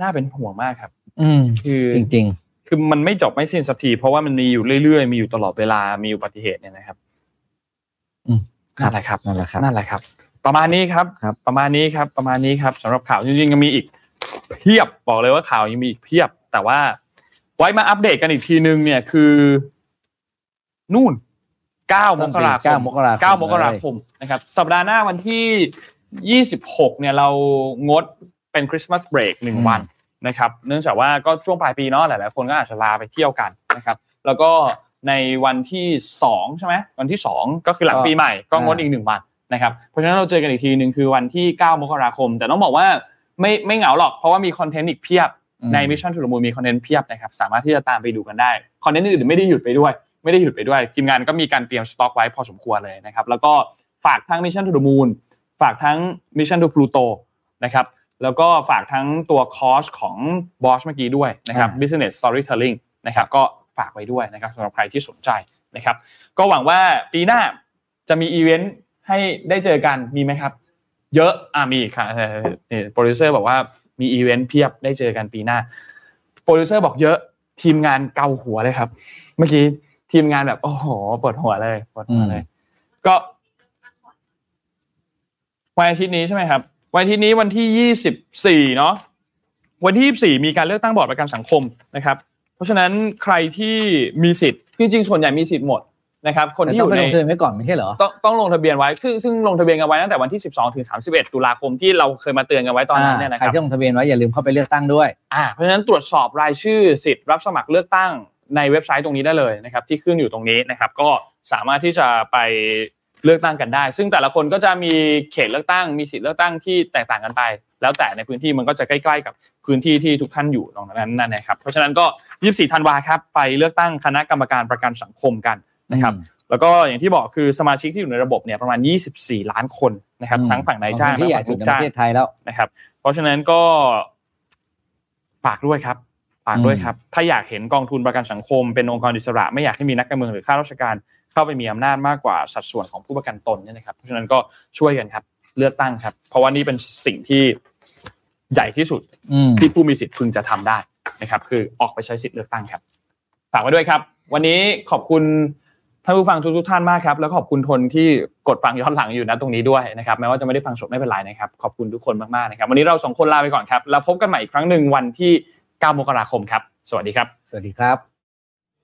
น่าเป็นห่วงมากครับอืมคือจริงๆคือมันไม่จบไม่สิ้นสักทีเพราะว่ามันมีอยู่เรื่อยๆมีอยู่ตลอดเวลามีอุบัติเหตุเนี่ยนะครับอืมนั่นแหละครับนั่นแหละครับนั่นแหละครับประมาณนี้ครับประมาณนี้ครับประมาณนี้ครับสำหรับข่าวจริงๆก็มีอีกเพียบบอกเลยว่าข่าวยังมีอีกเพียบแต่ว่าไว้มาอัปเดตกันอีกทีนึงเนี่ยคือนู่นเก้ามกราคมเก้ามกราคมเก้ามกราคมนะครับสัปดาห์หน้าวันที่ยี่สิบหกเนี่ยเรางดเป็นคริสต์มาสเบรกหนึ่งวันนะครับเนื่องจากว่าก็ช่วงปลายปีเนาะหลายๆคนก็อาจจะลาไปเที่ยวกันนะครับแล้วก็ในวันที่สองใช่มั้ยวันที่สองก็คือหลังปีใหม่ก็งดอีกหนึ่งวันนะครับเพราะฉะนั้นเราเจอกันอีกทีนึงคือวันที่เก้ามกราคมแต่ต้องบอกว่าไม่ไม่เหงาหรอกเพราะว่ามีคอนเทนต์อีกเพียบใน Mission to the Moon มีคอนเทนต์เพียบนะครับสามารถที่จะตามไปดูกันได้คอนเทนต์อื่นไม่ได้หยุดไปด้วยไม่ได้หยุดไปด้วยทีมงานก็มีการเตรียมสต็อกไว้พอสมควรเลยนะครับแล้วก็ฝากทั้ง Mission to the Moon ฝากทั้ง Mission to Pluto นะครับแล้วก็ฝากทั้งตัวคอร์สของบอสเมื่อกี้ด้วยนะครับ Business Storytelling นะครับก็ฝากไว้ด้วยนะครับสำหรับใครที่สนใจนะครับก็หวังว่าปีหน้าจะมีอีเวนต์ให้ได้เจอกันมีมั้ยครับเยอะอ่ะมีค่ะนี่โปรดิวเซอร์บอกว่ามีอีเวนต์เพียบได้เจอกันปีหน้าโปรดิวเซอร์บอกเยอะทีมงานเกาหัวเลยครับเมื่อกี้ทีมงานแบบโอ้โหปวดหัวเลยปวดหัวเลยก็วันอาทิตย์นี้ใช่มั้ยครับวันอาทิตย์นี้วันที่ยี่สิบสี่เนาะวันที่ยี่สิบสี่มีการเลือกตั้งบอร์ดประกันสังคมนะครับเพราะฉะนั้นใครที่มีสิทธิ์จริงๆส่วนใหญ่มีสิทธิ์หมดนะครับคนที่อยู่ในต้องลงทะเบียนไว้ก่อนไม่ใช่เหรอต้องต้องลงทะเบียนไว้คือซึ่งลงทะเบียนกันไว้ตั้งแต่วันที่สิบสองถึงสามสิบเอ็ดตุลาคมที่เราเคยมาเตือนกันไว้ตอนนั้นเนี่ยนะครับใครที่ลงทะเบียนไว้อย่าลืมเข้าไปเลือกตั้งด้วยอ่าเพราะฉะนั้นตรวจสอบรายชื่อสิทธิ์รับสมัครเลือกตั้งในเว็บไซต์ตรงนี้ได้เลยนะครับที่ขึ้นอยู่ตรงนี้นะครับก็สามารถที่จะไปเลือกตั้งกันได้ซึ่งแต่ละคนก็จะมีเขตเลือกตั้งมีสิทธิ์เลือกตั้งที่แตกต่างกันไปแล้วแต่ในพื้นที่มันก็จะใกล้ๆกับพื้นที่ที่ทุกท่านอยู่ตรงนั้นนั่นนะครับเพราะฉะนั้นก็ยี่สิบสี่ธันวาคมครับไปเลือกตั้งคณะกรรมการประกันสังคมกันนะครับแล้วก็อย่างที่บอกคือสมาชิกที่อยู่ในระบบเนี่ยประมาณยี่สิบสี่ล้านคนนะครับทั้งฝั่งนายจ้างและฝั่งลูกจ้างประเทศไทยแล้วนะครับเพราะฉะนั้นก็ฝากด้วยครับฝากด้วยครับถ้าอยากเห็นกองทุนประกันสังคมเป็นองค์กรอิสระไม่อยากให้มีนักการเมืองหรือข้าราชการเข้าไปมีอำนาจมากกว่าสัดส่วนของผู้ประกันตนเนี่ยนะครับเพราะฉะนั้นก็ช่วยกันครับเลือกตั้งครับเพราะว่านี่เป็นสิ่งที่ใหญ่ที่สุดที่ผู้มีสิทธิ์พึงจะทำได้นะครับคือออกไปใช้สิทธิ์เลือกตั้งครับฝากไว้ด้วยครับวันนี้ขอบคุณท่านผู้ฟังทุกๆท่านมากครับแล้วขอบคุณทนที่กดฟังย้อนหลังอยู่นะตรงนี้ด้วยนะครับแม้ว่าจะไม่ได้ฟังสดไม่เป็นไรนะครับขอบคุณทุกคนมากๆนะครับวันนี้เราสองคนลาไปก่อนครับแล้วพบกันใหม่อีกครั้งนึงวันที่เก้ามกราคมครับสวัสดีครับสวัสดีครับ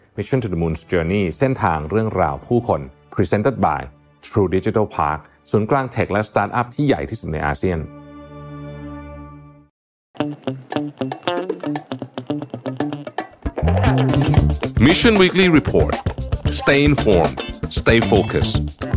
Mission to the Moon's Journey เส้นทางเรื่องราวผู้คน Presented by True Digital Park ศูนย์กลางเทคและสตาร์ทอัพที่ใหญ่ที่สุดในอาเซียนMission Weekly Report Stay informed Stay focused